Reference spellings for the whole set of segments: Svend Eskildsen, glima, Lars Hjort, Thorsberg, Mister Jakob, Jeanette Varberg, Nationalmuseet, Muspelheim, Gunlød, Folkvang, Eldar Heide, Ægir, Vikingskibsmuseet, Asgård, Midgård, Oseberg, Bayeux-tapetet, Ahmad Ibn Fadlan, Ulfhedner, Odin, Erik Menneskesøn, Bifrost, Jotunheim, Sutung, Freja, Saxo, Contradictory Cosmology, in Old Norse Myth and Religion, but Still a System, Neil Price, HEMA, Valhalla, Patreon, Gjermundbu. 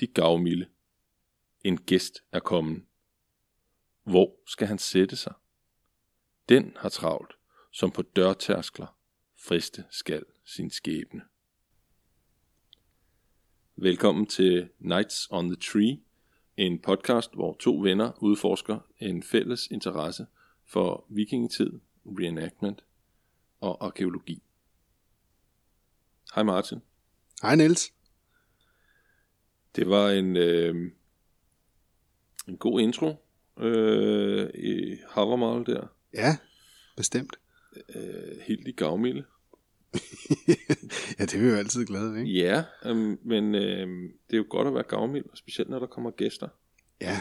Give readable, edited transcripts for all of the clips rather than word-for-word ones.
de gavmilde. En gæst er kommen. Hvor skal han sætte sig? Den har travlt, som på dørtærskler friste skal sin skæbne. Velkommen til Nights on the Tree, en podcast, hvor to venner udforsker en fælles interesse for vikingetid, reenactment og arkæologi. Hej Martin. Hej Niels. Det var en god intro i Havermal der. Ja, bestemt. Helt i gavmilde. Ja, det er vi jo altid glade ved, ikke? Ja, men det er jo godt at være gavmild, specielt når der kommer gæster. Ja.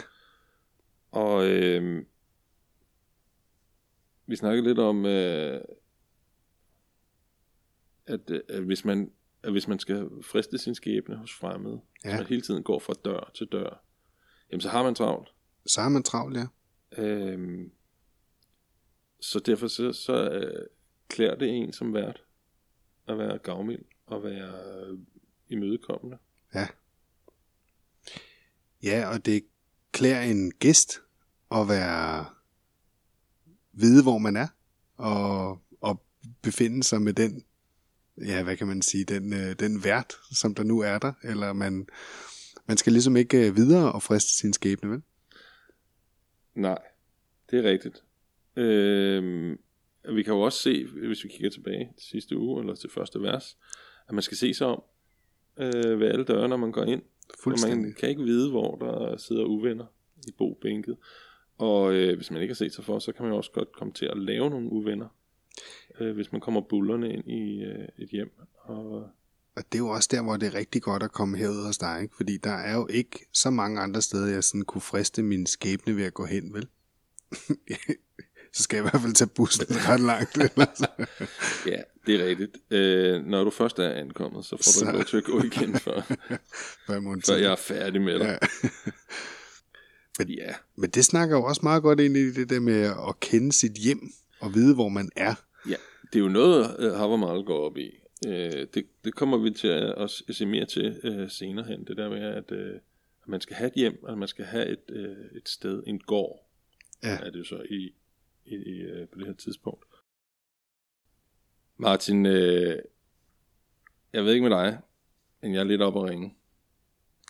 Og vi snakkede lidt om at hvis man skal friste sin skæbne hos fremmede, ja, så hele tiden går fra dør til dør, jamen så har man travlt. Så har man travlt, ja. Så derfor så klæder det en som vært at være gavmild og være imødekommende. Ja. Ja, og det klæder en gæst at være vide, hvor man er, og befinde sig med den, ja, hvad kan man sige, den vært, som der nu er der, eller man skal ligesom ikke videre og friste sin skæbne, vel? Nej, det er rigtigt. Vi kan jo også se, hvis vi kigger tilbage til sidste uge, eller til første vers, at man skal se sig om ved alle døre, når man går ind. Fuldstændig. Man kan ikke vide, hvor der sidder uvenner i bobænket. Og hvis man ikke har set sig for, så kan man jo også godt komme til at lave nogle uvenner, hvis man kommer bullerne ind i et hjem. Og det er jo også der, hvor det er rigtig godt at komme herud hos dig, ikke? Fordi der er jo ikke så mange andre steder, jeg sådan kunne friste min skæbne ved at gå hen, vel? Så skal jeg i hvert fald tage bussen ret langt. Ja, det er rigtigt. Når du først er ankommet, så får du ikke lov til at gå igen, før jeg er færdig med dig. Ja. Men det snakker jo også meget godt ind i det der med at kende sit hjem og vide, hvor man er. Ja, det er jo noget, Havermal går op i. Det kommer vi til at se mere til senere hen. Det der med, at man skal have et hjem, og man skal have et sted, en gård. Ja. Er det så i på det her tidspunkt. Martin, jeg ved ikke med dig, men jeg er lidt oppe at ringe.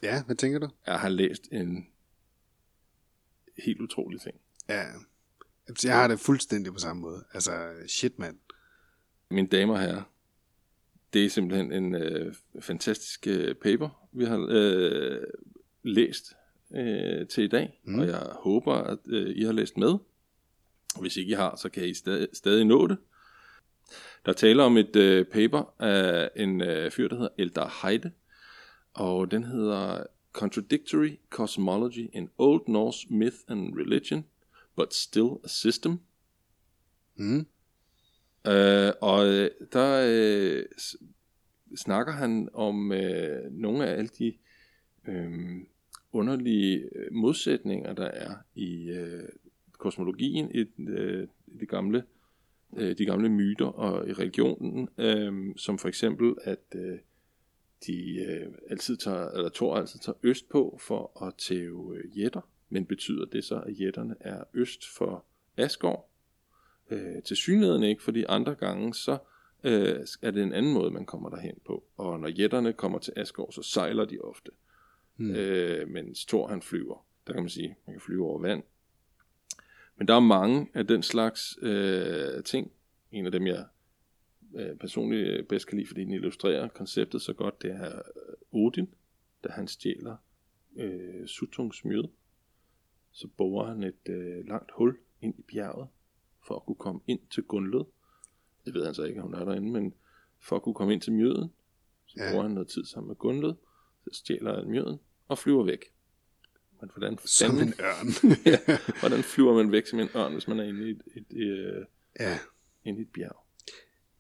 Ja, hvad tænker du? Jeg har læst en helt utrolig ting. Ja, jeg har det fuldstændig på samme måde. Altså, shit mand. Mine damer og herrer, det er simpelthen en fantastisk paper, vi har læst til i dag, og jeg håber, at I har læst med. Hvis ikke I har, så kan I stadig nå det. Der taler om et paper af en fyr, der hedder Eldar Heide, og den hedder Contradictory Cosmology, in Old Norse Myth and Religion, but Still a System. Og der snakker han om nogle af alle de underlige modsætninger, der er i kosmologien, de gamle myter og i religionen, som for eksempel, at de altid tager øst på for at tæve jætter, men betyder det så, at jætterne er øst for Asgård? Tilsyneladende ikke, fordi andre gange, så er det en anden måde, man kommer derhen på. Og når jætterne kommer til Asgård, så sejler de ofte, mens Thor han flyver. Der kan man sige, man kan flyve over vand. Men der er mange af den slags ting. En af dem, jeg personligt bedst kan lide, fordi den illustrerer konceptet så godt, det er Odin, da han stjæler Sutungs mjød. Så borer han et langt hul ind i bjerget, for at kunne komme ind til Gunlød. Det ved han så ikke, at hun er derinde, men for at kunne komme ind til mjøden, så bruger han noget tid sammen med Gunlød, så stjæler han mjøden og flyver væk. Men hvordan som en ørn. Ja, hvordan flyver man væk som en ørn, hvis man er inde i et bjerg?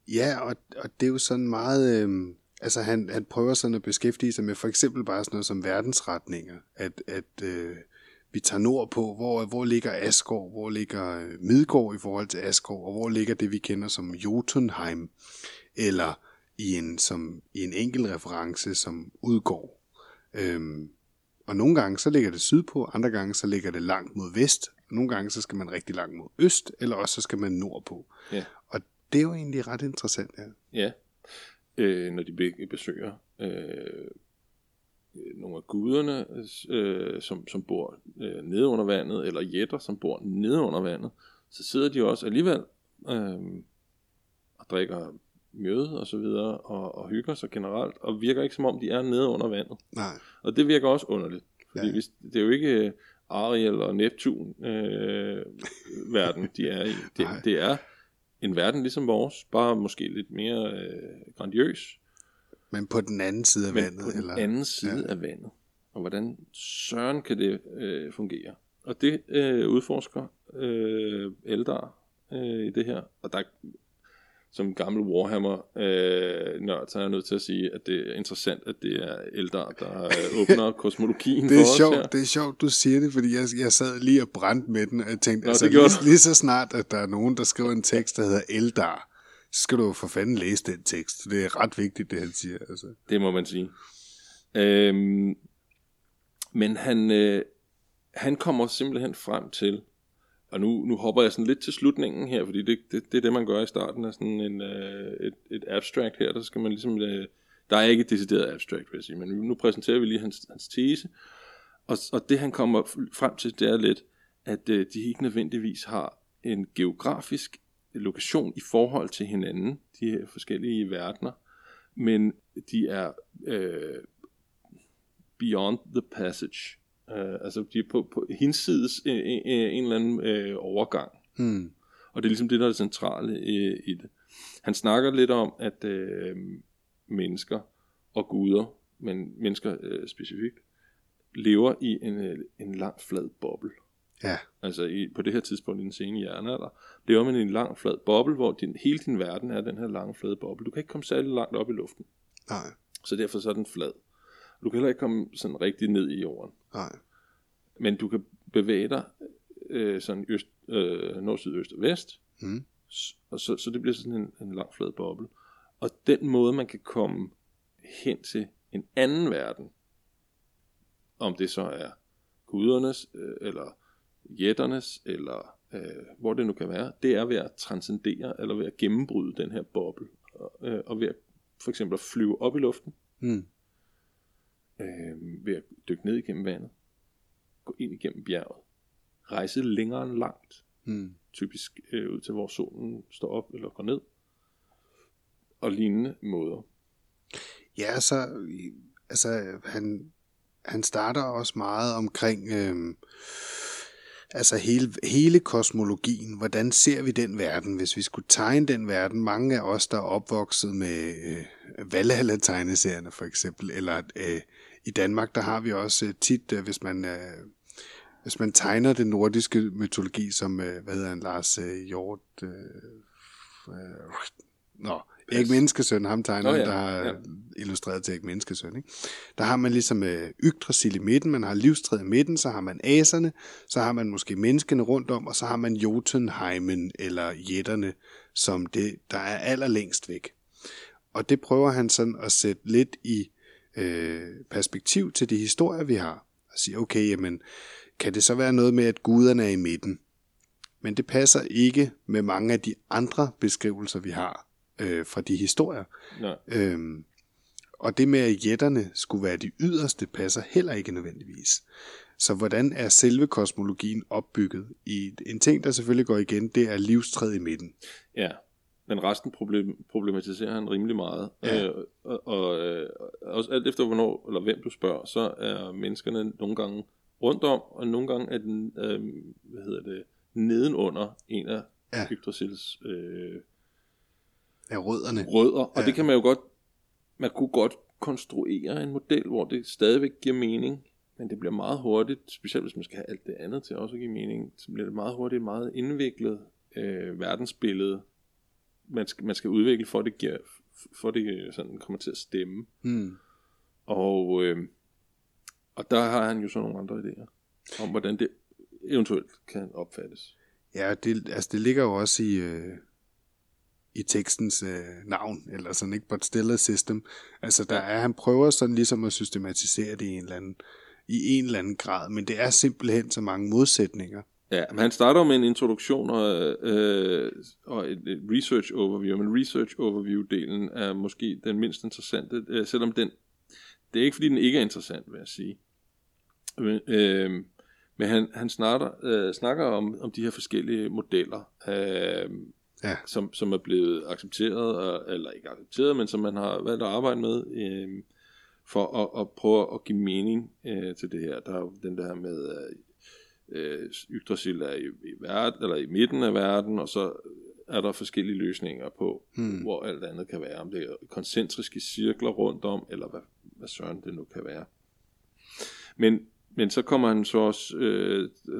Ja, og det er jo sådan meget... altså han prøver sådan at beskæftige sig med for eksempel bare sådan noget som verdensretninger. At vi tager nord på, hvor ligger Asgård, hvor ligger Midgård i forhold til Asgård, og hvor ligger det, vi kender som Jotunheim, eller i en enkelt reference som Udgård. Og nogle gange så ligger det sydpå, andre gange så ligger det langt mod vest, nogle gange så skal man rigtig langt mod øst, eller også så skal man nordpå. Ja. Og det er jo egentlig ret interessant, ja. Ja. Når de besøger nogle af guderne, som bor nede under vandet, eller jætter, som bor nede under vandet, så sidder de også alligevel og drikker mjøde og så videre, og hygger sig generelt, og virker ikke som om, de er nede under vandet. Nej. Og det virker også underligt. Fordi hvis, det er jo ikke Ariel og Neptun verden, de er i. Det er en verden ligesom vores, bare måske lidt mere grandiøs. Men på den anden side af vandet. Af vandet. Og hvordan søren kan det fungere? Og det udforsker Eldar i det her. Og der, som gammel Warhammer-nørd, så er jeg nødt til at sige, at det er interessant, at det er Eldar, der åbner kosmologien for os her. Det er sjovt, du siger det, fordi jeg sad lige og brændte med den, og jeg tænkte, lige så snart, at der er nogen, der skriver en tekst, der hedder Eldar, så skal du for fanden læse den tekst. Det er ret vigtigt, det han siger. Altså. Det må man sige. Men han kommer simpelthen frem til, og nu hopper jeg sådan lidt til slutningen her, fordi det er det, man gør i starten af sådan et abstract her, der skal man ligesom, der er ikke et decideret abstract, vil jeg sige, men nu præsenterer vi lige hans tese, og det han kommer frem til, det er lidt, at de ikke nødvendigvis har en geografisk lokation i forhold til hinanden, de her forskellige verdener, men de er beyond the passage. Altså de er på hinsides en eller anden overgang. Og det er ligesom det, der er det centrale i det. Han snakker lidt om, at mennesker og guder, men mennesker specifikt, lever i en lang flad boble. Ja. Altså på det her tidspunkt i den sene jernalder, lever man i en lang flad boble, hvor hele din verden er den her lange flade boble. Du kan ikke komme særlig langt op i luften. Nej. Så derfor så er den flad. Du kan heller ikke komme sådan rigtig ned i jorden. Nej. Men du kan bevæge dig sådan nord, syd, øst og vest. Og så det bliver sådan en lang flad boble. Og den måde man kan komme hen til en anden verden, om det så er gudernes eller jætternes eller hvor det nu kan være, det er ved at transcendere eller ved at gennembryde den her boble og ved at, for eksempel at flyve op i luften. Ved at dykke ned igennem vandet, gå ind igennem bjerget, rejse længere end langt, typisk ud til hvor solen står op eller går ned, og lignende måder. Ja, så altså han starter også meget omkring altså hele kosmologien, hvordan ser vi den verden, hvis vi skulle tegne den verden? Mange af os, der er opvokset med Valhalla-tegneserierne for eksempel, eller i Danmark, der har vi også tit, hvis man tegner den nordiske mytologi, som, hvad hedder han, Lars Hjort? Erik Menneskesøn, ham tegneren, der har illustreret til Erik Menneskesøn, ikke? Der har man ligesom Yggdrasil i midten, man har livstræet i midten, så har man aserne, så har man måske menneskene rundt om, og så har man Jotunheimen, eller jætterne, som det, der er allerlængst væk. Og det prøver han sådan at sætte lidt i perspektiv til de historier, vi har, og sige, okay, jamen, kan det så være noget med, at guderne er i midten? Men det passer ikke med mange af de andre beskrivelser, vi har, fra de historier. Og det med, at jætterne skulle være de yderste, passer heller ikke nødvendigvis. Så hvordan er selve kosmologien opbygget? En ting, der selvfølgelig går igen, det er livstræet i midten. Ja, men resten problematiserer han rimelig meget. Ja. Og også alt efter, hvornår eller hvem du spørger, så er menneskerne nogle gange rundt om, og nogle gange er den, nedenunder en af Yggdrasils af rødderne. Rødder, og det kan man jo godt, man kunne godt konstruere en model, hvor det stadigvæk giver mening, men det bliver meget hurtigt, specielt hvis man skal have alt det andet til også at give mening, så bliver det meget hurtigt, meget indviklet verdensbillede, man skal udvikle, for det sådan kommer til at stemme. Og der har han jo så nogle andre idéer, om hvordan det eventuelt kan opfattes. Ja, det ligger jo også i tekstens navn, eller sådan, ikke, but Still a System. Altså, han prøver sådan ligesom at systematisere det i en eller anden i en eller anden grad, men det er simpelthen så mange modsætninger. Ja, men han starter med en introduktion og et research overview, men research overview-delen er måske den mindst interessante, selvom den, det er ikke fordi den ikke er interessant, vil jeg sige. Men han snakker om de her forskellige modeller, ja. som er blevet accepteret, eller ikke accepteret, men som man har valgt at arbejde med, for at prøve at give mening til det her. Der er jo den der med... Yggdrasil er i verden, eller i midten af verden, og så er der forskellige løsninger på, hvor alt andet kan være, om det er koncentriske cirkler rundt om, eller hvad søren det nu kan være. Men så kommer han så også,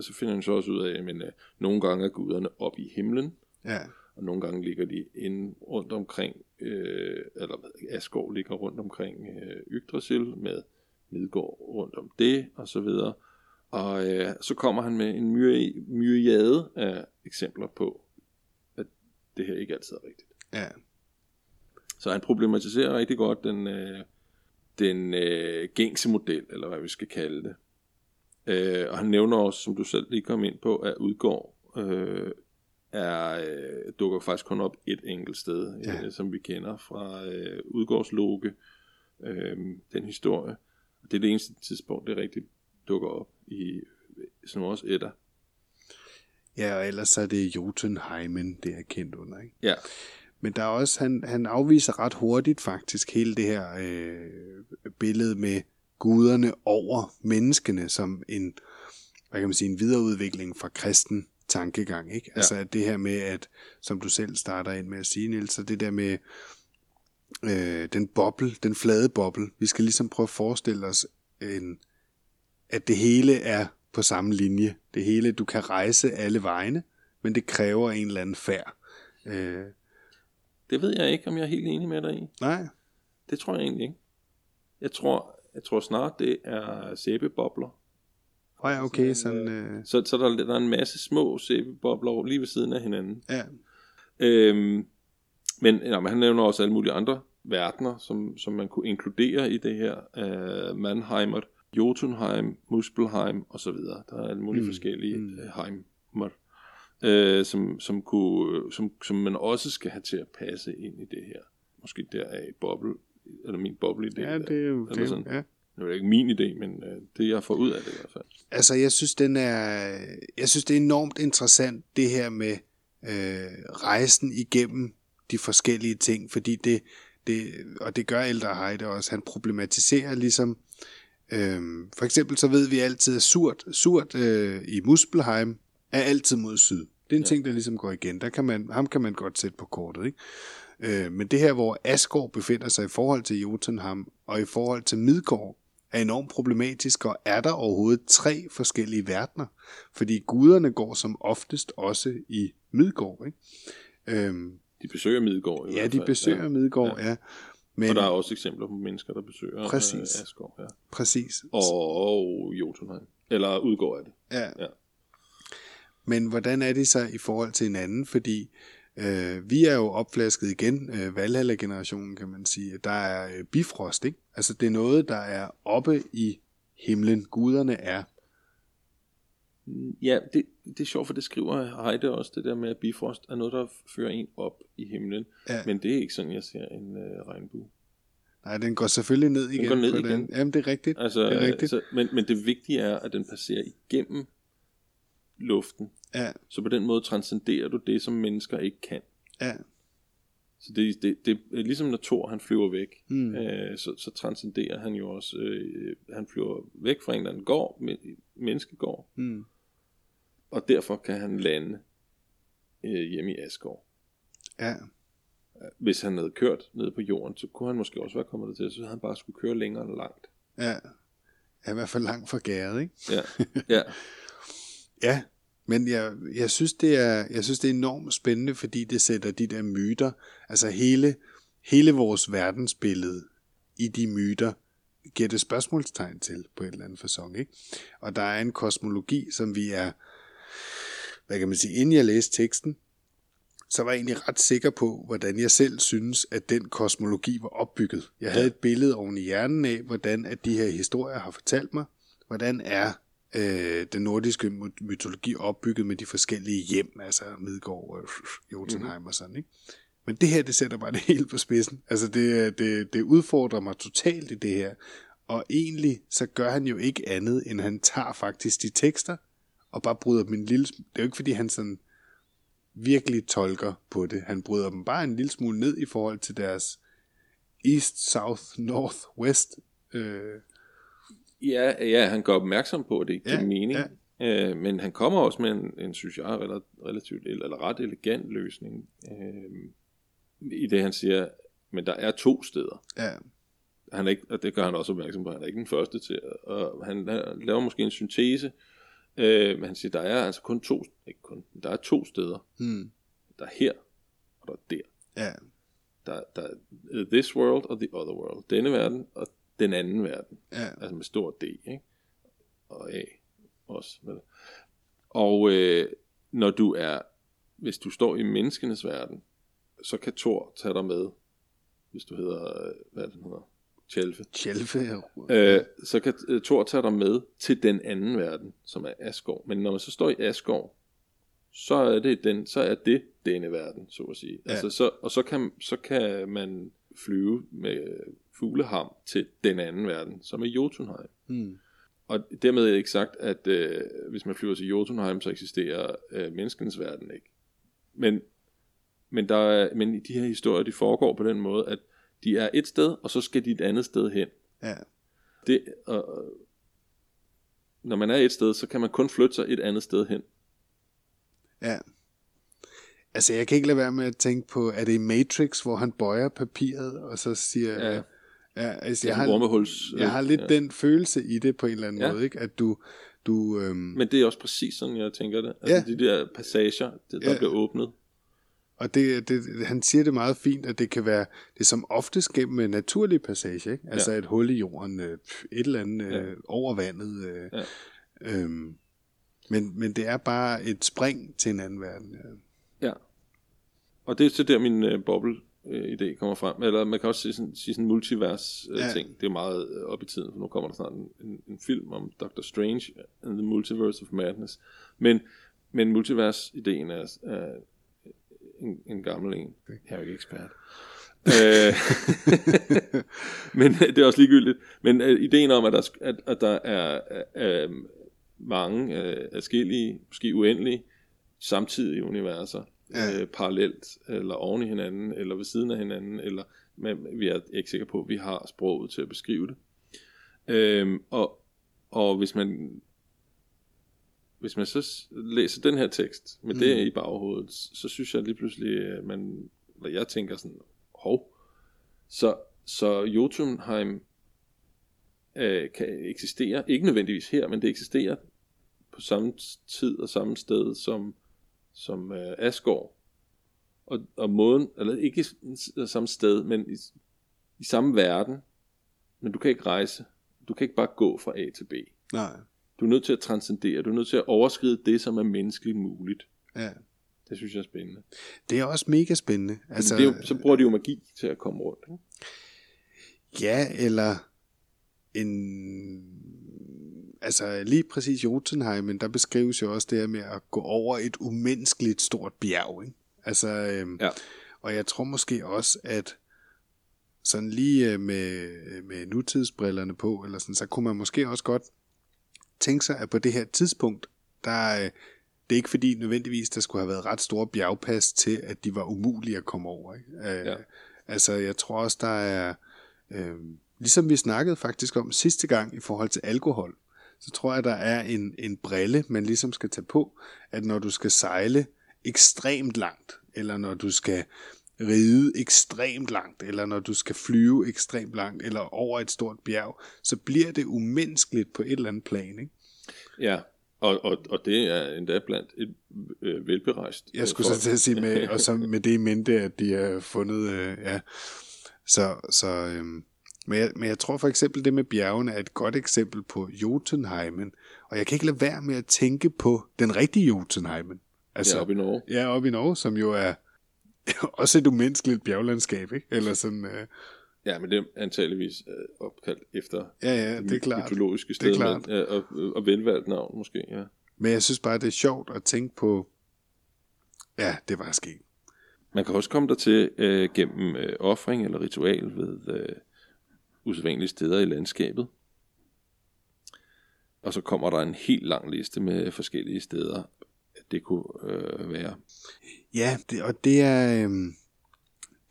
så finder han så også ud af, at nogle gange er guderne oppe i himlen, ja. Og nogle gange ligger de inde rundt omkring, eller Asgård ligger rundt omkring Yggdrasil, med Midgård rundt om det, og så videre. Og så kommer han med en myriade af eksempler på, at det her ikke altid er rigtigt. Ja. Så han problematiserer rigtig godt den gængse model, eller hvad vi skal kalde det. Og han nævner også, som du selv lige kom ind på, at Udgård dukker faktisk kun op et enkelt sted, ja. Som vi kender fra Udgårdsloke, den historie. Og det er det eneste tidspunkt, det er rigtigt. Dukker op i sådan også Edda. Ja, og ellers er det Jotunheimen, det er kendt under, ikke? Ja. Men der er også, han afviser ret hurtigt faktisk hele det her billede med guderne over menneskene, som en, hvad kan man sige, en videreudvikling fra kristen tankegang, ikke? Ja. Altså at det her med, at, som du selv starter ind med at sige, Niels, så det der med den flade boble, vi skal ligesom prøve at forestille os at det hele er på samme linje. Det hele, du kan rejse alle vegne, men det kræver en eller anden færd. Det ved jeg ikke, om jeg er helt enig med dig i. Nej. Det tror jeg egentlig ikke. Jeg tror snart, det er sæbebobler. Åh ja, okay. Sådan, Så der er en masse små sæbebobler lige ved siden af hinanden. Ja. Men han nævner også alle mulige andre verdener, som man kunne inkludere i det her. Mannheimer, Jotunheim, Muspelheim og så videre. Der er alle mulige forskellige heimer, som man også skal have til at passe ind i det her. Måske deraf boble, eller min boble-idé. Ja, det er jo det, ja. Det er ikke min idé, men det jeg får ud af det i hvert fald. Altså, jeg synes det er enormt interessant, det her med rejsen igennem de forskellige ting, fordi det gør Eldar Heide også. Han problematiserer ligesom for eksempel så ved vi altid, at surt i Muspelheim er altid mod syd. Det er en ting, der ligesom går igen. Ham kan man godt sætte på kortet, ikke? Men det her, hvor Asgård befinder sig i forhold til Jotunheim og i forhold til Midgård, er enormt problematisk, og er der overhovedet tre forskellige verdener? Fordi guderne går som oftest også i Midgård, ikke? De besøger Midgård. I hvert fald. De besøger Midgård, ja. Men, og der er også eksempler på mennesker, der besøger Asgård. Ja. Præcis. Og Jotunheim. Eller udgår af det. Ja. Men hvordan er det så i forhold til hinanden? Fordi vi er jo opflasket igen, Valhalla-generationen kan man sige. Der er bifrost, ikke? Altså det er noget, der er oppe i himlen. Guderne er. Ja, det er sjovt, for det skriver Heide også, det der med, at bifrost er noget, der fører en op i himlen. Ja. Men det er ikke sådan, jeg ser en regnbue. Nej, den går selvfølgelig ned igen. Den går ned igen. Jamen, det er rigtigt. Altså, det er rigtigt. Så, men det vigtige er, at den passerer igennem luften. Ja. Så på den måde transcenderer du det, som mennesker ikke kan. Ja. Så det er ligesom når Thor, han flyver væk, så transcenderer han jo også, han flyver væk fra en eller anden gård, menneskegård. Mm. Og derfor kan han lande hjemme i Asgård. Ja. Hvis han havde kørt ned på jorden, så kunne han måske også være kommet dertil, så havde han bare skulle køre længere end langt. Ja, i hvert fald langt fra gæret, ikke? Ja. Ja, men jeg synes, det er enormt spændende, fordi det sætter de der myter, altså hele vores verdensbillede i de myter, giver det spørgsmålstegn til på et eller andet facon, ikke? Og der er en kosmologi, som vi er, hvad kan man sige, inden jeg læste teksten, så var jeg egentlig ret sikker på, hvordan jeg selv synes, at den kosmologi var opbygget. Jeg havde et billede oven i hjernen af, hvordan at de her historier har fortalt mig, hvordan er den nordiske mytologi opbygget med de forskellige hjem, altså Midgård, Jotunheim og sådan, ikke? Men det her, det sætter bare det hele på spidsen. Altså, det udfordrer mig totalt i det her. Og egentlig, så gør han jo ikke andet, end han tager faktisk de tekster, og bare bryder dem en lille smule. Det er jo ikke, fordi han sådan virkelig tolker på det. Han bryder dem bare en lille smule ned i forhold til deres east, south, north, west. Ja, han gør opmærksom på, at det ikke giver mening. Ja. Men han kommer også med en synes jeg, relativt, eller ret elegant løsning. I det, han siger, men der er to steder. Ja. Han er ikke, og det gør han også opmærksom på, han er ikke den første til. Og han laver måske en syntese, men han siger, der er altså kun to, ikke kun, der er to steder. Mm. Der er her, og der er der. Ja. Der er this world og the other world. Denne verden og den anden verden. Ja. Altså med stor D, ikke? Og A også. Og når du er, hvis du står i menneskenes verden, så kan Thor tage dig med, hvis du hedder, hvad den hedder? Tjelfe. Så kan Thor tage dig med til den anden verden, som er Asgård. Men når man så står i Asgård, så er det den, så er det denne verden, så at sige. Ja. Altså, så kan man flyve med fugleham til den anden verden, som er Jotunheim. Mm. Og dermed er ikke sagt, at hvis man flyver til Jotunheim, så eksisterer menneskens verden ikke. Men de her historier, de foregår på den måde, at de er et sted, og så skal de et andet sted hen. Ja. Det, når man er et sted, så kan man kun flytte sig et andet sted hen. Ja. Altså, jeg kan ikke lade være med at tænke på, er det i Matrix, hvor han bøjer papiret, og så siger... Ja. Altså, jeg har lidt den følelse i det på en eller anden måde, ikke? At du Men det er også præcis sådan, jeg tænker det. Altså, de der passager, der bliver åbnet. Og han siger det meget fint, at det kan være, det er som oftest gennem en naturlig passage, ikke? Altså et hul i jorden, et eller andet over vandet. Men det er bare et spring til en anden verden. Ja. Og det er så der min boble-idé kommer frem. Eller man kan også sige sådan multivers-ting. Det er meget op i tiden, for nu kommer der snart en film om Doctor Strange and the Multiverse of Madness. Men multivers-ideen er en gammel en. Jeg er jo ikke ekspert. Men det er også ligegyldigt. Men ideen om, at der er mange forskellige, måske uendelige, samtidige universer, parallelt, eller oven i hinanden, eller ved siden af hinanden, eller vi er ikke sikre på, at vi har sproget til at beskrive det. Og hvis man så læser den her tekst med det i baghovedet, så synes jeg lige pludselig, jeg tænker sådan, hov, så Jotunheim kan eksistere, ikke nødvendigvis her, men det eksisterer på samme tid og samme sted som Asgård. Og måden, eller ikke samme sted, men i samme verden, men du kan ikke rejse, du kan ikke bare gå fra A til B. Nej. Du er nødt til at transcendere, du er nødt til at overskride det, som er menneskeligt muligt. Ja. Det synes jeg er spændende. Det er også mega spændende. Altså, det er jo, så bruger de jo magi til at komme rundt. Ikke? Ja, eller altså lige præcis Jotunheim, men der beskrives jo også det her med at gå over et umenneskeligt stort bjerg. Ikke? Altså, og jeg tror måske også, at sådan lige med nutidsbrillerne på, eller sådan, så kunne man måske også godt tænke sig, at på det her tidspunkt, det er ikke fordi nødvendigvis, der skulle have været ret store bjergpas til, at de var umulige at komme over. Ikke? Altså, jeg tror også, der er, ligesom vi snakkede faktisk om sidste gang i forhold til alkohol, så tror jeg, der er en brille, man ligesom skal tage på, at når du skal sejle ekstremt langt, eller når du skal ride ekstremt langt, eller når du skal flyve ekstremt langt, eller over et stort bjerg, så bliver det umenneskeligt på et eller andet plan, ikke? Ja, og det er endda blandt et velberejst. Jeg skulle så til at sige, og så med det i mente, at de har fundet, men jeg tror for eksempel, det med bjergene er et godt eksempel på Jotunheimen, og jeg kan ikke lade være med at tænke på den rigtige Jotunheimen. Altså, ja, oppe i Norge. Ja, oppe i Norge, som jo er også et umenneskeligt bjerglandskab, ikke? Eller sådan, Ja, men det er antageligvis opkaldt efter det mytologiske sted, men, og velvalgt navn måske, ja. Men jeg synes bare, det er sjovt at tænke på, ja, det var sket. Man kan også komme dertil gennem offring eller ritual ved usædvanlige steder i landskabet. Og så kommer der en helt lang liste med forskellige steder, det kunne være. Ja, og det er...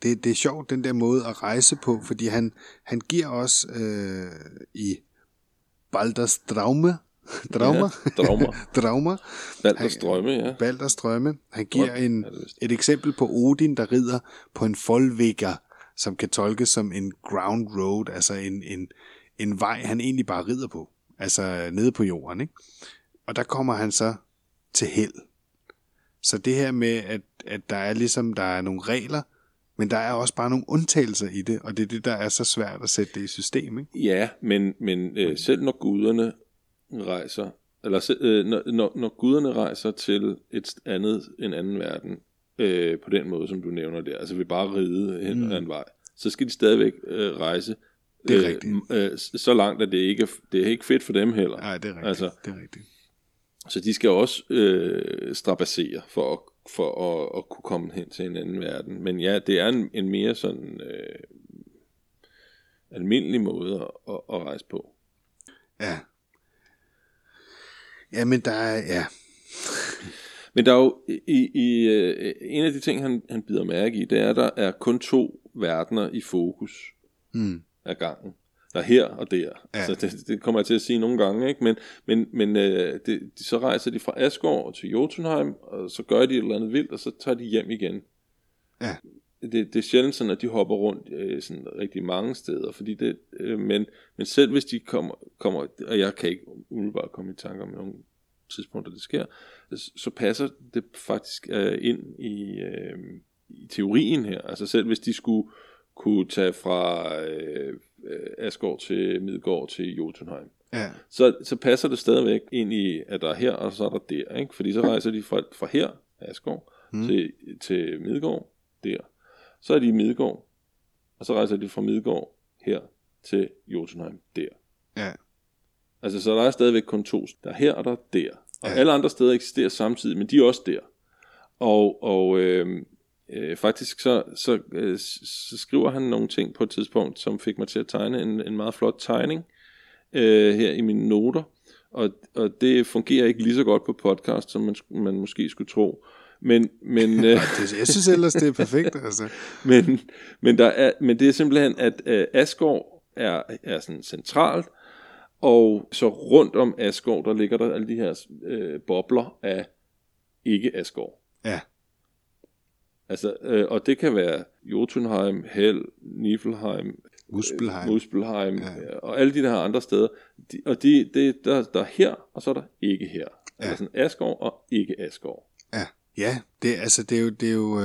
Det er sjovt, den der måde at rejse på, fordi han giver os i Balders drømme. Balders drømme. Han giver et eksempel på Odin, der rider på en foldvækker, som kan tolkes som en ground road, altså en vej, han egentlig bare rider på, altså nede på jorden, ikke? Og der kommer han så til hel. Så det her med, at der er ligesom, der er nogle regler, men der er også bare nogle undtagelser i det, og det er det, der er så svært at sætte det i system, ikke? Ja, men selv når guderne rejser, eller når guderne rejser til en anden verden, på den måde, som du nævner der, altså vi bare ride hen ad en vej, så skal de stadigvæk rejse. Det er rigtigt. Så langt, at det er ikke fedt for dem heller. Nej, det er rigtigt. Altså, det er rigtigt. Så de skal også strapassere for at kunne komme hen til en anden verden. Men ja, det er en mere sådan almindelig måde at rejse på. Ja. Ja, men der er... Ja. Men der er jo... I en af de ting, han bider mærke i, det er, at der er kun to verdener i fokus af gangen. Der er her og der. Ja. Så det kommer jeg til at sige nogle gange, ikke? Men så rejser de fra Asgård til Jotunheim, og så gør de et eller andet vildt, og så tager de hjem igen. Ja. Det er sjældent sådan, at de hopper rundt sådan rigtig mange steder, fordi det, men selv hvis de kommer, og jeg kan ikke umiddelbart komme i tanke om nogle tidspunkter, det sker, så passer det faktisk ind i teorien her. Altså selv hvis de skulle kunne tage fra... Asgård til Midgård til Jotunheim. Ja. Så passer det stadigvæk ind i, at der er her, og så er der der, ikke? Fordi så rejser de fra her, Asgård, til Midgård, der. Så er de i Midgård, og så rejser de fra Midgård her til Jotunheim, der. Ja. Altså, så der er stadigvæk kun to. Der er her, og der er der. Og alle andre steder eksisterer samtidig, men de er også der. Faktisk så skriver han nogle ting på et tidspunkt, som fik mig til at tegne en meget flot tegning her i mine noter, og det fungerer ikke lige så godt på podcast, som man måske skulle tro, men jeg synes ellers det er perfekt, altså. men det er simpelthen, at Asgård er sådan centralt, og så rundt om Asgård der ligger der alle de her bobler af ikke Asgård. Ja. Altså, og det kan være Jotunheim, Hel, Niflheim, Muspelheim og alle de der andre steder. Der er her, og så er der ikke her. Ja. Altså Asgård og ikke Asgård. Ja, ja, det er jo,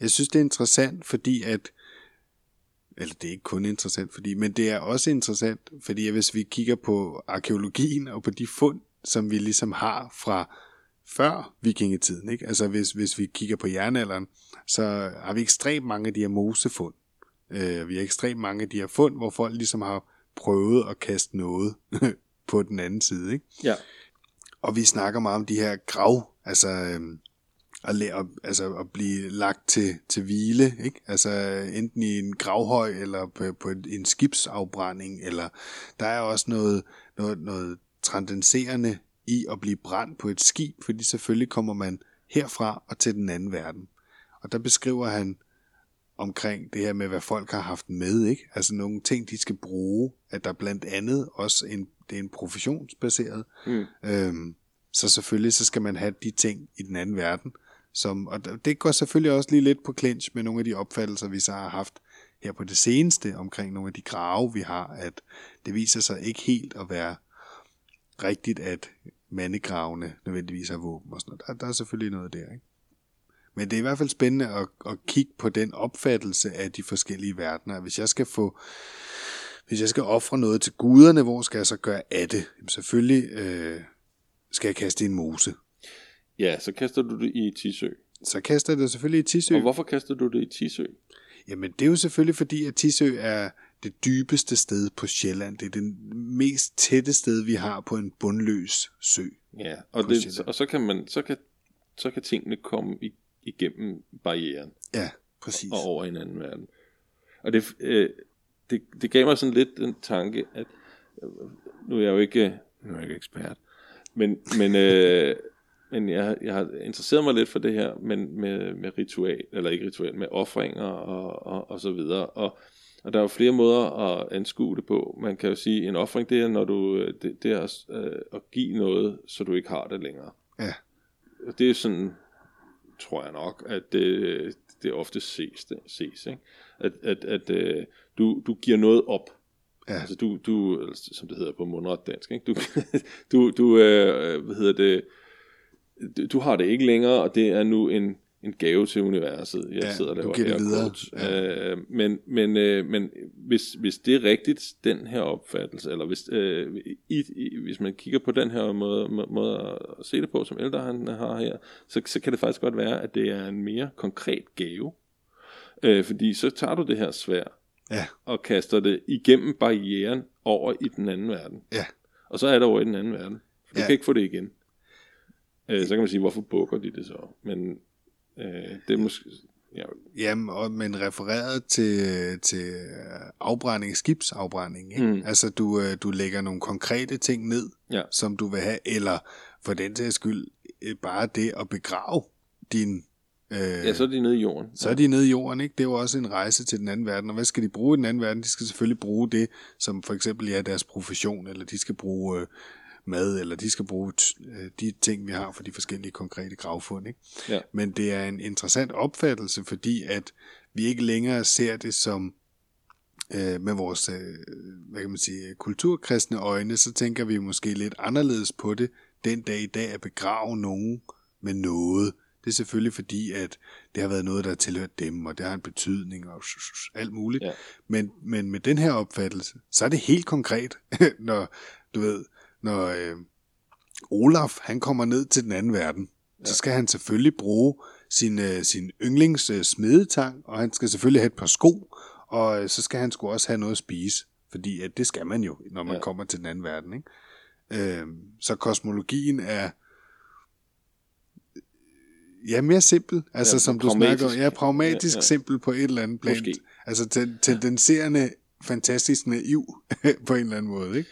jeg synes det er interessant, fordi at, eller det er ikke kun interessant, men det er også interessant, fordi hvis vi kigger på arkæologien og på de fund, som vi ligesom har fra før vikingetiden, ikke? Altså hvis vi kigger på jernalderen, så har vi ekstremt mange af de her mosefund. Vi har ekstremt mange af de her fund, hvor folk ligesom har prøvet at kaste noget på den anden side, ikke? Ja. Og vi snakker meget om de her grav, altså at blive lagt til hvile, ikke? Altså enten i en gravhøj eller på en skibsafbrænding, eller der er også noget transcenderende i at blive brændt på et skib, fordi selvfølgelig kommer man herfra og til den anden verden. Og der beskriver han omkring det her med, hvad folk har haft med, ikke? Altså nogle ting, de skal bruge, at der blandt andet også det er en professionsbaseret. Så selvfølgelig, så skal man have de ting i den anden verden. Og det går selvfølgelig også lige lidt på clinch med nogle af de opfattelser, vi så har haft her på det seneste, omkring nogle af de grave, vi har, at det viser sig ikke helt at være rigtigt, at mandegravene nødvendigvis har våben og sådan noget. Der er selvfølgelig noget der, ikke? Men det er i hvert fald spændende at kigge på den opfattelse af de forskellige verdener. Hvis jeg skal ofre noget til guderne, hvor skal jeg så gøre af det? Jamen selvfølgelig skal jeg kaste en mose. Ja, så kaster du det i Tisø. Så kaster jeg det selvfølgelig i Tisø. Og hvorfor kaster du det i Tisø? Jamen, det er jo selvfølgelig fordi, at Tisø er det dybeste sted på Sjælland. Det er det mest tætte sted, vi har på en bundløs sø. Ja, og, det, og så kan tingene komme igennem barrieren. Ja, præcis. Og over i en anden verden. Og det gav mig sådan lidt den tanke, at nu er jeg jo ikke ekspert, men jeg har interesseret mig lidt for det her, men med ritual eller ikke ritual, med ofringer og så videre. Og der er jo flere måder at anskue det på. Man kan jo sige, en ofring, det er, når du det er at give noget, så du ikke har det længere. Ja. Og det er sådan, tror jeg nok, at det ofte ses, ikke? At du giver noget op. Ja. Altså du som det hedder på mundret dansk, ikke? Du har det ikke længere, og det er nu en gave til universet. Jeg sidder der og laver det videre. Men hvis det er rigtigt, den her opfattelse, eller hvis man kigger på den her måde at se det på, som Eldar han har her, så kan det faktisk godt være, at det er en mere konkret gave. Fordi så tager du det her sværd, og kaster det igennem barrieren over i den anden verden. Ja. Og så er det over i den anden verden. For du kan ikke få det igen. Så kan man sige, hvorfor bukker de det så? Men det er måske... Ja. Jamen, men refereret til afbrænding, skibsafbrænding, ikke? Mm. Altså, du lægger nogle konkrete ting ned, som du vil have, eller for den sags skyld, bare det at begrave din... så er de nede i jorden. Så er de nede i jorden, ikke? Det er jo også en rejse til den anden verden. Og hvad skal de bruge i den anden verden? De skal selvfølgelig bruge det, som for eksempel er deres profession, eller de skal bruge... mad, eller de skal bruge de ting, vi har for de forskellige konkrete gravfund. Ikke? Ja. Men det er en interessant opfattelse, fordi at vi ikke længere ser det som med vores hvad kan man sige, kulturkristne øjne, så tænker vi måske lidt anderledes på det den dag i dag, at begrave nogen med noget. Det er selvfølgelig fordi, at det har været noget, der har tilhørt dem, og det har en betydning og alt muligt. Ja. Men med den her opfattelse, så er det helt konkret, når du ved, når Olaf, han kommer ned til den anden verden, så skal han selvfølgelig bruge sin yndlings smedetang, og han skal selvfølgelig have et par sko, og så skal han sgu også have noget at spise, fordi at det skal man jo, når man kommer til den anden verden. Ikke? Så kosmologien er mere simpel, altså som du snakker om, pragmatisk simpel på et eller andet plan. Måske. Altså tendenserende, fantastisk naiv på en eller anden måde, ikke?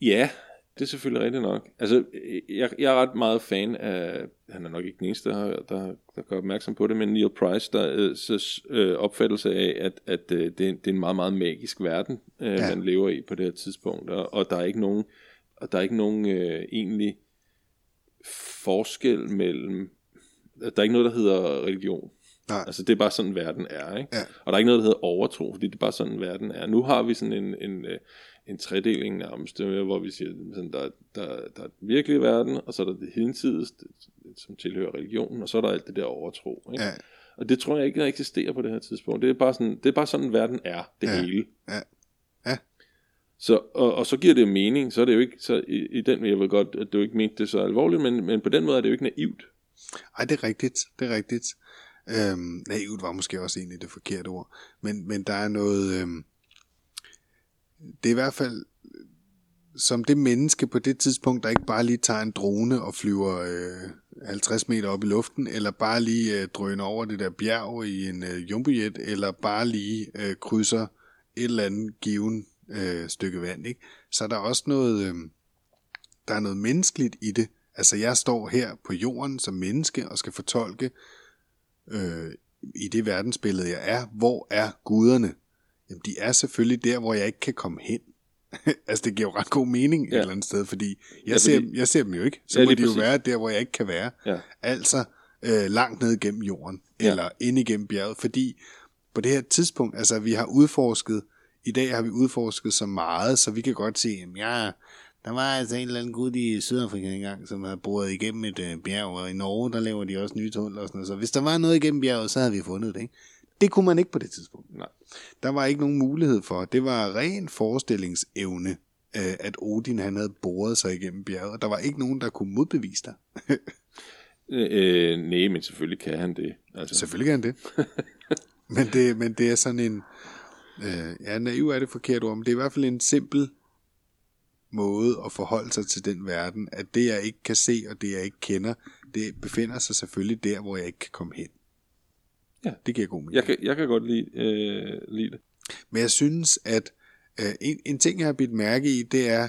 Ja, det er selvfølgelig rigtigt nok. Altså, jeg er ret meget fan af, han er nok ikke den eneste, der gør opmærksom på det, men Neil Price, der opfattelse af, at det er en meget, meget magisk verden, man lever i på det her tidspunkt, og der er ikke nogen, egentlig forskel mellem, der er ikke noget, der hedder religion. Nej. Altså det er bare sådan verden er, ikke? Ja. Og der er ikke noget der hedder overtro, fordi det er bare sådan verden er. Nu har vi sådan en tredeling nærmest, hvor vi siger sådan, der er den virkelige verden, og så er der det hinsides, som tilhører religionen, og så er der alt det der overtro, ikke? Ja. Og det tror jeg ikke der eksisterer på det her tidspunkt. Det er bare sådan verden er, det hele. Ja. Ja. Så og så giver det mening, så er det jo ikke så i den, jeg ved godt at du ikke mente det så alvorligt, men på den måde er det jo ikke naivt. Nej, det er rigtigt. Det er rigtigt. Naivt var måske også egentlig det forkerte ord, men der er noget det er i hvert fald som det menneske på det tidspunkt, der ikke bare lige tager en drone og flyver 50 meter op i luften, eller bare lige drøner over det der bjerg i en jumbojet, eller bare lige krydser et eller andet given stykke vand, ikke? Så der er også noget der er noget menneskeligt i det. Altså jeg står her på jorden som menneske og skal fortolke i det verdensbillede jeg er, hvor er guderne? Jamen de er selvfølgelig der, hvor jeg ikke kan komme hen. Altså det giver jo ret god mening et eller andet sted, fordi jeg ser dem jo ikke. Så må de jo være der, hvor jeg ikke kan være. Ja. Altså langt ned gennem jorden, eller ind igennem bjerget, fordi på det her tidspunkt, altså i dag har vi udforsket så meget, så vi kan godt se, jamen der var altså en eller anden gud i Sydafrika engang, som havde boret igennem et bjerg, og i Norge, der laver de også nye tunneler og sådan noget. Så hvis der var noget igennem bjerget, så havde vi fundet det, ikke? Det kunne man ikke på det tidspunkt. Nej. Der var ikke nogen mulighed for. Det var ren forestillingsevne, at Odin han havde boret sig igennem bjerget, og der var ikke nogen, der kunne modbevise dig. Nej, men selvfølgelig kan han det. Altså. Selvfølgelig kan han det. Men det er sådan en... naiv er det forkert ord, men det er i hvert fald en simpel måde at forholde sig til den verden, at det, jeg ikke kan se, og det, jeg ikke kender, det befinder sig selvfølgelig der, hvor jeg ikke kan komme hen. Ja. Det giver god mening. Jeg kan godt lide det. Men jeg synes, at en ting, jeg har bidt mærke i, det er,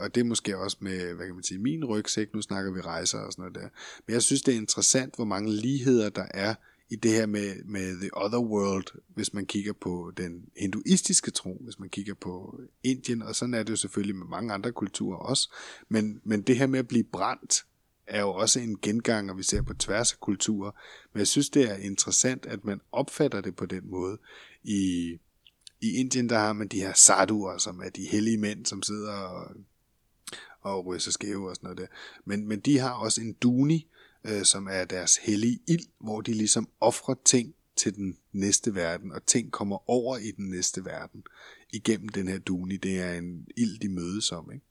og det er måske også med, hvad kan man sige, min rygsæk, nu snakker vi rejser og sådan noget der, men jeg synes, det er interessant, hvor mange ligheder der er i det her med the other world, hvis man kigger på den hinduistiske tro, hvis man kigger på Indien, og sådan er det jo selvfølgelig med mange andre kulturer også, men det her med at blive brændt, er jo også en gengang, og vi ser på tværs af kulturer, men jeg synes, det er interessant, at man opfatter det på den måde. I Indien, der har man de her sadhuer, som er de hellige mænd, som sidder og ryger sig skæve og sådan noget der, men de har også en duni, som er deres hellige ild, hvor de ligesom ofrer ting til den næste verden, og ting kommer over i den næste verden igennem den her duni. Det er en ild, de mødes om, ikke?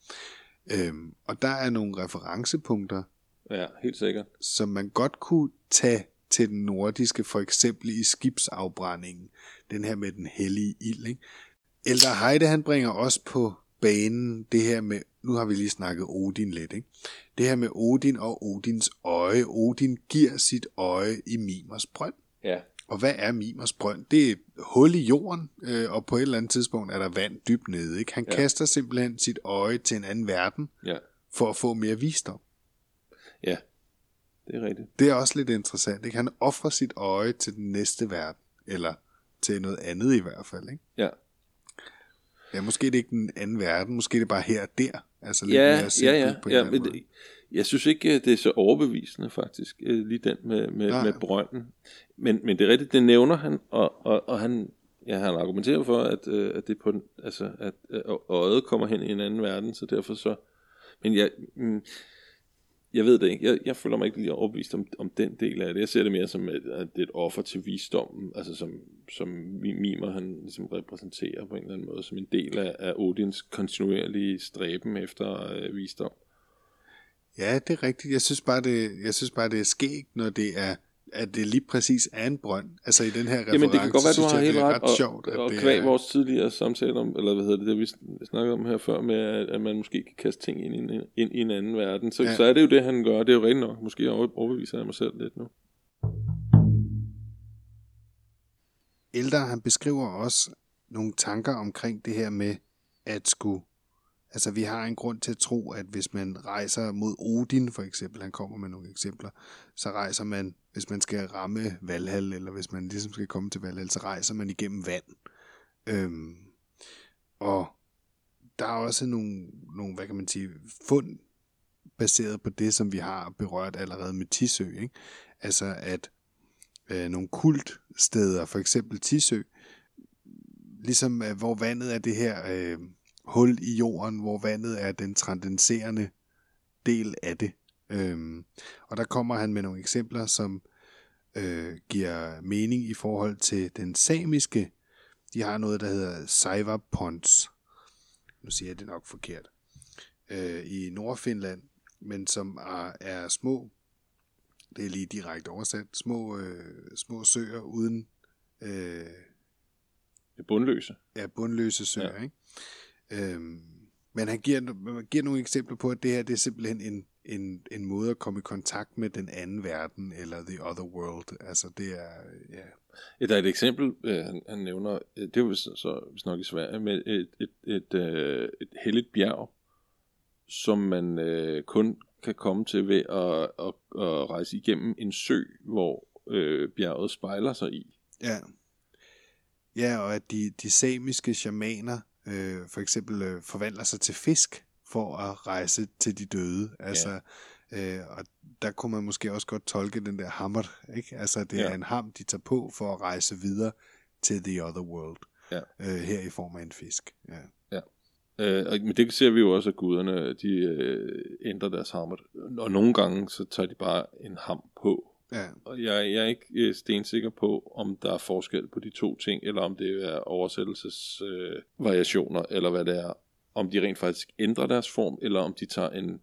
Og der er nogle referencepunkter, ja, helt sikkert, som man godt kunne tage til den nordiske, for eksempel i skibsafbrændingen, den her med den hellige ild, ikke? Eldar Heide, han bringer også på banen det her med, nu har vi lige snakket Odin lidt, ikke? Det her med Odin og Odins øje. Odin giver sit øje i Mimers brønd. Ja. Og hvad er Mimers brønd? Det er et hul i jorden, og på et eller andet tidspunkt er der vand dybt nede, ikke? Han kaster simpelthen sit øje til en anden verden, for at få mere visdom. Ja, det er rigtigt. Det er også lidt interessant, ikke? Han offrer sit øje til den næste verden, eller til noget andet i hvert fald, ikke? Ja. Ja, måske det er ikke den anden verden, måske det er bare her og der. Altså lidt mere simpelt på en måde. Jeg synes ikke, det er så overbevisende faktisk, lige den med brønden. Men det er rigtigt, det nævner han, og han argumenterer for, at det på, altså at øjet kommer hen i en anden verden, så derfor så. Men jeg ved det ikke. Jeg føler mig ikke lige overbevist om den del af det. Jeg ser det mere som, at det er et offer til visdommen, altså som Mimer han ligesom repræsenterer på en eller anden måde, som en del af Odins kontinuerlige stræben efter visdom. Ja, det er rigtigt. Jeg synes bare, det er skægt, når det er, at det lige præcis er en brønd. Altså i den her reference, jamen det kan godt være, du har helt ret, ret sjovt, og kvæg vores tidligere samtale om, eller hvad hedder det, det vi snakkede om her før, med at man måske kan kaste ting ind i en anden verden, så er det jo det, han gør. Det er jo rent nok, måske overbeviser jeg mig selv lidt nu. Eldar, han beskriver også nogle tanker omkring det her med at skulle, altså vi har en grund til at tro, at hvis man rejser mod Odin for eksempel, han kommer med nogle eksempler, så rejser man, hvis man skal ramme Valhall, eller hvis man ligesom skal komme til Valhall, så rejser man igennem vand. Og der er også nogle, hvad kan man sige, fund baseret på det, som vi har berørt allerede med Tisø, ikke? Altså at nogle kultsteder, for eksempel Tisø, ligesom hvor vandet er det her hul i jorden, hvor vandet er den transcenderende del af det. Og der kommer han med nogle eksempler, som giver mening i forhold til den samiske. De har noget, der hedder Saivarpons. Nu siger jeg det nok forkert. I Nordfinland, men som er små, det er lige direkte oversat, små søer uden... bundløse. Ja, bundløse søer, ja. Ikke? Men han giver nogle eksempler på, at det her, det er simpelthen en måde at komme i kontakt med den anden verden, eller the other world. Altså det er, ja. Der er et eksempel, han nævner, det er jo så nok i Sverige, med et helligt bjerg, som man kun kan komme til ved at rejse igennem en sø, hvor bjerget spejler sig i. Ja. Ja, og at de samiske shamaner for eksempel forvandler sig til fisk for at rejse til de døde. Altså, og der kunne man måske også godt tolke den der hammer, ikke? Altså det er en ham, de tager på for at rejse videre til the other world. Ja. Her i form af en fisk. Ja. Men det ser vi jo også, at guderne, de ændrer deres hammer. Og nogle gange, så tager de bare en ham på. Ja. Og jeg er ikke stensikker på, om der er forskel på de to ting, eller om det er oversættelsesvariationer, eller hvad det er, om de rent faktisk ændrer deres form, eller om de tager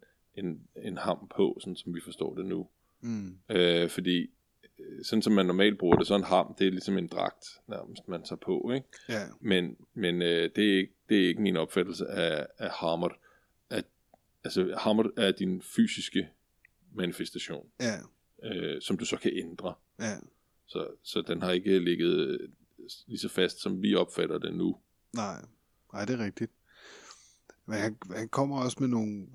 en ham på, sådan som vi forstår det nu. Fordi sådan som man normalt bruger det, så en ham, det er ligesom en dragt, nærmest, man tager på, ikke? Ja. Men det er ikke min opfattelse af hammer. Altså hammer er din fysiske manifestation, ja. Som du så kan ændre. Ja. Så den har ikke ligget lige så fast, som vi opfatter det nu. Nej, det er rigtigt. Men han kommer også med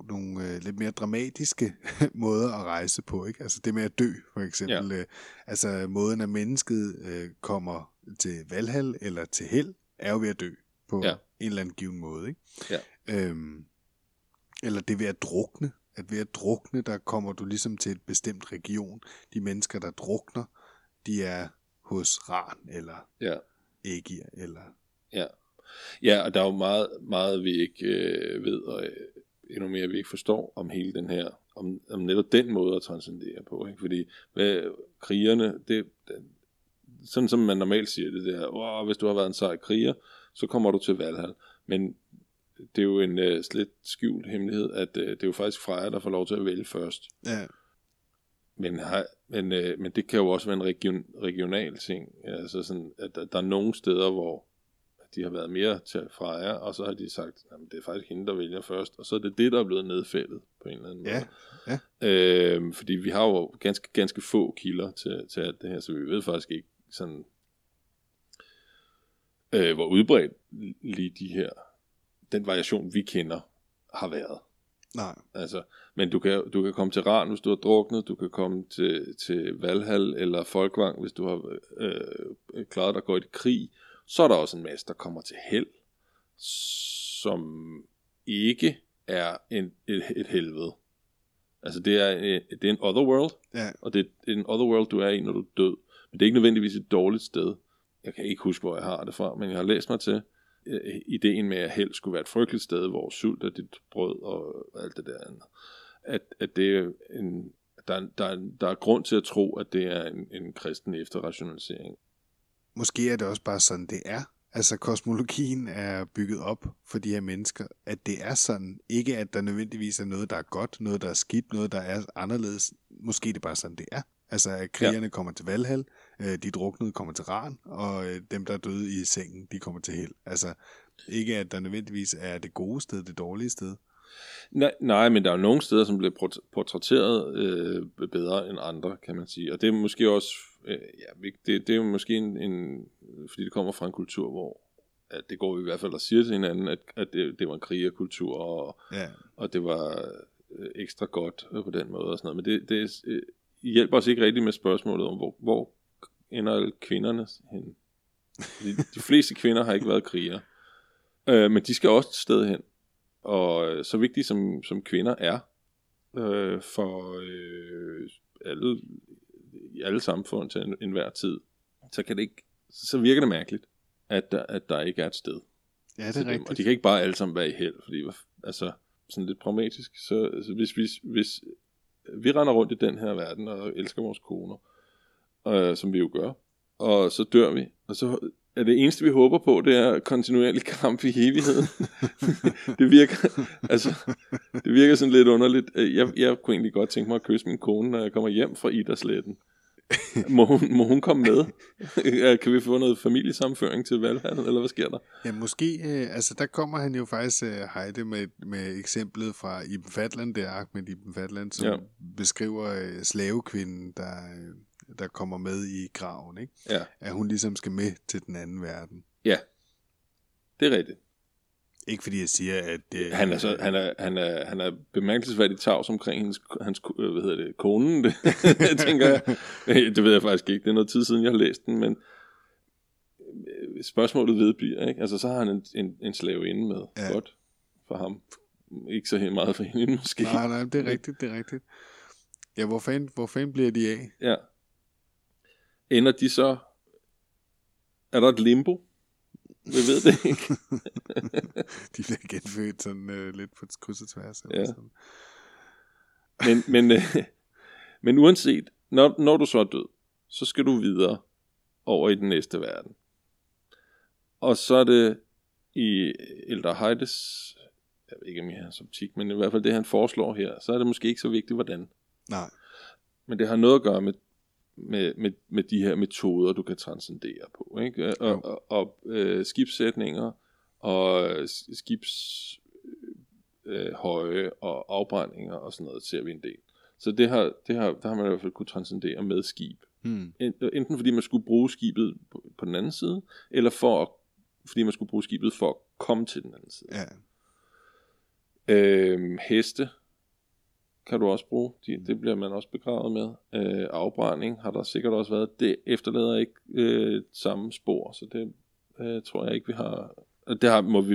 nogle lidt mere dramatiske måder at rejse på, ikke? Altså det med at dø, for eksempel. Ja. Altså måden, at mennesket kommer til Valhall eller til Hel, er jo ved at dø på en eller anden given måde, ikke? Ja. Eller det ved at drukne. At ved at drukne, der kommer du ligesom til et bestemt region. De mennesker, der drukner, de er hos Ran eller Ægir eller... Ja. Ja, og der er jo meget, meget vi ikke ved, og endnu mere vi ikke forstår om hele den her, om netop den måde at transcendere på, ikke? Fordi krigerne, sådan som man normalt siger det der, hvis du har været en sej kriger, så kommer du til Valhall. Men det er jo en slet skjult hemmelighed, at det er jo faktisk Freja, der får lov til at vælge først. Ja. Men det kan jo også være en regional ting, altså sådan, at der er nogle steder, hvor de har været mere til Freja, og så har de sagt, at det er faktisk hende, der vælger først, og så er det, der er blevet nedfældet på en eller anden måde. Ja. Fordi vi har jo ganske få kilder til alt det her, så vi ved faktisk ikke sådan, hvor udbredt lige de her, den variation, vi kender, har været. Nej. Altså, men du kan komme til Ran, hvis du har druknet, du kan komme til Valhall eller Folkvang, hvis du har klaret dig godt i krig. Så er der også en masse, der kommer til Hel, som ikke er et helvede. Altså det er en otherworld, og det er en otherworld, du er i, når du er død. Men det er ikke nødvendigvis et dårligt sted. Jeg kan ikke huske, hvor jeg har det fra, men jeg har læst mig til ideen med, at Hel skulle være et frygteligt sted, hvor sult er dit brød og alt det der andet. At det er en, der er grund til at tro, at det er en kristen efterrationalisering. Måske er det også bare sådan, det er. Altså kosmologien er bygget op for de her mennesker, at det er sådan. Ikke at der nødvendigvis er noget, der er godt, noget, der er skidt, noget, der er anderledes. Måske er det bare sådan, det er. Altså at krigerne kommer til Valhall, de druknede kommer til Ran, og dem, der er døde i sengen, de kommer til Hel. Altså ikke at der nødvendigvis er det gode sted, det dårlige sted. Nej, men der er jo nogle steder, som bliver portrætteret bedre end andre, kan man sige. Og det er måske også, det er jo måske en, fordi det kommer fra en kultur, hvor at det går i hvert fald at sige til hinanden, at det var en krigerkultur, og det var ekstra godt på den måde og sådan noget. Men det hjælper os ikke rigtig med spørgsmålet om, hvor ender kvinderne hen? De fleste kvinder har ikke været kriger, men de skal også et sted hen. Og så vigtige som kvinder er for alle samfund til enhver tid, så kan det ikke, så virker det mærkeligt, at der ikke er et sted. Ja, det er rigtigt. Og de kan ikke bare alle sammen være i Hel, fordi altså sådan lidt pragmatisk, så altså, hvis vi render rundt i den her verden og elsker vores koner, som vi jo gør, og så dør vi, og så at det eneste, vi håber på, det er kontinuerlig kamp i evigheden. det virker sådan lidt underligt. Jeg kunne egentlig godt tænke mig at kysse min kone, når jeg kommer hjem fra Iddersletten. Må hun komme med? Kan vi få noget familiesamføring til Valhall, eller hvad sker der? Ja, måske. Altså, der kommer han jo faktisk, Heide, med eksemplet fra Ibn Fadlan, det er Ahmad Ibn Fadlan, som beskriver slavekvinden, der kommer med i graven, ikke? Ja. At hun ligesom skal med til den anden verden. Ja, det er rigtigt. Ikke fordi jeg siger, at... Han er bemærkelsesværdigt tavs omkring hans konen. Det tænker jeg. Det ved jeg faktisk ikke. Det er noget tid siden, jeg har læst den, men spørgsmålet vedbliver, ikke? Altså, så har han en slave inde med. Ja. Godt for ham. Ikke så helt meget for hende, måske. Nej, det er rigtigt, det er rigtigt. Ja, hvor fanden bliver de af? Ja. Ender de så... Er der et limbo? Vi ved det ikke. De bliver genfødt sådan lidt på kryds og tværs. Ja. Sådan. Men uanset, når du så er død, så skal du videre over i den næste verden. Og så er det i Eldar Heides, jeg ved ikke om jeg har hans optik, men i hvert fald det han foreslår her, så er det måske ikke så vigtigt, hvordan. Nej. Men det har noget at gøre med med de her metoder, du kan transcendere på, ikke? Og skibssætninger og skibshøje og afbrændinger og sådan noget ser vi en del. Så det har man i hvert fald kunne transcendere med skib. Enten fordi man skulle bruge skibet på den anden side, eller fordi man skulle bruge skibet for at komme til den anden side. Ja. Heste kan du også bruge. Det bliver man også begravet med. Afbrænding har der sikkert også været. Det efterlader ikke samme spor, så det tror jeg ikke, vi har. Det her må vi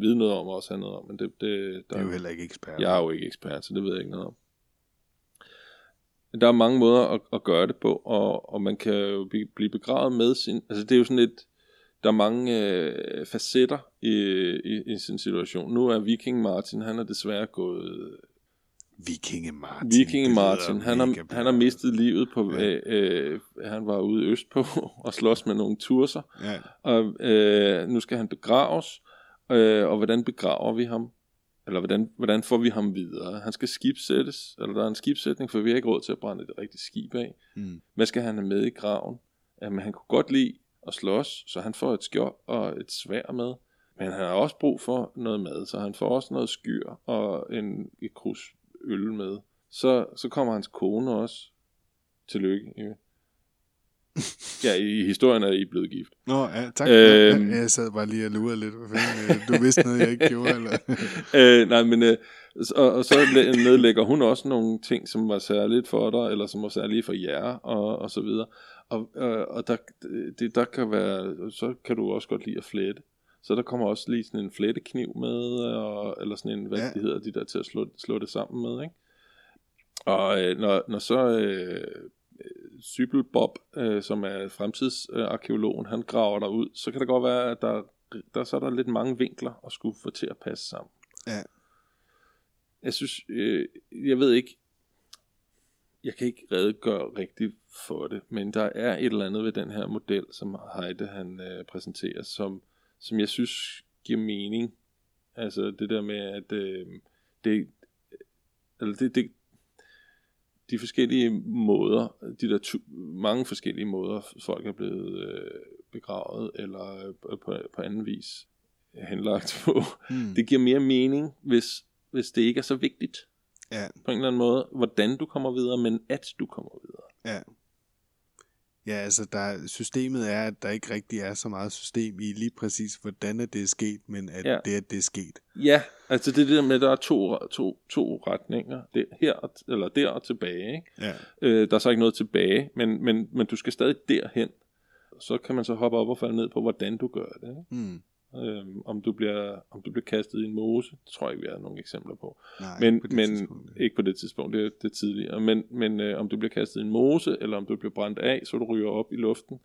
vide noget om og også have noget om. Men det er jo heller ikke ekspert. Jeg er jo ikke ekspert, så det ved jeg ikke noget om. Der er mange måder at gøre det på, og man kan jo blive begravet med sin... Altså det er jo sådan lidt... Der er mange facetter i sin situation. Nu er Viking Martin, han er desværre gået... Vikinge Martin. Han har mistet livet på... Ja. Han var ude østpå og slås med nogle turser. Ja. Og nu skal han begraves. Og hvordan begraver vi ham? Eller hvordan får vi ham videre? Han skal skibsættes, eller der er en skibsætning, for vi har ikke råd til at brænde det rigtige skib af. Hvad skal han have med i graven? Jamen, han kunne godt lide at slås, så han får et skjold og et sværd med. Men han har også brug for noget mad, så han får også noget skyr og et krus øl med. Så kommer hans kone også. Tillykke. Ja, i historien er I blevet gift. Nå, ja, tak. Jeg sad bare lige og lurede lidt. Du vidste noget, jeg ikke gjorde, eller? Nej, men... og så nedlægger hun også nogle ting, som var særligt for dig, eller som var særligt for jer, og så videre. Og der kan være... Så kan du også godt lide at flette. Så der kommer også lige sådan en flettekniv med, eller sådan en... Hvad det hedder, de der til at slå det sammen med, ikke? Og når så... Sybelbob, som er fremtidsarkæologen, han graver der ud, så kan det godt være, at der er lidt mange vinkler at skulle få til at passe sammen. Ja. Jeg synes, jeg ved ikke, jeg kan ikke redegøre rigtigt for det, men der er et eller andet ved den her model, som Heide han præsenterer, som jeg synes giver mening. Altså det der med, at de forskellige måder, mange forskellige måder, folk er blevet begravet, eller på anden vis henlagt på. Det giver mere mening, hvis det ikke er så vigtigt. Ja. På en eller anden måde, hvordan du kommer videre, men at du kommer videre. Ja. Ja, altså systemet er, at der ikke rigtig er så meget system i lige præcis, hvordan det er sket, men at det er sket. Ja, altså det der med, at der er to retninger, det her, eller der og tilbage. Ikke? Ja. Der er så ikke noget tilbage, men du skal stadig derhen. Så kan man så hoppe op og falde ned på, hvordan du gør det. Ikke? Om du bliver kastet i en mose, det tror jeg ikke, vi har nogle eksempler på. Nej, ikke på det tidspunkt, det er tidligere. Men om du bliver kastet i en mose, eller om du bliver brændt af, så du ryger op i luften,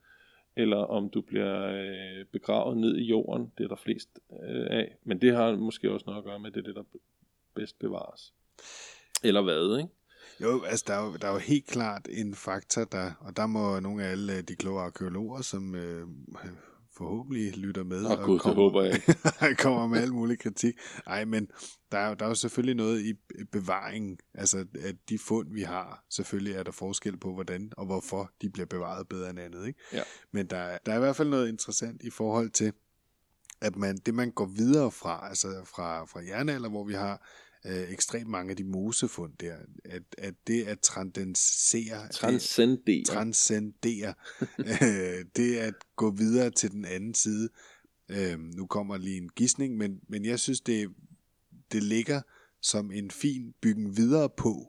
eller om du bliver begravet ned i jorden, det er der flest af. Men det har måske også noget at gøre med, at det er det, der bedst bevares. Eller hvad, ikke? Jo, altså der er jo helt klart en faktor, og der må nogle af alle de kloge arkeologer, som... forhåbentlig lytter med og kommer, det håber jeg ikke. Kommer med al mulig kritik. Nej, men der er jo selvfølgelig noget i bevaringen, altså at de fund vi har, selvfølgelig er der forskel på hvordan og hvorfor de bliver bevaret bedre end andet, ikke? Ja. Men der er i hvert fald noget interessant i forhold til at man går videre fra, altså fra jernalder, hvor vi har ekstremt mange af de mosefund der, at det at transcendere, det at gå videre til den anden side. Nu kommer lige en gisning, men jeg synes, det ligger som en fin byggen videre på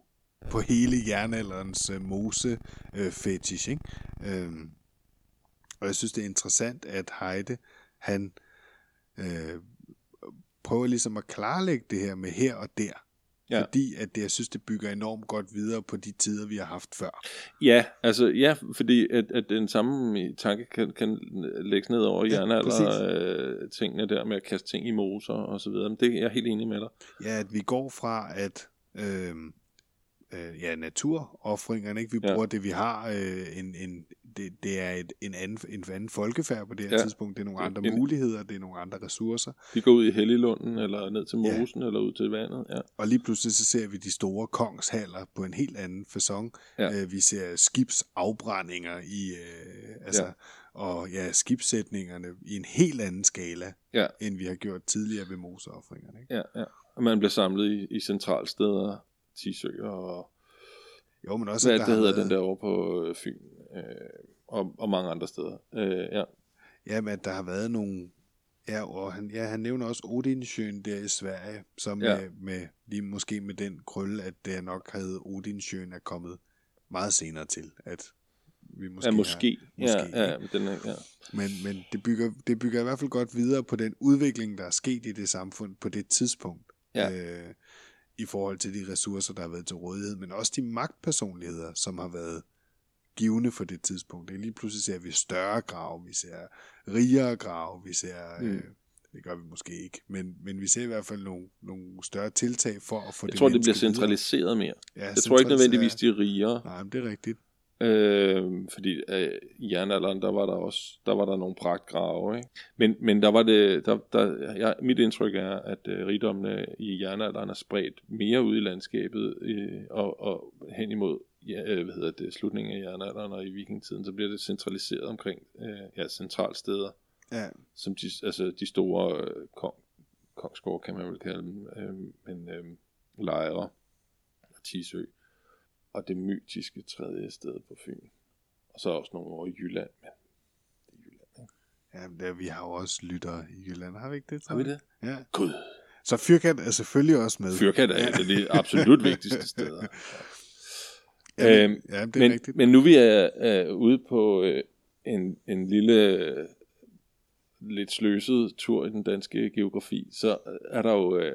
hele jernalderens mosefetish, ikke? Og jeg synes, det er interessant, at Heide, han... prøver ligesom at klarlægge det her med her og der. Ja. Fordi at det, jeg synes, det bygger enormt godt videre på de tider, vi har haft før. Ja, altså ja, fordi at den samme tanke kan lægges ned over jernalder, tingene der med at kaste ting i moser og så videre. Men det er jeg helt enig med dig. Ja, at vi går fra at naturoffringerne, ikke? Vi bruger det, vi har, en det er en anden folkefærd på det her tidspunkt. Det er nogle andre muligheder, det er nogle andre ressourcer. De går ud i Helliglunden, eller ned til mosen, eller ud til vandet. Ja. Og lige pludselig så ser vi de store kongshaller på en helt anden facon. Ja. Vi ser skibsafbrændinger i... Og skibssætningerne i en helt anden skala, end vi har gjort tidligere ved moseofringerne. Ikke? Ja, ja. Og man bliver samlet i centralsteder, Tisø og... Jo, men også... Hvad der hedder den der over på Fyn, og mange andre steder. Men der har været nogle... Ja, og han nævner også Odinsjøen der i Sverige, som lige måske med den krølle, at det nok havde Odinsjøen er kommet meget senere til, at... Men det bygger i hvert fald godt videre på den udvikling, der er sket i det samfund på det tidspunkt, i forhold til de ressourcer, der har været til rådighed, men også de magtpersonligheder, som har været givende for det tidspunkt. Det er lige pludselig ser vi større grave, vi ser rigere grave, vi ser... det gør vi måske ikke, men vi ser i hvert fald nogle større tiltag for at få det. Jeg tror, det bliver centraliseret mere. Ja, jeg tror ikke nødvendigvis, de er rigere. Nej, men det er rigtigt. Fordi i jernalderen der var der nogle pragtgrave, ikke? Men der var det mit indtryk er, at rigdommene i jernalderen er spredt mere ud i landskabet, og hen imod slutningen af jernalderen og i vikingetiden, så bliver det centraliseret omkring centralsteder, som de store kongsgårde kan man vel kalde dem, lejre og Tisø. Og det mytiske tredje sted på Fyn. Og så også nogle over i Jylland. Ja, det er Jylland, ikke? Ja, vi har jo også lyttere i Jylland, har vi ikke det? Har vi det? Ja. God. Så Fyrkat er selvfølgelig også med. Fyrkat er det absolut vigtigste steder. Ja, det er rigtigt. Men nu vi er ude på en lille, lidt sløset tur i den danske geografi, så er der jo...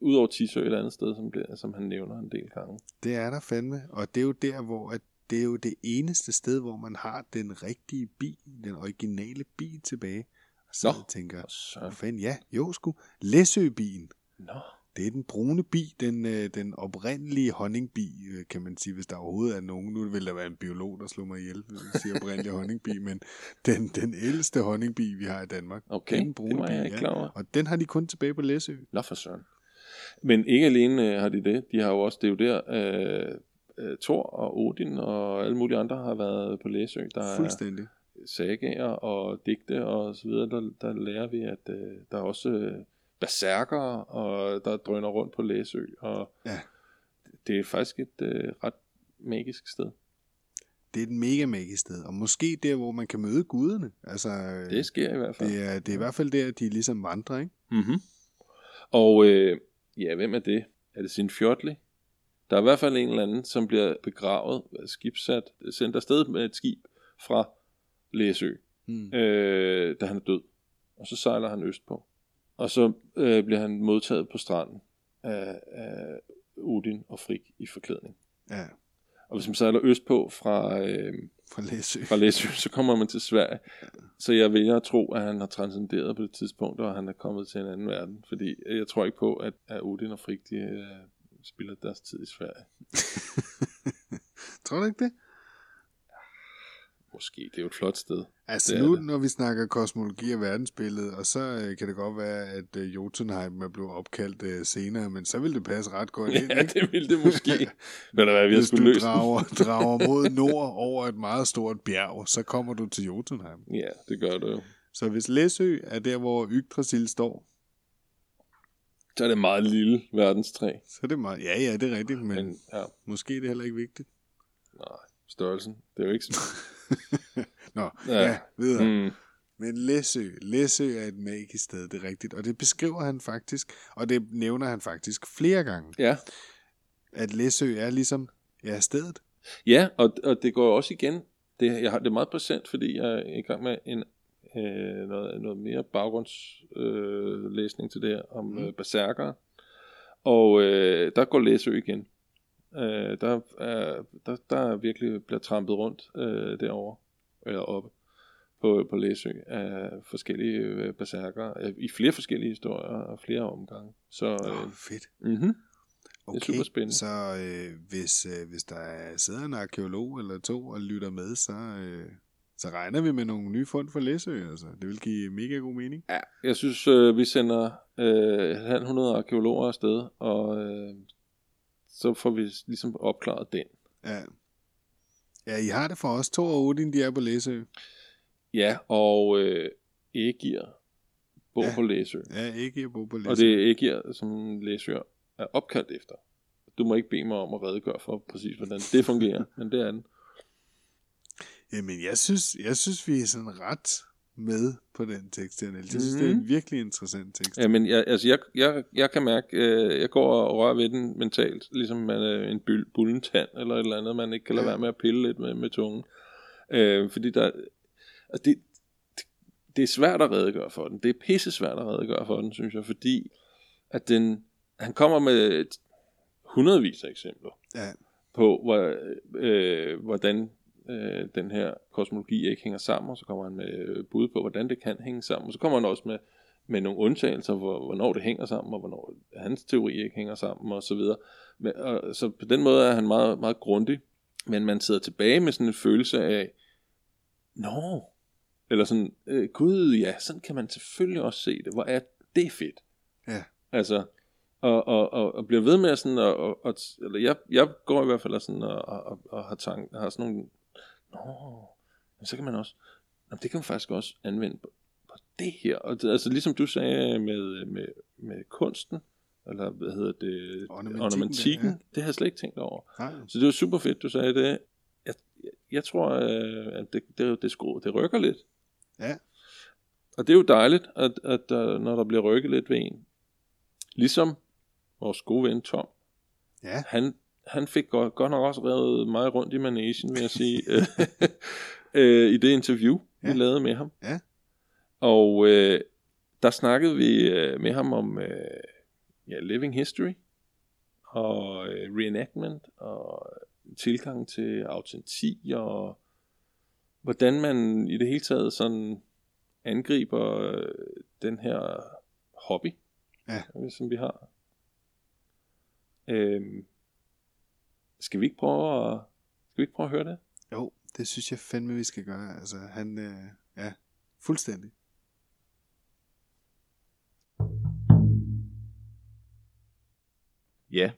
udover Tisø eller andet sted, som han nævner en del gange. Det er der fandme, og det er jo der, hvor det er jo det eneste sted, hvor man har den rigtige bi, den originale bi tilbage. Og så jeg tænker, hvad fanden, Læsø-bien. Nå. Det er den brune bi, den oprindelige honningbi, kan man sige, hvis der overhovedet er nogen. Nu vil der være en biolog, der slog mig ihjel, hvis jeg siger oprindelig honningbi, men den ældste honningbi, vi har i Danmark. Okay, den brune bi, og den har de kun tilbage på Læsø. Nå for søren. Men ikke alene har de det. De har jo også, det er jo der, Thor og Odin og alle mulige andre har været på Læsø. Der fuldstændig. Er sagaer og digte og så videre, der lærer vi, at der er også berserkere, og der drøner rundt på Læsø. Og det er faktisk et ret magisk sted. Det er et mega magisk sted, og måske der, hvor man kan møde guderne. Altså, det sker i hvert fald. Det er i hvert fald der, de ligesom vandrer, ikke? Mhm. Og hvem er det? Er det sin Fjortli? Der er i hvert fald en eller anden, som bliver begravet, skibsat, sendt afsted med et skib fra Læsø, da han er død. Og så sejler han østpå. Og så bliver han modtaget på stranden af Odin og Frigg i forklædning. Ja. Og hvis man sejler østpå fra Læsø, så kommer man til Sverige. Så jeg vælger at tro, at han har transcenderet på det tidspunkt, og han er kommet til en anden verden. Fordi jeg tror ikke på, at Odin og Frigg, de spiller deres tid i Sverige. Tror du ikke det? Måske, det er jo et flot sted. Altså nu, når vi snakker kosmologi og verdensbillede, og så kan det godt være, at Jotunheim er blevet opkaldt senere, men så vil det passe ret godt ind, ikke? Ja, det vil det måske. Men hvad, vi hvis du drager mod nord over et meget stort bjerg, så kommer du til Jotunheim. Ja, det gør du jo. Så hvis Læsø er der, hvor Yggdrasil står, så er det meget lille verdenstræ. Så er det meget, ja, det er rigtigt, men måske er det heller ikke vigtigt. Nej, størrelsen, det er jo ikke sådan. Nå, videre. Men Læsø er et magisk sted, det er rigtigt. Og det beskriver han faktisk, og det nævner han faktisk flere gange. Ja. At Læsø er ligesom stedet. Ja, og det går også igen. Jeg har det meget præsent, fordi jeg er i gang med noget mere baggrundslæsning til det her om berserkere. Og der går Læsø igen. Der virkelig bliver trampet rundt derovre, eller oppe på Læsø af forskellige berserkere, i flere forskellige historier og flere omgange. Så fedt. Okay, det er super spændende. Så hvis der sidder en arkeolog eller to og lytter med, så regner vi med nogle nye fund for Læsø. Altså. Det vil give mega god mening. Ja, jeg synes, vi sender 100 arkeologer afsted, og så får vi ligesom opklaret den. Ja. Ja, I har det for os 2 og 8, de er på Læsø. Ja, og Ægir bor på Læsø. Ja, Ægir bor på Læsø. Og det er Ægir, som Læsø er opkaldt efter. Du må ikke bede mig om at redegøre for præcis, hvordan det fungerer, men det er den. Jamen, jeg synes vi er sådan ret med på den tekst. Jeg synes, det er en virkelig interessant tekst. Jamen, jeg kan mærke, jeg går og rører ved den mentalt, ligesom man en bullentand eller et eller andet, man ikke kan lade være med at pille lidt med tungen. Fordi der... Det er svært at redegøre for den. Det er pissesvært at redegøre for den, synes jeg, fordi at han kommer med hundredvis af eksempler på, hvordan den her kosmologi ikke hænger sammen, og så kommer han med bud på, hvordan det kan hænge sammen, og så kommer han også med nogle undtagelser, hvornår det hænger sammen, og hvornår hans teori ikke hænger sammen, og så videre. Så på den måde er han meget, meget grundig, men man sidder tilbage med sådan en følelse af, nå, eller sådan, gud ja, sådan kan man selvfølgelig også se det, hvor er det fedt. Ja. Altså, og bliver ved med sådan, eller jeg går i hvert fald sådan, og har sådan nogle, nå, så kan man også, det kan man faktisk også anvende på det her, og det, altså ligesom du sagde med kunsten, eller hvad hedder det, ornamentikken, det har jeg slet ikke tænkt over. Nej. Så det var super fedt, du sagde det. Jeg tror, at det rykker lidt. Ja. Og det er jo dejligt, at når der bliver rykket lidt ved en. Ligesom vores gode ven Tom. Ja. Han fik godt nok også revet meget rundt i manegen, vil jeg sige, i det interview, vi lavede med ham. Ja. Og der snakkede vi med ham om living history og reenactment og tilgang til autentik og hvordan man i det hele taget sådan angriber den her hobby, som vi har. Skal vi ikke prøve at høre det? Jo, det synes jeg fandme vi skal gøre. Altså han fuldstændig. Ja.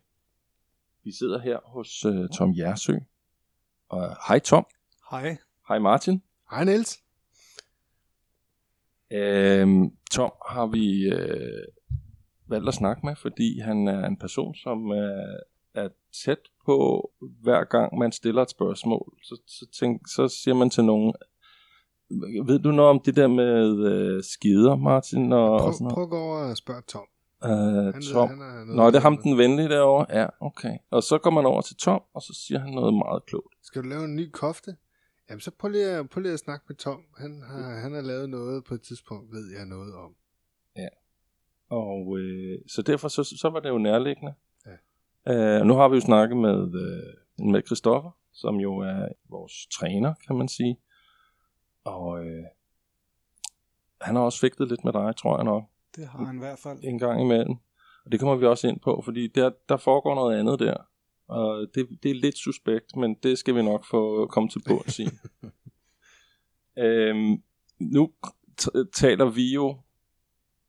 Vi sidder her hos Tom Jersø. Og hej Tom. Hej. Hej Martin. Hej Niels. Tom har vi valgt at snakke med, fordi han er en person, som er tæt på, hver gang man stiller et spørgsmål, så siger man til nogen, ved du noget om det der med skider, Martin? Og sådan noget? Prøv at gå over og spørge Tom. Tom. Nå, det er ham den venlige derovre. Ja, okay. Og så går man over til Tom, og så siger han noget meget klogt. Skal du lave en ny kofte? Jamen, så prøv lige at snakke med Tom. Han har lavet noget på et tidspunkt, ved jeg noget om. Ja. Og så derfor, så var det jo nærliggende. Ja. Nu har vi jo snakket med Christoffer, som jo er vores træner, kan man sige. Og han har også fægtet lidt med dig, tror jeg nok. Det har han i hvert fald. En gang imellem. Og det kommer vi også ind på, fordi der foregår noget andet der. Og det er lidt suspekt, men det skal vi nok få komme til bunds i. Nu taler vi jo,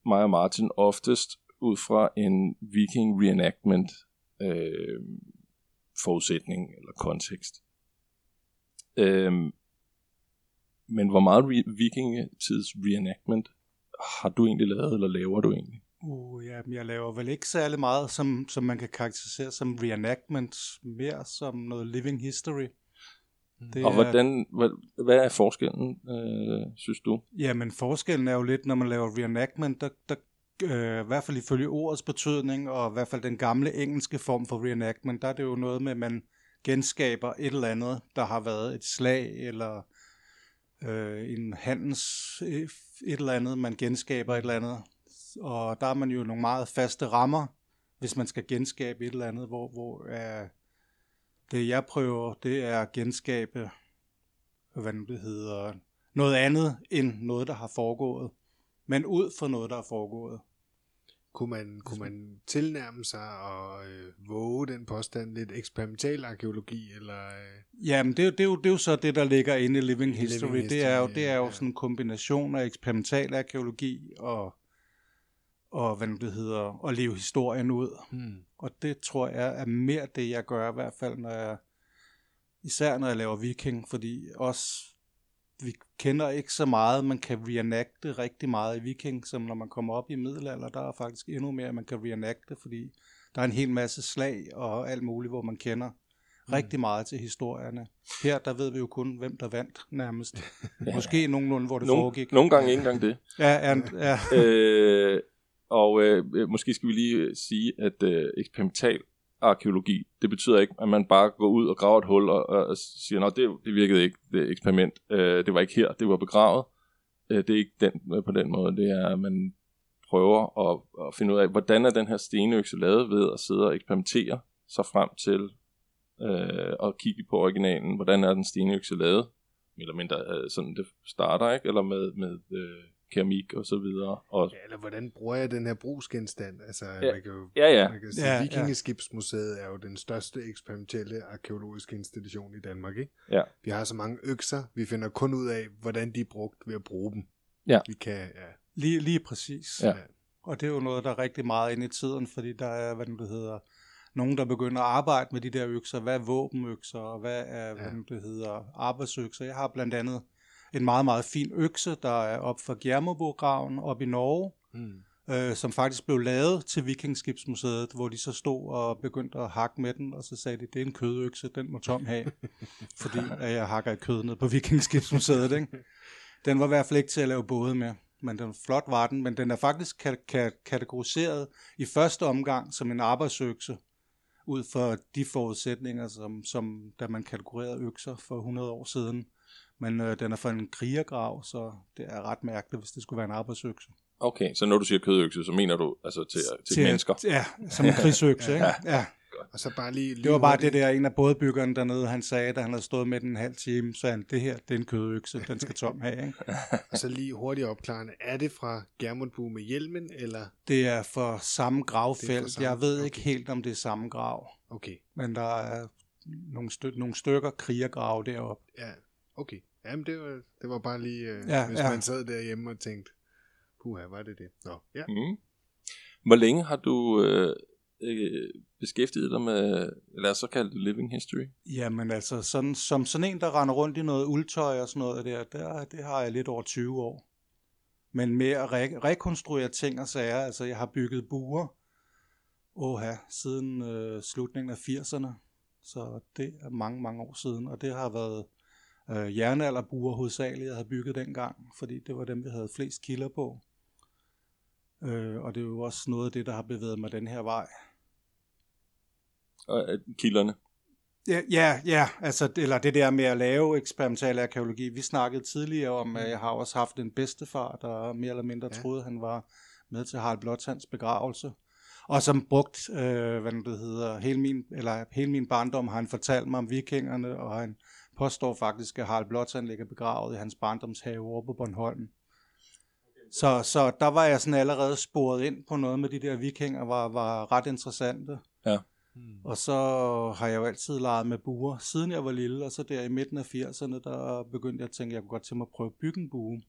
mig og Martin, oftest ud fra en viking reenactment forudsætning eller kontekst. Men hvor meget vikingetids reenactment har du egentlig lavet, eller laver du egentlig? Jeg laver vel ikke særlig meget, som man kan karakterisere som reenactment, mere som noget living history. Og hvad er forskellen, synes du? Jamen forskellen er jo lidt, når man laver reenactment, der i hvert fald ifølge ordets betydning, og i hvert fald den gamle engelske form for reenactment, der er det jo noget med, at man genskaber et eller andet, der har været et slag, eller en et eller andet, man genskaber et eller andet, og der er man jo nogle meget faste rammer, hvis man skal genskabe et eller andet, hvor det jeg prøver, det er at genskabe, hvad det hedder, noget andet end noget, der har foregået, men ud fra noget, der er foregået. Kunne man tilnærme sig og våge den påstand lidt eksperimental arkeologi eller? Jamen det er jo så det der ligger inde i living history. Det er jo sådan en kombination af eksperimental arkeologi og hvad det hedder og leve historien ud. Hmm. Og det tror jeg er mere det jeg gør i hvert fald især når jeg laver viking, fordi også vi kender ikke så meget, man kan reenacte rigtig meget i viking, som når man kommer op i middelalder, der er faktisk endnu mere, man kan reenacte, fordi der er en hel masse slag og alt muligt, hvor man kender rigtig meget til historierne. Her, der ved vi jo kun, hvem der vandt nærmest. Ja. Måske nogenlunde, hvor det foregik. Nogle gange ikke engang det. Ja. Måske skal vi lige sige, at eksperimental arkeologi, det betyder ikke, at man bare går ud og graver et hul og siger, nå, det virkede ikke, det eksperiment, det var ikke her, det var begravet. Det er ikke på den måde, det er, at man prøver at finde ud af, hvordan er den her stenøkse lavet ved at sidde og eksperimentere sig frem til at kigge på originalen, hvordan er den stenøkse lavet, eller mindre sådan det starter, ikke? Eller med keramik og så videre. Og ja, eller hvordan bruger jeg den her brugsgenstand? Altså, ja. Man kan sige, ja, Vikingskibsmuseet er jo den største eksperimentelle arkeologiske institution i Danmark, ikke? Ja. Vi har så mange økser, vi finder kun ud af, hvordan de er brugt ved at bruge dem. Ja. Vi kan, Lige præcis. Ja. Og det er jo noget, der er rigtig meget inde i tiden, fordi der er, nogen, der begynder at arbejde med de der økser. Hvad er våbenøkser, og hvad er, arbejdsøkser? Jeg har blandt andet en meget, meget fin økse, der er op for Gjermundbu-graven op i Norge, som faktisk blev lavet til Vikingskibsmuseet, hvor de så stod og begyndte at hakke med den, og så sagde de, det er en kødøkse, den må Tom have, fordi jeg hakker i kød ned på Vikingskibsmuseet. Ikke? Den var i hvert fald ikke til at lave både med, men den flot var den, men den er faktisk kategoriseret i første omgang som en arbejdsøkse, ud fra de forudsætninger, som da man kategorerede økser for 100 år siden. Men den er for en krigergrav, så det er ret mærkeligt, hvis det skulle være en arbejdsøkse. Okay, så når du siger kødøkse, så mener du altså til mennesker? Ja, som en krigsøkse, ikke? Ja. Og så bare lige det var bare det der, en af bådebyggerne dernede, han sagde, da han havde stået med den en halv time, så han, det her, det er en kødøkse, den skal Tom have, ikke? Og så lige hurtigt opklarende, er det fra Gjermundbu med hjelmen, eller? Det er fra samme gravfelt. Jeg ved ikke helt, om det er samme grav. Okay. Men der er nogle stykker krigergrav deroppe. Ja, okay. Jamen, det var bare lige, hvis man sad derhjemme og tænkte, puha, var det det? Nå, ja. Mm. Hvor længe har du beskæftiget dig med, lad os så kalde det living history? Jamen, altså, sådan en, der render rundt i noget uldtøj og sådan noget der, det har jeg lidt over 20 år. Men med at rekonstruere ting og sager, altså, jeg har bygget buer, siden slutningen af 80'erne. Så det er mange, mange år siden, og det har været jernalderbuer hovedsageligt, jeg havde bygget dengang, fordi det var dem, vi havde flest kilder på. Og det er jo også noget af det, der har bevæget mig den her vej. Og kilderne? Ja, altså, eller det der med at lave eksperimental arkeologi. Vi snakkede tidligere om, at jeg har også haft en bedstefar, der mere eller mindre troede, han var med til Harald Blåtands begravelse. Og som brugt, hele min barndom, har han fortalt mig om vikingerne, og han påstår faktisk, at Harald Blåtand ligger begravet i hans barndomshave over på Bornholm. Så der var jeg sådan allerede sporet ind på noget med de der vikinger, var ret interessante. Ja. Og så har jeg jo altid leget med buer, siden jeg var lille, og så der i midten af 80'erne, der begyndte jeg at tænke, at jeg kunne godt tænke mig at prøve at bygge en bue.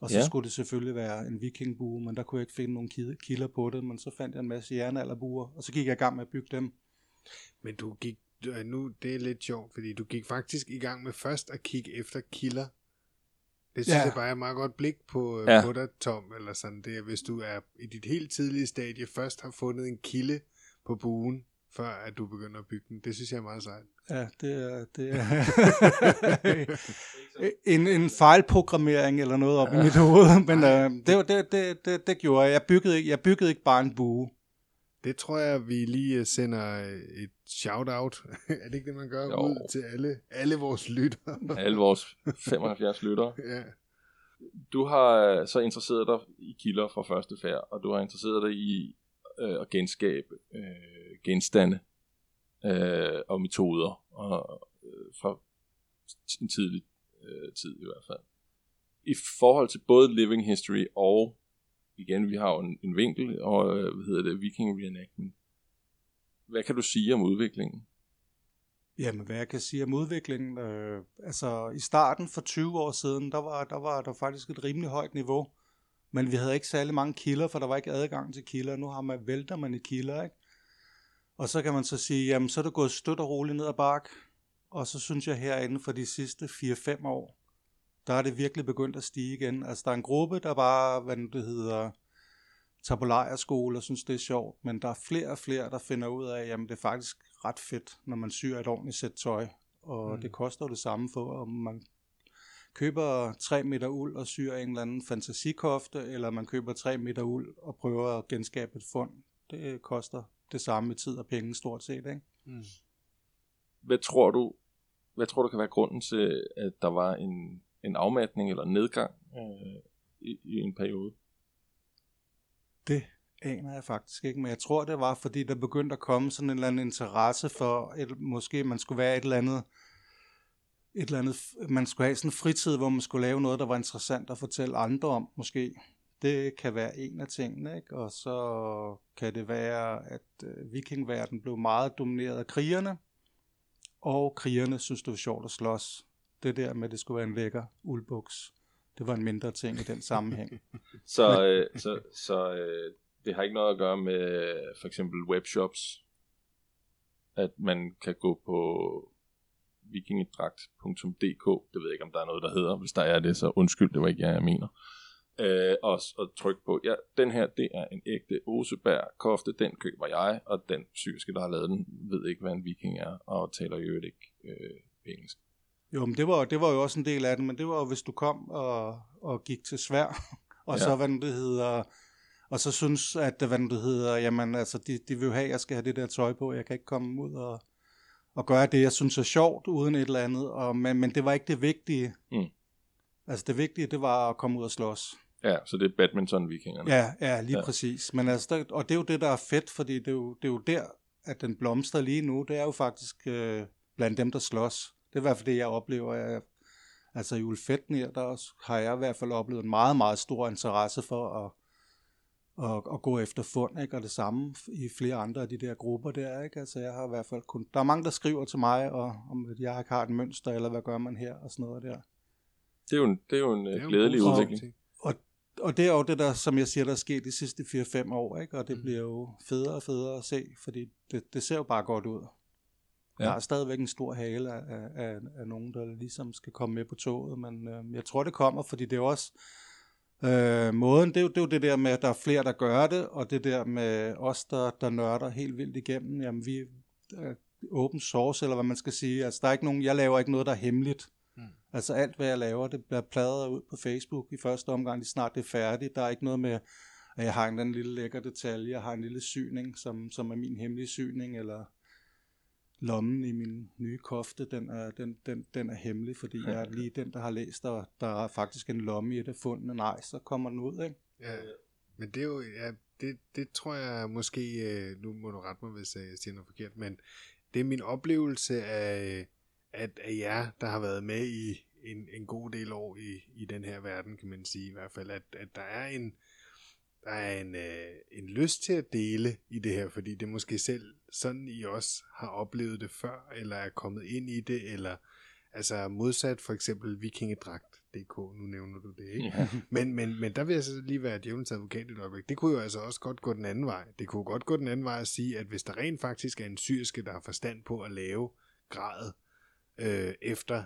Og så skulle det selvfølgelig være en vikingbue, men der kunne jeg ikke finde nogen kilder på det, men så fandt jeg en masse jernalderbuer, og så gik jeg i gang med at bygge dem. Men det er lidt sjovt, fordi du gik faktisk i gang med først at kigge efter kilder. Det synes jeg bare er meget godt blik på dig, Tom, eller sådan det, hvis du er i dit helt tidlige stadie først har fundet en kilde på buen, før at du begynder at bygge den. Det synes jeg er meget sejt. Ja, det er en fejlprogrammering eller noget op i mit hoved, men det gjorde jeg. Jeg byggede ikke bare en bue. Det tror jeg, vi lige sender et shout-out. Er det ikke det, man gør? Jo. Ud til alle vores lyttere? Alle vores 75 lyttere. Ja. Du har så interesseret dig i kilder fra første færd, og du har interesseret dig i at genskabe genstande og metoder og, fra en tidlig tid i hvert fald. I forhold til både living history og igen, vi har jo en vinkel, og viking reenactment. Hvad kan du sige om udviklingen? Jamen, hvad jeg kan sige om udviklingen? Altså, i starten for 20 år siden, der var faktisk et rimelig højt niveau, men vi havde ikke særlig mange kilder, for der var ikke adgang til kilder. Nu har man, vælter man i kilder, ikke? Og så kan man så sige, jamen, så er det gået støt og roligt ned ad bakke, og så synes jeg herinde for de sidste 4-5 år, der er det virkelig begyndt at stige igen. Altså, der er en gruppe, der bare, tabulajerskole og synes, det er sjovt, men der er flere og flere, der finder ud af, jamen, det er faktisk ret fedt, når man syr et ordentligt sæt tøj, og det koster det samme for, om man køber 3 meter uld og syr en eller anden fantasikofte, eller man køber 3 meter uld og prøver at genskabe et fund. Det koster det samme i tid og penge stort set, ikke? Mm. Hvad tror du kan være grunden til, at der var en afmatning eller nedgang i en periode? Det aner jeg faktisk ikke, men jeg tror, det var, fordi der begyndte at komme sådan en eller anden interesse for, måske man skulle være et eller andet, man skulle have sådan en fritid, hvor man skulle lave noget, der var interessant at fortælle andre om, måske. Det kan være en af tingene, ikke? Og så kan det være, at vikingverden blev meget domineret af krigerne, og krigerne synes, det var sjovt at slås. Det der med, at det skulle være en lækker uldbuks. Det var en mindre ting i den sammenhæng. Så det har ikke noget at gøre med for eksempel webshops, at man kan gå på vikingedragt.dk, det ved jeg ikke, om der er noget, der hedder. Hvis der er det, så undskyld, det var ikke jeg mener. Og trykke på, ja, den her, det er en ægte Oseberg-kofte, den køber jeg, og den syriske, der har lavet den, ved ikke, hvad en viking er, og taler jo ikke engelsk. Jo, men det var jo også en del af det, men det var jo, hvis du kom og gik til Sverige, og så, og så synes, at jamen, altså, de vil have, at jeg skal have det der tøj på, jeg kan ikke komme ud og gøre det, jeg synes er sjovt, uden et eller andet, men det var ikke det vigtige. Mm. Altså, det vigtige, det var at komme ud og slås. Ja, så det er badminton-vikingerne. Ja, lige præcis. Men altså, og det er jo det, der er fedt, fordi det er jo der, at den blomster lige nu, det er jo faktisk blandt dem, der slås. Det er i hvert fald det, jeg oplever. I Ulfhedner, der har jeg i hvert fald oplevet en meget, meget stor interesse for at gå efter fund, ikke? Og det samme i flere andre af de der grupper der, ikke? Altså, jeg har i hvert fald kun... Der er mange, der skriver til mig, om at jeg ikke har et mønster, eller hvad gør man her, og sådan noget der. Det er jo en glædelig udvikling. Og det er jo det, der, som jeg siger, der er sket de sidste 4-5 år, ikke? Og det bliver jo federe og federe at se, fordi det ser jo bare godt ud. Ja. Der er stadigvæk en stor hale af nogen, der ligesom skal komme med på toget, men jeg tror, det kommer, fordi det er også måden, det er jo det der med, at der er flere, der gør det, og det der med os, der nørder helt vildt igennem. Jamen, vi er open source, eller hvad man skal sige. Altså, der er ikke nogen, jeg laver ikke noget, der er hemmeligt. Mm. Altså, alt hvad jeg laver, det bliver pladret ud på Facebook i første omgang, lige snart det er færdigt. Der er ikke noget med, at jeg har en anden lille lækker detalje, jeg har en lille syning, som er min hemmelige syning, eller... Lommen i min nye kofte, den er hemmelig, fordi jeg er lige den, der har læst, og der er faktisk en lomme i det fundne. Nej, så kommer den ud, ikke? Ja, men det er jo, ja, det tror jeg måske, nu må du rette mig, hvis jeg siger noget forkert, men det er min oplevelse af, at jer, der har været med i en god del år i den her verden, kan man sige i hvert fald, at der er en lyst til at dele i det her, fordi det måske selv sådan I også har oplevet det før, eller er kommet ind i det, eller altså modsat for eksempel vikingedragt.dk, nu nævner du det, ikke? Ja. Men der vil jeg så lige være djævelens advokat i et øjeblik. Det kunne jo altså også godt gå den anden vej. Det kunne godt gå den anden vej at sige, at hvis der rent faktisk er en syriske, der har forstand på at lave gradet efter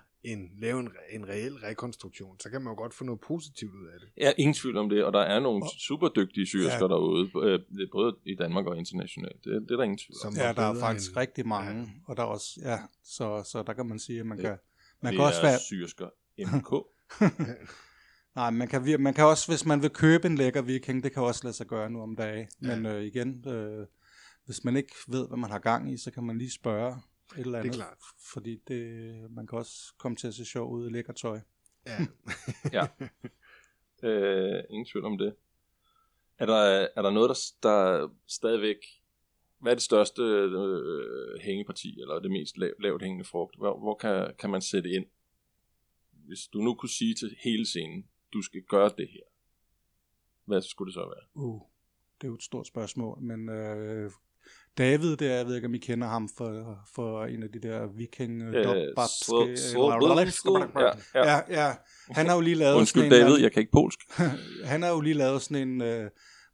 lave en reel rekonstruktion, så kan man jo godt få noget positivt ud af det. Ja, ingen tvivl om det, og der er nogle superdygtige syrsker derude, både i Danmark og internationalt. Det er der ingen tvivl om. Ja, der er faktisk rigtig mange, og der er også, så der kan man sige, at man kan... Man det kan også være syrsker MK. Nej, man kan også, hvis man vil købe en lækker viking, det kan også lade sig gøre nu om dagen, men igen, hvis man ikke ved, hvad man har gang i, så kan man lige spørge et eller andet, det er klart. Fordi man kan også komme til at se sjov ud i lækker tøj. Ja. Ingen tvivl om det. Er der noget, der stadigvæk... Hvad er det største hængeparti, eller det mest lavt hængende frugt? Hvor kan man sætte ind? Hvis du nu kunne sige til hele scenen, du skal gøre det her. hvad skulle det så være? Det er jo et stort spørgsmål, men David der, jeg ved ikke, om I kender ham for en af de der viking. Han har jo lige lavet undskyld, sådan en... David, jeg kan ikke polsk. Han har jo lige lavet sådan en,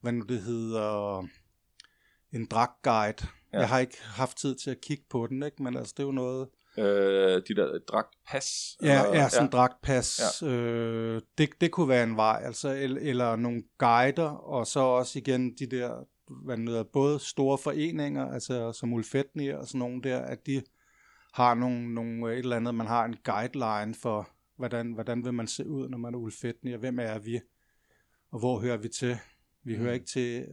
hvad nu det hedder, en dragtguide. Ja. Jeg har ikke haft tid til at kigge på den, ikke? Men altså, det er jo noget... de der dragtpas. Ja, sådan en dragtpas. Ja. Det kunne være en vej, altså. Eller nogle guider, og så også igen de der... både store foreninger, altså som Ulfhedner og sådan nogle der, at de har nogle et eller andet, man har en guideline for, hvordan vil man se ud, når man er Ulfhedner, hvem er vi, og hvor hører vi til? Vi hører ikke til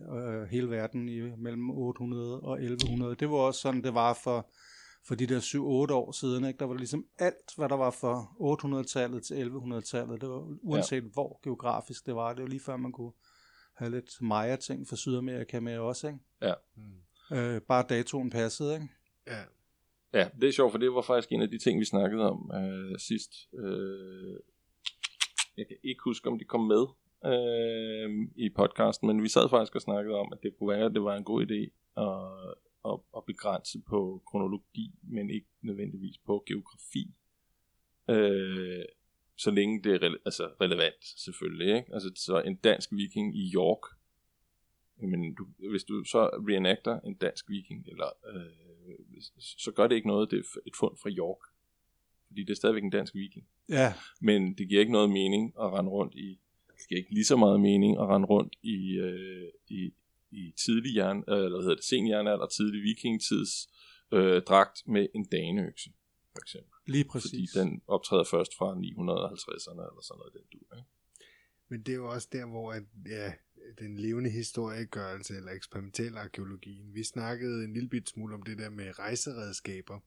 hele verden i mellem 800 og 1100. Det var også sådan, det var for de der 7-8 år siden, ikke? Der var ligesom alt, hvad der var fra 800-tallet til 1100-tallet, det var uanset hvor geografisk det var, det var lige før man kunne have lidt Maya-ting fra Sydamerika med også, ikke? Ja. Bare datoen passede, ikke? Ja. Ja, det er sjovt, for det var faktisk en af de ting, vi snakkede om sidst. Jeg kan ikke huske, om de kom med i podcasten, men vi sad faktisk og snakkede om, at det kunne være, at det var en god idé at begrænse på kronologi, men ikke nødvendigvis på geografi. Så længe det er relevant, selvfølgelig, ikke? Altså, så en dansk viking i York, men hvis du så reenacter en dansk viking, eller, så gør det ikke noget, det er et fund fra York. Fordi det er stadigvæk en dansk viking. Ja. Men det giver ikke noget mening at rende rundt i, det giver ikke lige så meget mening at rende rundt i, i tidlig senjernalder, tidlig vikingtids dragt med en daneøkse, for eksempel. Lige præcis. Fordi den optræder først fra 950'erne eller sådan noget, den du, ikke? Men det er jo også der, hvor at, ja, den levende historiegørelse eller eksperimentel arkeologien. Vi snakkede en lille bit smule om det der med rejseredskaber,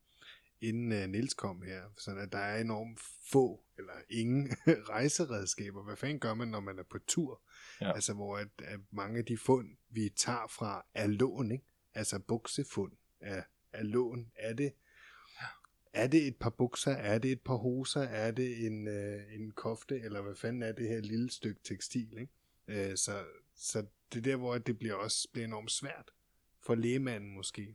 inden Niels kom her. Sådan at der er enormt få eller ingen rejseredskaber. Hvad fanden gør man, når man er på tur? Ja. Altså hvor at mange af de fund, vi tager fra, er lån, ikke? Altså buksefund er lån. Er det et par bukser? Er det et par hoser? Er det en kofte? Eller hvad fanden er det her lille stykke tekstil? Ikke? Så det der, hvor det bliver enormt svært for lægemanden måske.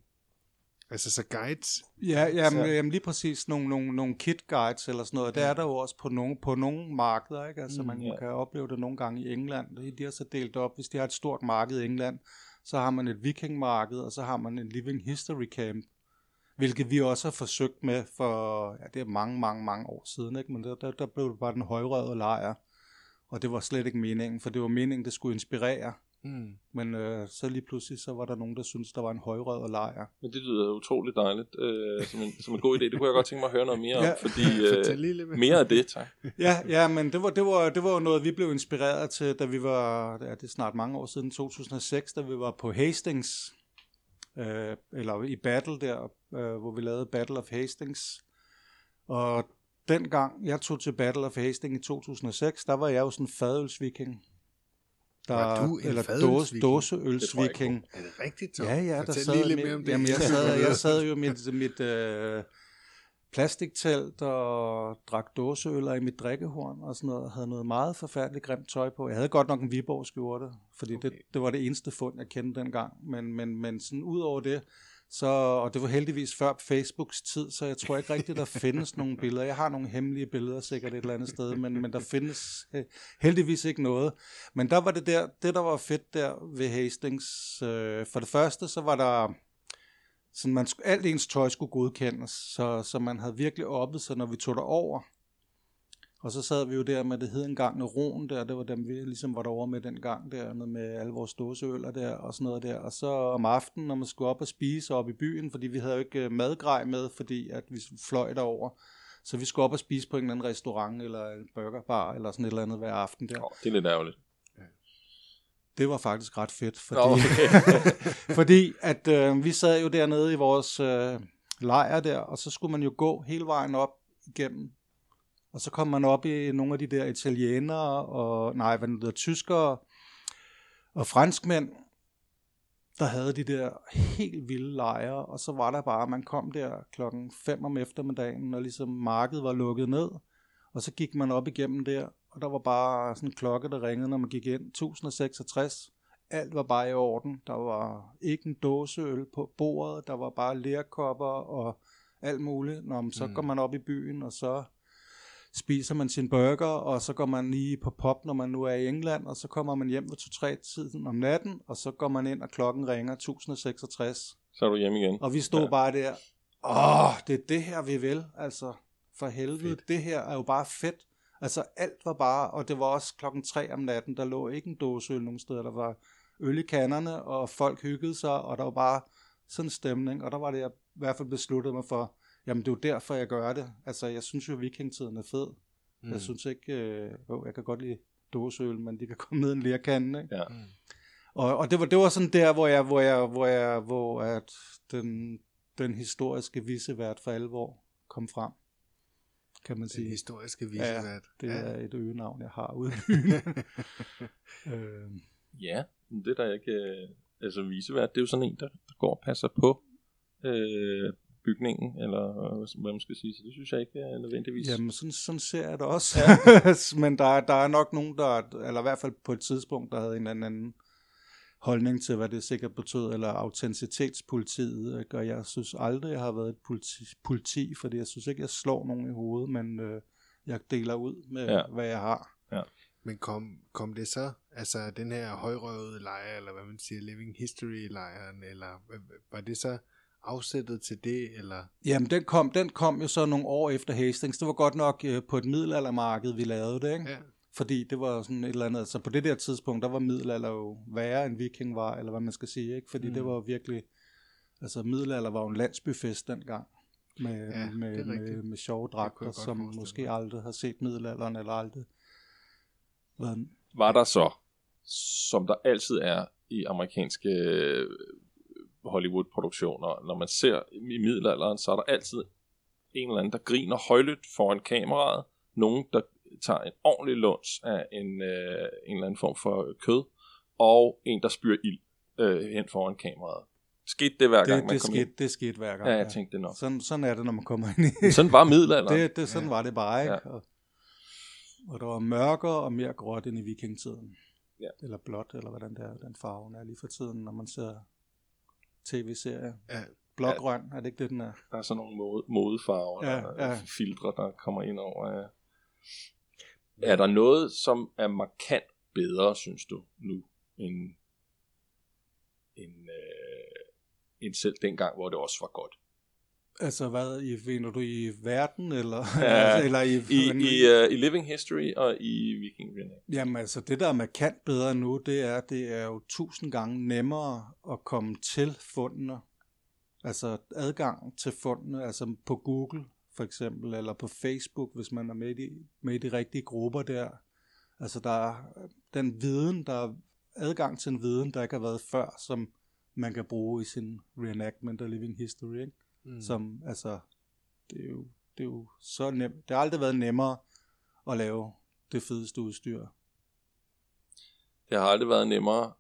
Altså så guides? Ja, jamen, lige præcis nogle kit guides eller sådan noget. Ja. Det er der jo også på nogle markeder. Ikke? Altså man kan opleve det nogle gange i England. De har så delt op, hvis de har et stort marked i England, så har man et vikingmarked, og så har man en living history camp. Hvilket vi også har forsøgt med for, ja, det er mange år siden, ikke? Men der blev det bare den højrøde lejr, og det var slet ikke meningen, for det var meningen, det skulle inspirere. Mm. Men så lige pludselig, så var der nogen, der syntes, der var en højrøde lejr. Men det lyder utroligt dejligt, som en god idé. Det kunne jeg godt tænke mig at høre noget mere om, fordi mere af det, tak. ja, men det var noget, vi blev inspireret til, da vi var, det er snart mange år siden, 2006, da vi var på Hastings, eller i Battle der, hvor vi lavede Battle of Hastings. Og dengang jeg tog til Battle of Hastings i 2006, der var jeg jo sådan en fadølsviking. Var du en fadølsviking? Dåseølsviking. Er det rigtigt, Tom? Ja, der sad lidt mere om det. Jamen, jeg sad jo mit plastiktelt og drak dåseøller i mit drikkehorn og sådan noget, og havde noget meget forfærdeligt grimt tøj på. Jeg havde godt nok en Viborg skjorte, fordi det var det eneste fund, jeg kendte dengang. Men sådan ud over det, så, og det var heldigvis før Facebooks tid, så jeg tror ikke rigtigt, der findes nogle billeder. Jeg har nogle hemmelige billeder sikkert et eller andet sted, men der findes heldigvis ikke noget. Men der var det der var fedt der ved Hastings. For det første, så var der... Så alt ens tøj skulle godkendes, så man havde virkelig oppet sig, når vi tog derover. Og så sad vi jo der med, det hed engang Neron der, det var dem, vi ligesom var derovre med den gang der, med alle vores dåseøller der og sådan noget der. Og så om aftenen, når man skulle op og spise op i byen, fordi vi havde jo ikke madgrej med, fordi at vi fløj derover. Så vi skulle op og spise på en eller anden restaurant eller en burgerbar eller sådan et eller andet hver aften der. Det er lidt ærgerligt. Det var faktisk ret fedt, fordi at vi sad jo dernede i vores lejr der, og så skulle man jo gå hele vejen op igennem. Og så kom man op i nogle af de der italienere, og tyskere og franskmænd, der havde de der helt vilde lejre. Og så var der bare, man kom der 5 om eftermiddagen, når ligesom markedet var lukket ned. Og så gik man op igennem der, og der var bare sådan en klokke, der ringede, når man gik ind. 1066. Alt var bare i orden. Der var ikke en dåseøl på bordet. Der var bare lerkopper og alt muligt. Nå, så går man op i byen, og så spiser man sin burger, og så går man lige på pop, når man nu er i England, og så kommer man hjem ved 2-3-tiden om natten, og så går man ind, og klokken ringer 1066. Så er du hjemme igen. Og vi stod bare der, det er det her, vi vil. Altså, for helvede, det her er jo bare fedt. Altså, alt var bare, og det var også 3 om natten, der lå ikke en dåseøl nogen steder, der var øl i kanderne, og folk hyggede sig, og der var bare sådan en stemning, og der var det, jeg i hvert fald besluttede mig for, jamen det er jo derfor, jeg gør det. Altså, jeg synes jo, at vikingtiden er fed. Jeg synes ikke, jeg kan godt lide dåseøl, men de kan komme ned i en lerkande, ikke? Ja. Og det var sådan der, hvor at den historiske visevært for alvor kom frem, kan man sige. Den historiske visevært. Ja, det er et øgenavn, jeg har ude. Ja, det der ikke... Altså visevært, det er jo sådan en, der går og passer på... bygningen, eller hvad man skal sige, så det synes jeg ikke er nødvendigvis. Jamen, sådan ser jeg det også. Ja. Men der er nok nogen, eller i hvert fald på et tidspunkt, der havde en eller anden holdning til, hvad det sikkert betød, eller autenticitetspolitiet, ikke? Og jeg synes aldrig, jeg har været et politi, fordi jeg synes ikke, jeg slår nogen i hovedet, men jeg deler ud med, hvad jeg har. Ja. Men kom det så, altså den her højrøvede lejr, eller hvad man siger, living history-lejren, eller var det så afsættet til det, eller? Jamen, den kom jo så nogle år efter Hastings. Det var godt nok på et middelaldermarked, vi lavede det, ikke? Ja. Fordi det var sådan et eller andet, så på det der tidspunkt, der var middelalder jo værre end viking var, eller hvad man skal sige, ikke? Fordi det var virkelig, altså middelalder var jo en landsbyfest dengang, med sjove dragter, som måske aldrig har set middelalderen, eller aldrig. Var der så, som der altid er i amerikanske Hollywood-produktioner, når man ser i middelalderen, så er der altid en eller anden, der griner højlydt foran kameraet, nogen, der tager en ordentlig luns af en eller anden form for kød, og en, der spyrer ild hen foran kameraet. Skete det hver gang, man kom ind? Det skete hver gang. Ja, jeg tænkte det nok. Sådan er det, når man kommer ind i... Sådan var middelalderen. Sådan var det bare, ikke? Ja. Og der var mørkere og mere gråt end i vikingtiden. Ja. Eller blåt, eller hvordan det er, den farven er lige for tiden, når man ser tv-serie. Ja. Blågrøn, er det ikke det, den er? Der er sådan nogle modefarver, filtre, der kommer ind over. Ja. Er der noget, som er markant bedre, synes du, nu, end selv dengang, hvor det også var godt? Altså hvad, finder du i verden, eller? Ja, eller i living history og i viking reenactment. Jamen altså, det der er markant bedre nu, det er jo 1000 gange nemmere at komme til fundene. Altså adgang til fundene, altså på Google for eksempel, eller på Facebook, hvis man er med i de rigtige grupper der. Altså der er den viden, der er adgang til en viden, der ikke har været før, som man kan bruge i sin reenactment og living history, ikke? Som, altså, det er jo så nemt. Det har aldrig været nemmere at lave det fedeste udstyr. Det har aldrig været nemmere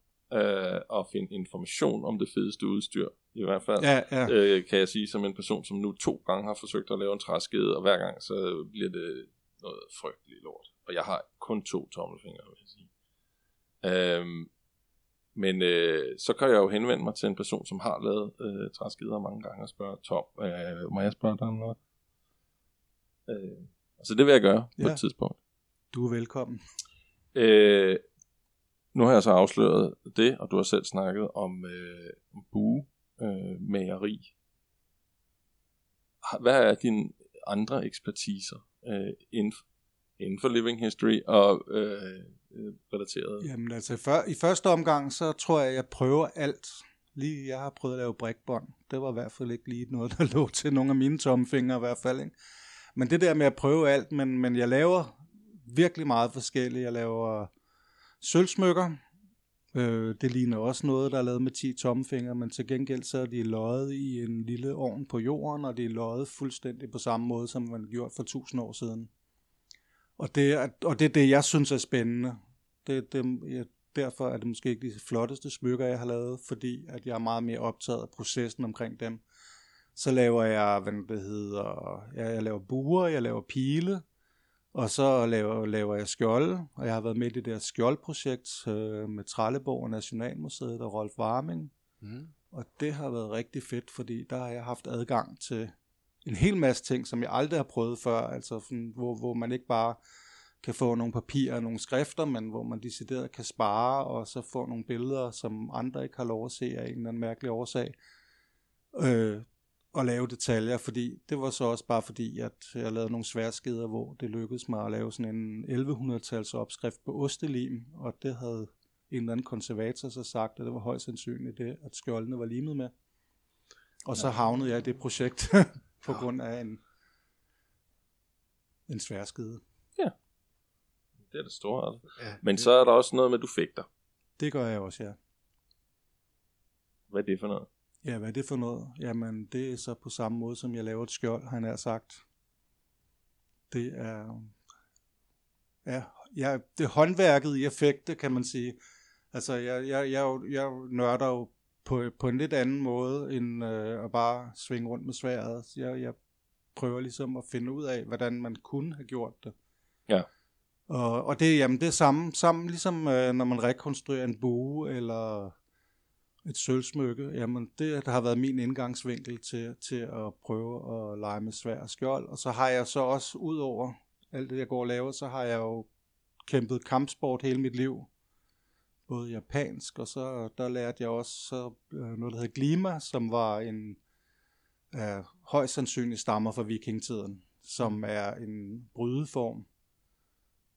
at finde information om det fedeste udstyr, i hvert fald. Ja. Kan jeg sige som en person, som nu 2 gange har forsøgt at lave en træskede, og hver gang så bliver det noget frygteligt lort. Og jeg har kun 2 tommelfingre, vil jeg sige. Men så kan jeg jo henvende mig til en person, som har lavet træskider mange gange og spørge Tom, må jeg spørge dig om noget? Altså det vil jeg gøre på et tidspunkt. Du er velkommen. Nu har jeg så afsløret det, og du har selv snakket om buemageri. Hvad er dine andre ekspertiser inden for living history og... relateret. Jamen altså i første omgang, så tror jeg prøver alt. Lige jeg har prøvet at lave brækbånd. Det var i hvert fald ikke lige noget, der lå til nogle af mine tommelfingre i hvert fald, ikke? Men det der med at prøve alt, men jeg laver virkelig meget forskelligt. Jeg laver sølvsmykker. Det ligner også noget, der er lavet med 10 tommelfingre, men til gengæld så er de løjet i en lille ovn på jorden, og de er løjet fuldstændig på samme måde, som man gjorde for 1000 år siden. Og det er det, jeg synes er spændende. Derfor er det måske ikke de flotteste smykker, jeg har lavet, fordi at jeg er meget mere optaget af processen omkring dem. Så laver jeg buer, jeg laver pile, Og så laver jeg skjolde, og jeg har været med i det der skjoldprojekt med Trelleborg og Nationalmuseet og Rolf Warming. Mm. Og det har været rigtig fedt, fordi der har jeg haft adgang til en hel masse ting, som jeg aldrig har prøvet før, altså sådan, hvor man ikke bare kan få nogle papirer og nogle skrifter, men hvor man decideret kan spare, og så få nogle billeder, som andre ikke har lov at se af en eller anden mærkelig årsag, og lave detaljer, fordi det var så også bare fordi, at jeg lavede nogle sværskeder, hvor det lykkedes mig at lave sådan en 1100-tals opskrift på ostelim, og det havde en eller anden konservator så sagt, at det var højst sandsynligt det, at skjoldene var limet med. Og så havnede jeg i det projekt på grund af en sværskede. Ja, det er det store. Altså. Ja, men det... så er der også noget med, du fægter. Det gør jeg også, ja. Hvad er det for noget? Ja, hvad er det for noget? Jamen, det er så på samme måde, som jeg laver et skjold, han har sagt. Det er... Ja, det er håndværket i effekte, kan man sige. Altså, jeg nørder jo på en lidt anden måde, end at bare svinge rundt med sværdet. Jeg prøver ligesom at finde ud af, hvordan man kunne have gjort det. Ja. Og det, jamen, det er sammen ligesom når man rekonstruerer en bue eller et sølvsmykke. Jamen, det har været min indgangsvinkel til at prøve at lege med sværd og skjold. Og så har jeg så også, ud over alt det, jeg går og laver, så har jeg jo kæmpet kampsport hele mit liv. Både japansk, og så der lærte jeg også noget, der hedder glima, som var en højst sandsynlig stammer fra vikingetiden, som er en brydeform.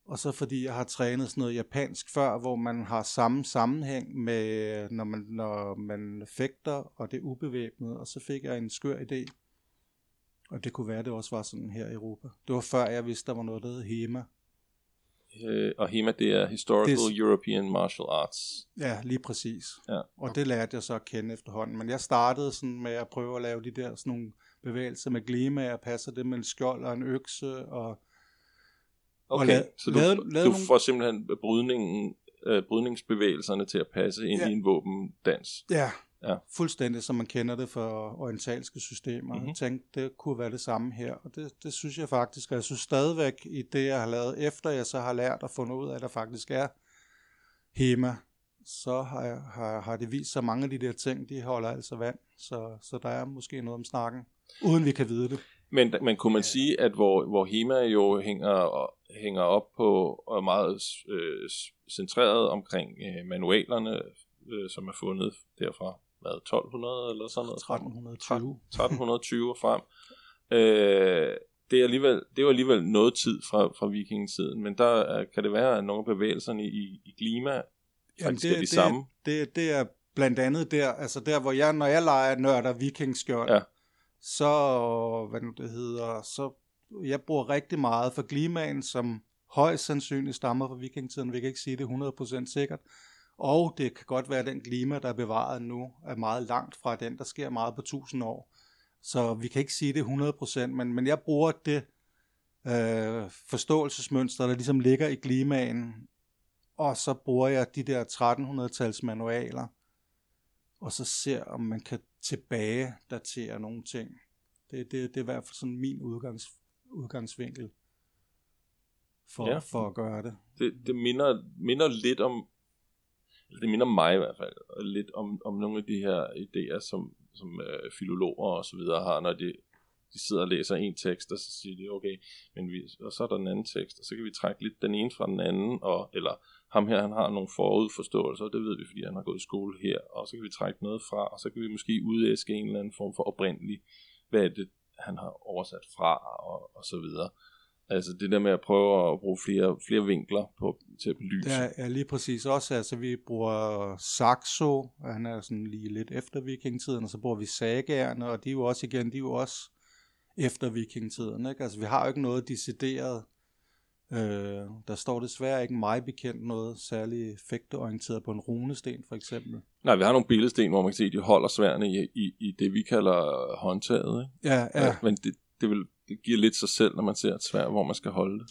Og så fordi jeg har trænet sådan noget japansk før, hvor man har samme sammenhæng med, når man fægter, og det er ubevæbnet, og så fik jeg en skør idé. Og det kunne være, det også var sådan her i Europa. Det var før jeg vidste, der var noget, der hed HEMA. Og HEMA, det er Historical European Martial Arts. Ja, lige præcis. Ja. Og det lærte jeg så at kende efterhånden. Men jeg startede sådan med at prøve at lave de der sådan nogle bevægelser med glima, og passer det med en skjold og en økse. Så du får simpelthen brydningsbevægelserne til at passe ind i en våbendans. Ja. Ja. Fuldstændig, som man kender det fra orientalske systemer. Mm-hmm. Jeg tænkte, det kunne være det samme her, og det synes jeg faktisk, og jeg synes stadigvæk i det, jeg har lavet, efter jeg så har lært og fundet ud af, at der faktisk er HEMA, så har det vist så mange af de der ting, de holder altså vand, så der er måske noget om snakken, uden vi kan vide det. Men kunne man sige, at hvor HEMA jo hænger op på, og meget centreret omkring manualerne, som er fundet derfra, 1200 eller sådan noget, 1320 og frem. Det er alligevel noget tid fra vikingetiden, men der kan det være, at nogle af bevægelserne i glima faktisk er de samme. Det er blandt andet der, altså der, hvor jeg, når jeg leger nørder vikingskjold, så jeg bruger rigtig meget for glimaen, som højst sandsynligt stammer fra vikingetiden, vi kan ikke sige det 100% sikkert. Og det kan godt være, at den glima, der er bevaret nu, er meget langt fra den, der sker meget på 1000 år. Så vi kan ikke sige det 100%, men jeg bruger det forståelsesmønster, der ligesom ligger i glimaen, og så bruger jeg de der 1300-tals manualer, og så ser, om man kan tilbagedatere nogle ting. Det er i hvert fald sådan min udgangsvinkel for at gøre det. Det minder lidt om, det minder mig i hvert fald lidt om nogle af de her idéer, som filologer og så videre har, når de sidder og læser en tekst, og så siger de, okay, og så er der en anden tekst, og så kan vi trække lidt den ene fra den anden, eller ham her, han har nogle forudforståelser, og det ved vi, fordi han har gået i skole her, og så kan vi trække noget fra, og så kan vi måske udæske en eller anden form for oprindelig, hvad er det, han har oversat fra, og så videre. Altså det der med at prøve at bruge flere vinkler til at belyse. Ja, lige præcis også. Altså vi bruger Saxo, han er sådan lige lidt efter vikingetiden, og så bruger vi sagerne, og de er jo også efter vikingetiden, ikke? Altså vi har jo ikke noget decideret. Der står desværre ikke mig bekendt noget særlig fægteorienteret på en runesten for eksempel. Nej, vi har nogle billedsten, hvor man kan se, at de holder sværene i det, vi kalder håndtaget. Ikke? Ja. Men det giver lidt sig selv, når man ser et sværd, hvor man skal holde det.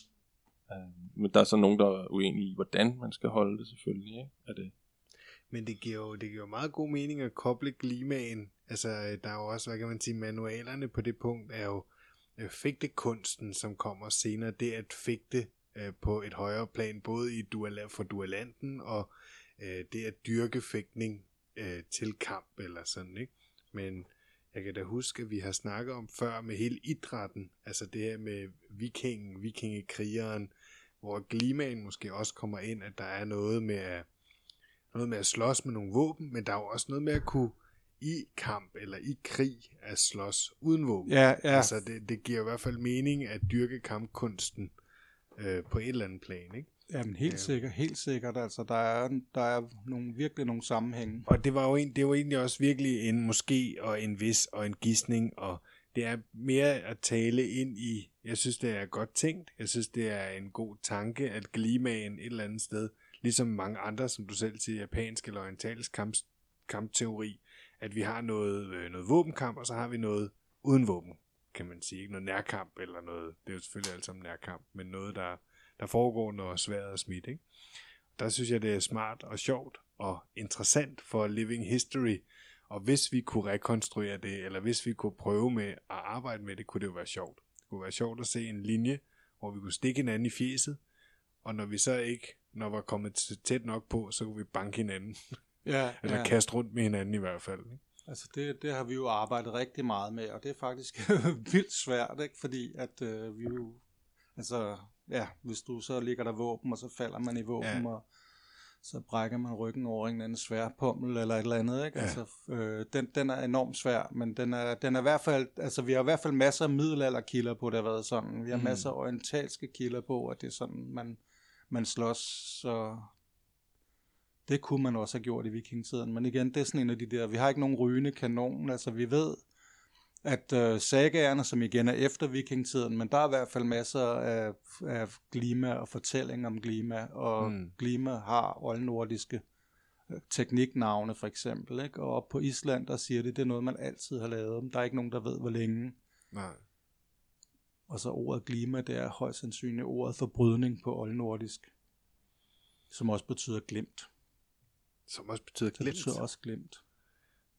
Men der er så nogen, der er uenige i, hvordan man skal holde det, selvfølgelig. Ikke? Men det giver jo meget god mening at koble glimaen. Altså, der er jo også, hvad kan man sige, manualerne på det punkt er jo fægtekunsten, som kommer senere, det at fægte på et højere plan, både for duellanten og det at dyrke fægtning til kamp eller sådan, ikke? Men jeg kan da huske, at vi har snakket om før med hele idrætten, altså det her med vikingekrigeren, hvor klimaen måske også kommer ind, at der er noget med at slås med nogle våben, men der er jo også noget med at kunne i kamp eller i krig at slås uden våben. Ja. Altså det giver i hvert fald mening at dyrke kampkunsten på et eller andet plan, ikke? Jamen helt sikkert. Altså der er virkelig nogle sammenhænge. Og det var egentlig også virkelig en måske og en vis og en gisning, og det er mere at tale ind i, jeg synes det er godt tænkt, jeg synes det er en god tanke, at glimaen et eller andet sted, ligesom mange andre, som du selv siger, japansk eller orientalsk kampteori, at vi har noget våbenkamp, og så har vi noget uden våben, kan man sige. Ikke noget nærkamp eller noget, det er jo selvfølgelig alt sammen nærkamp, men noget, der foregår, når sværet er smidt, ikke? Der synes jeg, det er smart og sjovt og interessant for living history, og hvis vi kunne rekonstruere det, eller hvis vi kunne prøve med at arbejde med det, kunne det jo være sjovt. Det kunne være sjovt at se en linje, hvor vi kunne stikke hinanden i fjeset, og når vi var kommet tæt nok på, så kunne vi banke hinanden. Ja, eller kaste rundt med hinanden i hvert fald. Altså det har vi jo arbejdet rigtig meget med, og det er faktisk vildt svært, ikke? Fordi at vi jo, altså ja, hvis du så ligger der våben, og så falder man i våben, og så brækker man ryggen over en eller anden sværpommel eller et eller andet, ikke? Ja. Altså den er enormt svær, men den er i hvert fald, altså vi har i hvert fald masser af middelalderkilder på, der har været sådan. Vi har masser af orientalske kilder på, og det er sådan, man slås, så det kunne man også have gjort i vikingetiden. Men igen, det er sådan en af de der, vi har ikke nogen rygende kanon, altså vi ved, at sagaerne, som igen er efter vikingetiden, men der er i hvert fald masser af glima og fortælling om glima, og glima har oldnordiske tekniknavne for eksempel, ikke? Og oppe på Island, der siger det er noget, man altid har lavet. Der er ikke nogen, der ved, hvor længe. Nej. Og så ordet glima, det er højst sandsynligt ordet for brydning på oldnordisk, som også betyder glemt. Som også betyder glemt? Det betyder også glemt.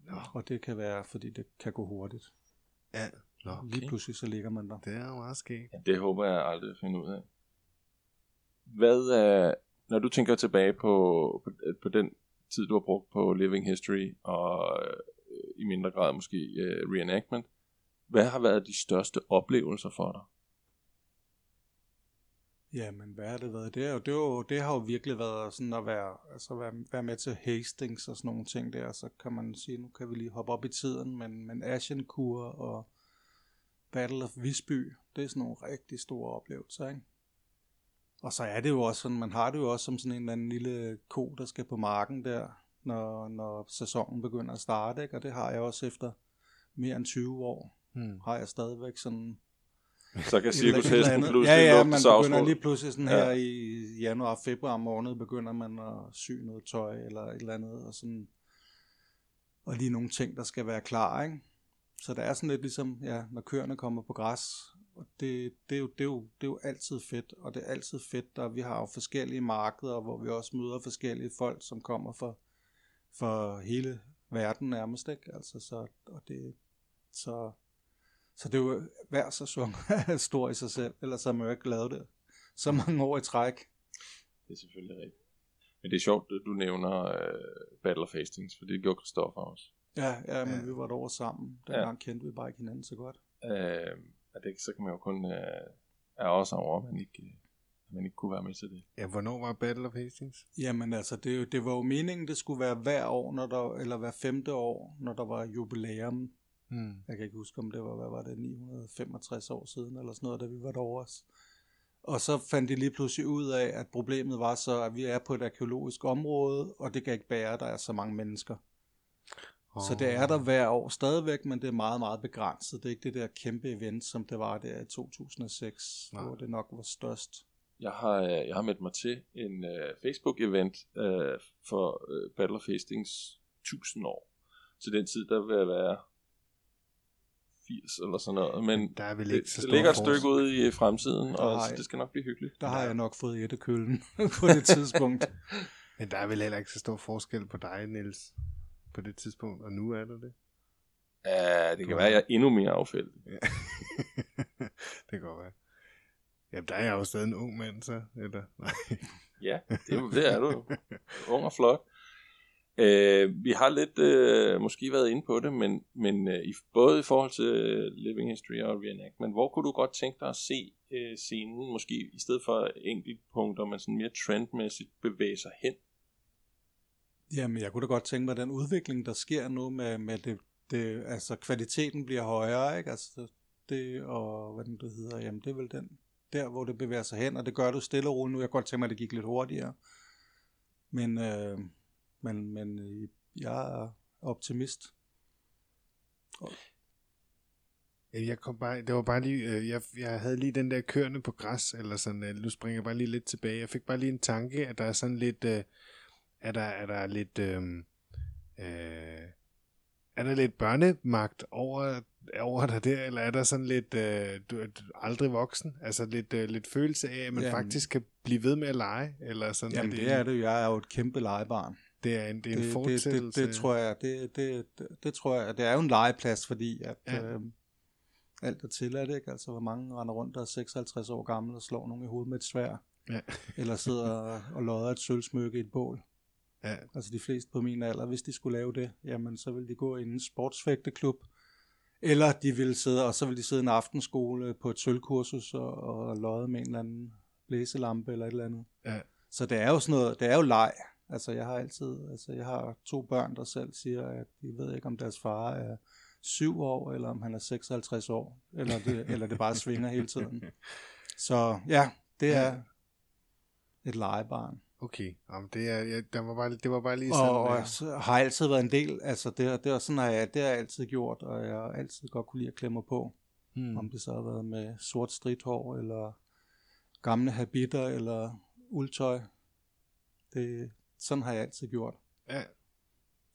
Nå. Og det kan være, fordi det kan gå hurtigt. Ja. Nå, okay. Lige pludselig så ligger man der. Det er meget skægt. Det håber jeg aldrig finder ud af. Når du tænker tilbage på den tid, du har brugt på living history, og i mindre grad måske reenactment, hvad har været de største oplevelser for dig? Jamen, hvad har det været? Det har jo virkelig været sådan at være med til Hastings og sådan nogle ting der. Så kan man sige, nu kan vi lige hoppe op i tiden, men Agincourt og Battle of Visby, det er sådan nogle rigtig store oplevelser, ikke? Og så er det jo også sådan, man har det jo også som sådan en eller anden lille ko, der skal på marken der, når sæsonen begynder at starte, ikke? Og det har jeg også efter mere end 20 år, har jeg stadigvæk sådan. Så kan cirkushesten pludselig lukke savsmål. Man begynder lige pludselig sådan her i januar, februar måned, begynder man at sy noget tøj eller et eller andet, og sådan, og lige nogle ting, der skal være klar, ikke? Så der er sådan lidt ligesom, når køerne kommer på græs, og det er jo altid fedt, og det er altid fedt, og vi har jo forskellige markeder, hvor vi også møder forskellige folk, som kommer fra hele verden nærmest, ikke? Altså så det er jo hver sæson stor i sig selv, ellers har man jo ikke lavet det så mange år i træk. Det er selvfølgelig rigtigt. Men det er sjovt, at du nævner Battle of Hastings, for det gjorde Christoffer også. Ja, men vi var et år sammen. Dengang kendte vi bare ikke hinanden så godt. Så kan man jo kun ærge sig over, at man ikke kunne være med til det. Ja, hvornår var Battle of Hastings? Jamen altså, det var jo meningen, det skulle være hver år, eller hver femte år, når der var jubilæum. Jeg kan ikke huske, om det var, 965 år siden, eller sådan noget, da vi var derovre os. Og så fandt de lige pludselig ud af, at problemet var så, at vi er på et arkæologisk område, og det kan ikke bære, at der er så mange mennesker. Så det er der hver år stadigvæk, men det er meget, meget begrænset. Det er ikke det der kæmpe event, som det var der i 2006, hvor det nok var størst. Jeg har meldt mig til en Facebook-event for Battle of Hastings 1000 år. Så den tid, der vil jeg være 80 eller sådan noget, men der er vel ikke det ligger et stykke ude i fremtiden, og det skal nok blive hyggeligt. Der har jeg nok fået ættekøllen på det tidspunkt. Men der er vel heller ikke så stor forskel på dig, Niels, på det tidspunkt, og nu er der det. Ja, det kan være, jeg er endnu mere affældet. Ja. Det går være. Jamen, der er jeg jo stadig en ung mand, så. Eller? Nej. Ja, det er du. Ung og flot. Vi har lidt måske været inde på det, men både i forhold til living history og reenactment, hvor kunne du godt tænke dig at se scenen, måske i stedet for enkelte punkter, men sådan mere trendmæssigt bevæger sig hen? Jamen, jeg kunne da godt tænke mig den udvikling, der sker nu med det, altså kvaliteten bliver højere, ikke? Altså det, og hvad det hedder, jamen det er vel den, der hvor det bevæger sig hen, og det gør du stille og roligt nu. Jeg kunne godt tænke mig, at det gik lidt hurtigere, men jeg er optimist. Jeg kom bare, det var bare lige, jeg havde lige den der kørende på græs, eller sådan, nu springer jeg bare lige lidt tilbage. Jeg fik bare lige en tanke, at der er sådan lidt, er der lidt børnemagt over dig der, eller er der sådan lidt, du er aldrig voksen, altså lidt følelse af, at man faktisk kan blive ved med at lege, eller sådan. Jamen det er det, jeg er jo et kæmpe legebarn. Det er en fortsættelse. Det tror jeg, det tror jeg, det er jo en legeplads, fordi at alt er tilladt, ikke? Altså hvor mange render rundt, der er 56 år gamle og slår nogen i hovedet med et sværd, eller sidder og lodder et sølvsmykke i et bål. Ja. Altså de fleste på min alder, hvis de skulle lave det, jamen så ville de gå i en sportsfægteklub, eller de ville sidde, og så ville de sidde i en aftenskole på et sølvkursus og lodde med en eller anden blæselampe eller et eller andet. Ja. Så det er jo sådan noget, det er jo leg. Altså jeg har altid, jeg har to børn, der selv siger, at de ved ikke, om deres far er 7 år, eller om han er 56 år, eller det bare svinger hele tiden. Så ja, det er et legebarn. Okay, jamen, det var bare lige sådan. Og så har jeg altid været en del, altså det er sådan, at det har jeg altid gjort, og jeg har altid godt kunne lide at klemme på, om det så har været med sort stridthår, eller gamle habitter, eller uldtøj. Sådan har jeg altid gjort. Ja.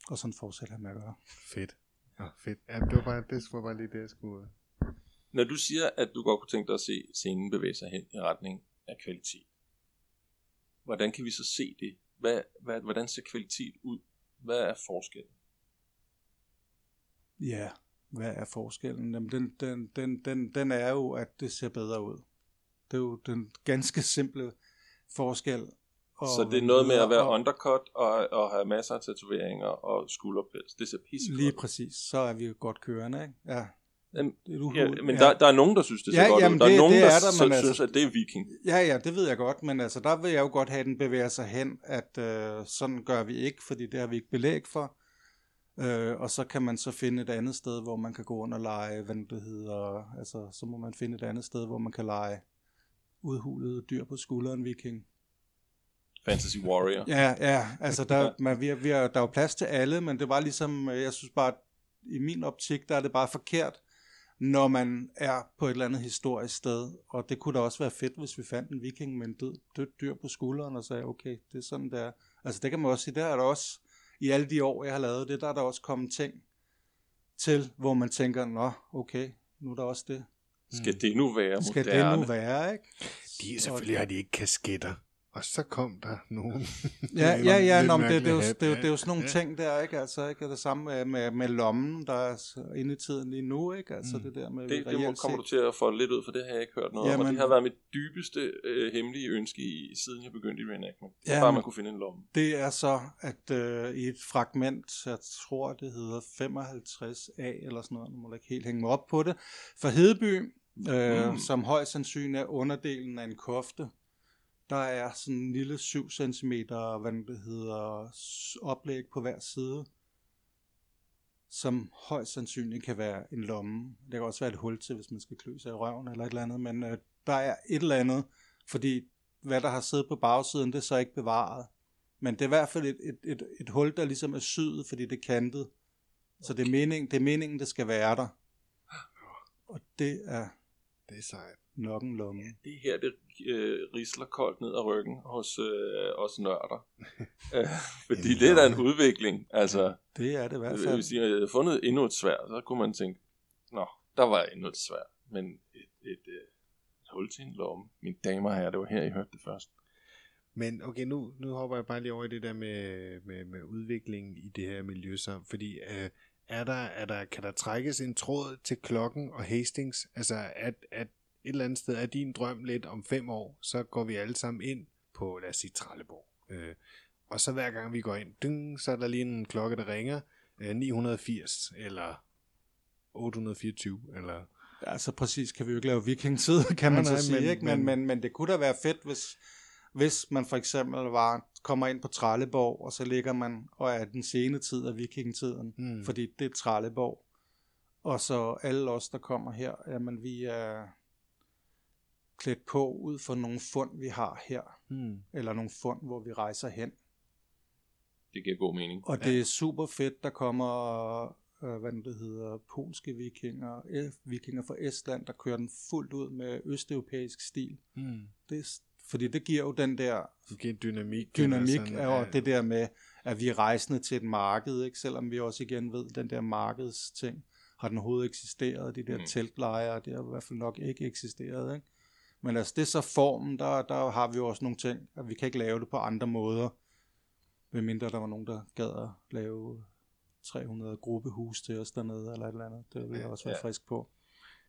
Og sådan fortsætter jeg med at gøre. Fedt. Ja, fedt. Ja, det var bare lige det, jeg skulle. Når du siger, at du godt kunne tænke dig at se scenen bevæge sig hen i retning af kvalitet, hvordan kan vi så se det? Hvordan ser kvalitet ud? Hvad er forskellen? Ja, hvad er forskellen? Jamen, den er jo, at det ser bedre ud. Det er jo den ganske simple forskel. Så det er noget med at være undercut og have masser af tatoveringer og skulderpels. Det ser pissegodt. Lige præcis. Så er vi jo godt kørende, ikke? Ja. Jamen, der er nogen, der synes, det ser godt ud. Der er nogen, der synes, at det er viking. Ja, det ved jeg godt. Men altså, der vil jeg jo godt have, at den bevæger sig hen, at sådan gør vi ikke, fordi det har vi ikke belæg for. Og så kan man så finde et andet sted, hvor man kan gå under og lege, hvad det hedder. Altså, så må man finde et andet sted, hvor man kan lege udhulede dyr på skulderen viking. Fantasy Warrior. Ja, altså der er jo plads til alle, men det var ligesom, jeg synes bare, i min optik, der er det bare forkert, når man er på et eller andet historisk sted, og det kunne da også være fedt, hvis vi fandt en viking med en dødt dyr på skulderen, og sagde, okay, det er sådan, der. Altså det kan man også sige, der er der også, i alle de år, jeg har lavet det, der er der også kommet ting til, hvor man tænker, nå, okay, nu er der også det. Skal det nu være moderne? Skal det nu være, ikke? Selvfølgelig har de ikke kasketter. Og så kom der nogen. Det er jo sådan nogle ting der, ikke? Altså ikke det samme med lommen, der er inde i tiden lige nu, ikke? Altså det der med det kommer du til at få lidt ud, for det har jeg ikke hørt noget om, og det har været mit dybeste hemmelige ønske siden jeg begyndte i reenactment. Bare man kunne finde en lomme. Det er så at i et fragment, jeg tror det hedder 55A eller sådan noget, nu må jeg ikke helt hænge mig op på det, for Hedeby, som højst sandsynligt er underdelen af en kofte. Der er sådan en lille 7 cm, oplæg på hver side, som højst sandsynligt kan være en lomme. Det kan også være et hul til, hvis man skal klø sig i røven eller et eller andet, men der er et eller andet, fordi hvad der har siddet på bagsiden, det er så ikke bevaret. Men det er i hvert fald et hul, der ligesom er syet, fordi det er kantet. Så det er meningen, det skal være der. Og det er sejt. Nok en lomme. Ja, det her, det risler koldt ned ad ryggen hos os nørder. Fordi det er da en udvikling. Altså, det er det i hvert fald. Hvis jeg havde fundet endnu et sværd, så kunne man tænke, nå, der var endnu et sværd. Men et hul til en lomme. Mine damer og herrer, det var her, I hørte det først. Men okay, nu hopper jeg bare lige over i det der med udviklingen i det her miljø. Fordi kan der trækkes en tråd til klokken og Hastings? Altså, at et eller andet sted er din drøm lidt om 5 år, så går vi alle sammen ind på, lad os sige, Trelleborg. Og så hver gang vi går ind, ding, så er der lige en klokke, der ringer 980 eller 824 eller... Altså præcis kan vi jo ikke lave vikingtid, kan man så sige, ikke? Men det kunne da være fedt, hvis man for eksempel kommer ind på Trelleborg, og så ligger man og er den sene tid af vikingtiden, fordi det er Trelleborg. Og så alle os, der kommer her, jamen vi er klædt på ud for nogle fund, vi har her, eller nogle fund, hvor vi rejser hen. Det giver god mening. Og det er super fedt, der kommer... hvad det hedder, polske vikinger, vikinger fra Estland, der kører den fuldt ud med østeuropæisk stil. Det, fordi det giver jo den der... Det giver en dynamik sådan, og det der med, at vi er rejsende til et marked, ikke? Selvom vi også igen ved, den der markedsting, har den overhovedet eksisteret, de der teltlejre, det har i hvert fald nok ikke eksisteret, ikke? Men altså, det er så formen, der har vi jo også nogle ting, at vi kan ikke lave det på andre måder, medmindre der var nogen, der gad at lave 300 gruppehus til os dernede, eller et eller andet. Det vil jeg også være frisk på.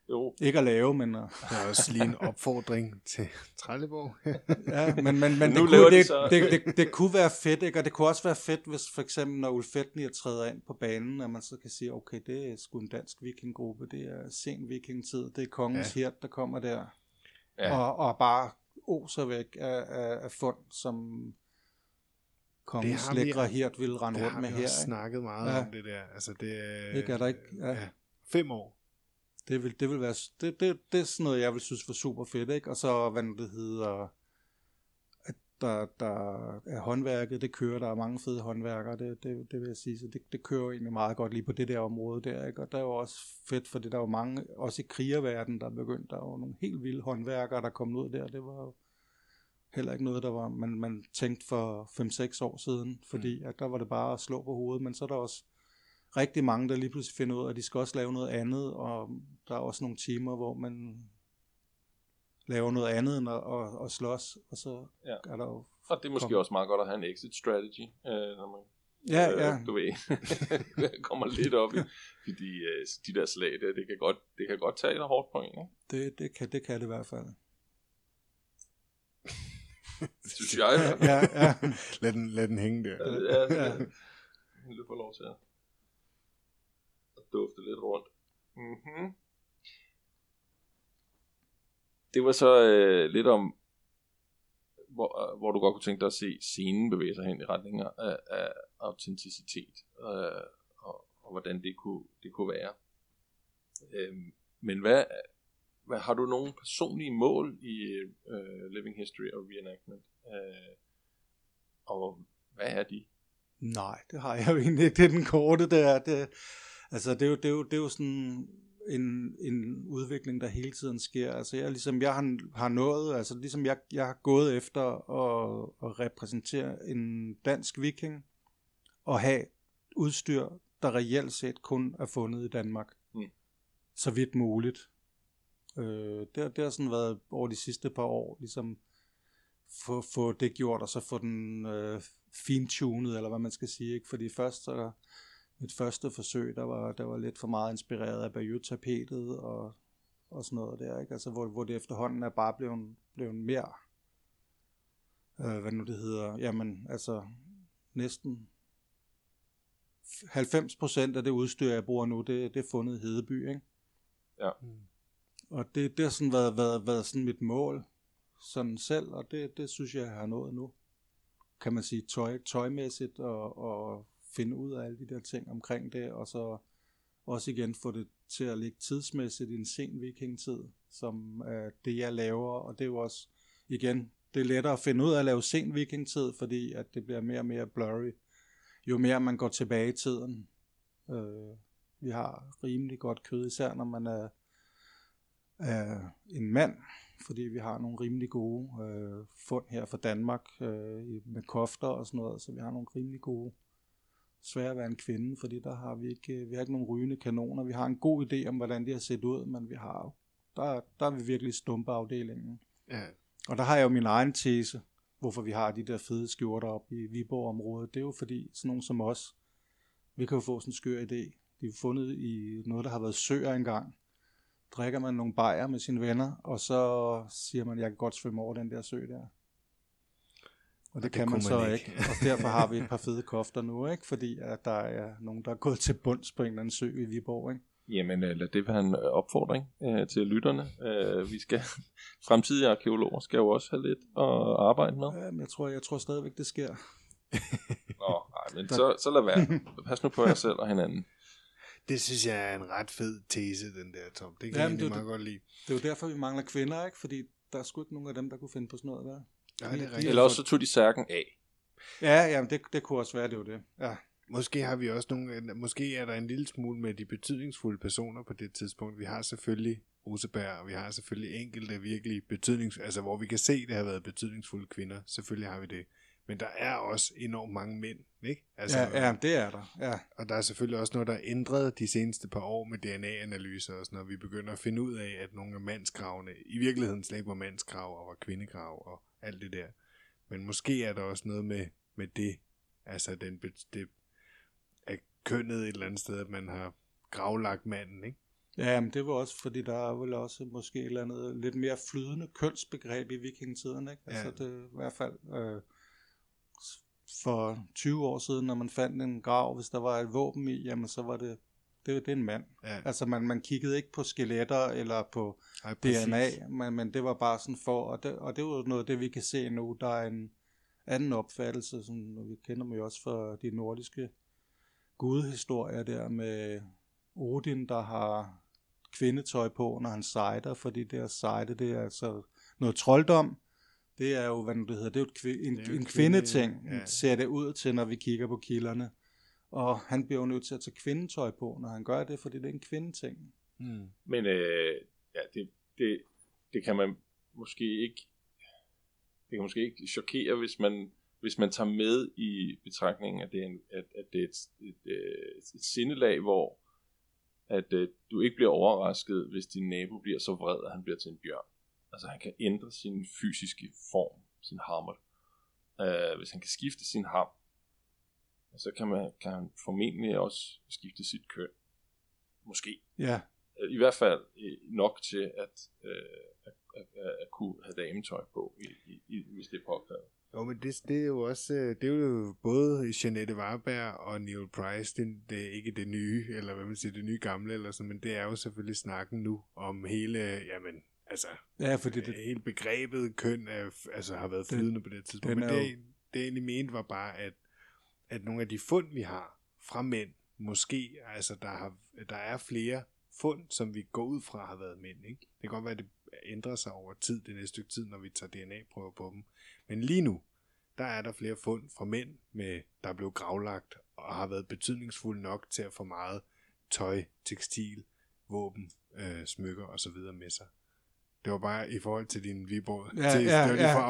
Jo. Ikke at lave, men... Der er også lige en opfordring til Trelleborg. Det kunne være fedt, ikke? Og det kunne også være fedt, hvis for eksempel, når Ulfhedner træder ind på banen, at man så kan sige, okay, det er sgu en dansk vikinggruppe, det er sen vikingtid, det er kongens hirt, der kommer der, og bare oser væk af fund, som... kongens lækre hirt ville rende rundt med her. Det har vi også snakket meget om det der. Altså det... Ikke, er der ikke? Ja. 5 år. Det vil være... Det er sådan noget, jeg vil synes var super fedt, ikke? Og så, hvad det hedder... At der er håndværket, det kører. Der er mange fede håndværkere, det vil jeg sige. Så det kører egentlig meget godt lige på det der område der, ikke? Og der er jo også fedt, for det der er jo mange... Også i krigerverdenen, der begyndte. Der var nogle helt vilde håndværkere, der kom ud der. Det var heller ikke noget, der var, man tænkte for 5-6 år siden, fordi at der var det bare at slå på hovedet, men så er der også rigtig mange, der lige pludselig finder ud af, at de skal også lave noget andet, og der er også nogle timer, hvor man laver noget andet end at slås, og så er der jo... Og det er måske også meget godt at have en exit strategy, når man... Du ved, kommer lidt op i, fordi de der slag, det kan godt tage dig hårdt på en, ikke? Det kan det i hvert fald. Det synes jeg. Lad den hænge der. Jeg vil få lov til at dufte lidt rundt. Det var så lidt om hvor du godt kunne tænke dig at se scenen bevæge sig hen i retning af autenticitet, og hvordan det kunne være. Men hvad har du nogle personlige mål i Living History og Reenactment? Og hvad er de? Nej, det har jeg jo egentlig ikke. Det er den korte der. Det er jo sådan en udvikling, der hele tiden sker. Altså jeg har nået, altså ligesom jeg har gået efter at repræsentere en dansk viking og have udstyr, der reelt set kun er fundet i Danmark. Så vidt muligt. Det har sådan været over de sidste par år, ligesom få det gjort, og så få den fintunet, eller hvad man skal sige, ikke? Fordi først så mit første forsøg, der var lidt for meget inspireret af Bayeux-tapetet og sådan noget der, ikke? Altså hvor det efterhånden er bare blevet mere, hvad nu det hedder, jamen altså næsten 90% af det udstyr, jeg bruger nu, det er fundet i Hedeby, ikke? Ja. Og det har sådan været sådan mit mål sådan selv, og det synes jeg har nået nu. Kan man sige tøjmæssigt, og finde ud af alle de der ting omkring det, og så også igen få det til at ligge tidsmæssigt i en sen vikingtid, som det jeg laver, og det er jo også igen, det er lettere at finde ud af at lave sen vikingtid, fordi at det bliver mere og mere blurry, jo mere man går tilbage i tiden. Vi har rimelig godt kød, især når man er en mand, fordi vi har nogle rimelig gode fund her fra Danmark med kofter og sådan noget, så vi har nogle rimelig gode, svært at være en kvinde, fordi der har vi har ikke nogen rygende kanoner. Vi har en god idé om, hvordan de har set ud, men vi har der er vi virkelig stumpeafdelingen. Ja. Og der har jeg jo min egen tese, hvorfor vi har de der fede skjorter op i Viborg-området. Det er jo fordi sådan nogen som os, vi kan jo få sådan en skør idé. De er fundet i noget, der har været søer engang. Drikker man nogle bajer med sine venner, og så siger man, jeg kan godt svømme over den der sø der. Og det kan man så ikke. Og derfor har vi et par fede kofter nu, ikke? Fordi at der er nogen, der er gået til bunds på en eller anden sø i Viborg, ikke? Jamen, lad det være en opfordring til lytterne. Vi skal fremtidige arkeologer skal jo også have lidt at arbejde med. Jamen, jeg tror stadigvæk, det sker. Nå, nej, men så lad være. Pas nu på jer selv og hinanden. Det synes jeg er en ret fed tese, den der, Tom. Det kan jeg meget godt lide. Det er jo derfor, vi mangler kvinder, ikke? Fordi der er sgu ikke nogen af dem, der kunne finde på sådan noget, hvad? Ja, det er rigtigt. Eller også så tog de særken af. Ja, jamen, det kunne også være, det jo det. Ja. Måske har vi også nogle, måske er der en lille smule med de betydningsfulde personer på det tidspunkt. Vi har selvfølgelig Oseberg, og vi har selvfølgelig enkelte virkelig altså hvor vi kan se, det har været betydningsfulde kvinder. Selvfølgelig har vi det. Men der er også enormt mange mænd, ikke? Altså, ja, det er der. Ja. Og der er selvfølgelig også noget, der er ændret de seneste par år med DNA-analyser og sådan noget. Vi begynder at finde ud af, at nogle af mandskravene i virkeligheden slet ikke var mandskrav og var kvindekrav og alt det der. Men måske er der også noget med det, altså det er kønnet et eller andet sted, at man har gravlagt manden, ikke? Ja, men det var også, fordi der er vel også måske et eller andet lidt mere flydende kønsbegreb i vikingetiden, ikke? Altså ja. Det i hvert fald... for 20 år siden, når man fandt en grav, hvis der var et våben i, jamen så var det er en mand. Ja. Altså man kiggede ikke på skeletter eller på DNA, men det var bare sådan for, og det er jo noget af det, vi kan se nu, der er en anden opfattelse, som vi kender jo også fra de nordiske gudehistorier der med Odin, der har kvindetøj på, når han sejder, fordi det at sejde, det er altså noget trolddom. Det er jo, hvad det hedder, det er jo en kvindeting, ja. Ser det ud til, når vi kigger på kilderne. Og han bliver jo nødt til at tage kvindetøj på, når han gør det, fordi det er en kvindeting. Mm. Men ja, det kan man måske ikke, chokere, hvis man tager med i betragtningen, at det er, et sindelag, hvor at, du ikke bliver overrasket, hvis din nabo bliver så vred, at han bliver til en bjørn. Altså han kan ændre sin fysiske form, sin hammer. Hvis han kan skifte sin ham, så kan han formentlig også skifte sit køn. Måske. Ja. I hvert fald nok til at kunne have dametøj på, hvis det er påkrævet. Jo, men det er jo også, det er jo både Jeanette Varberg og Neil Price, det er ikke det nye, eller hvad man siger, det nye gamle, eller sådan, men det er jo selvfølgelig snakken nu om hele, jamen, altså, ja, fordi det hele begrebet køn altså, har været flydende på det tidspunkt. Men det jeg egentlig mente var bare, at nogle af de fund, vi har fra mænd, måske, altså der er flere fund, som vi går ud fra har været mænd. Ikke? Det kan godt være, at det ændrer sig over tid, det næste stykke tid, når vi tager DNA-prøver på dem. Men lige nu, der er der flere fund fra mænd, der blev gravlagt og har været betydningsfulde nok til at få meget tøj, tekstil, våben, smykker osv. med sig. Det var bare i forhold til din Viborg. Ja, det var lige for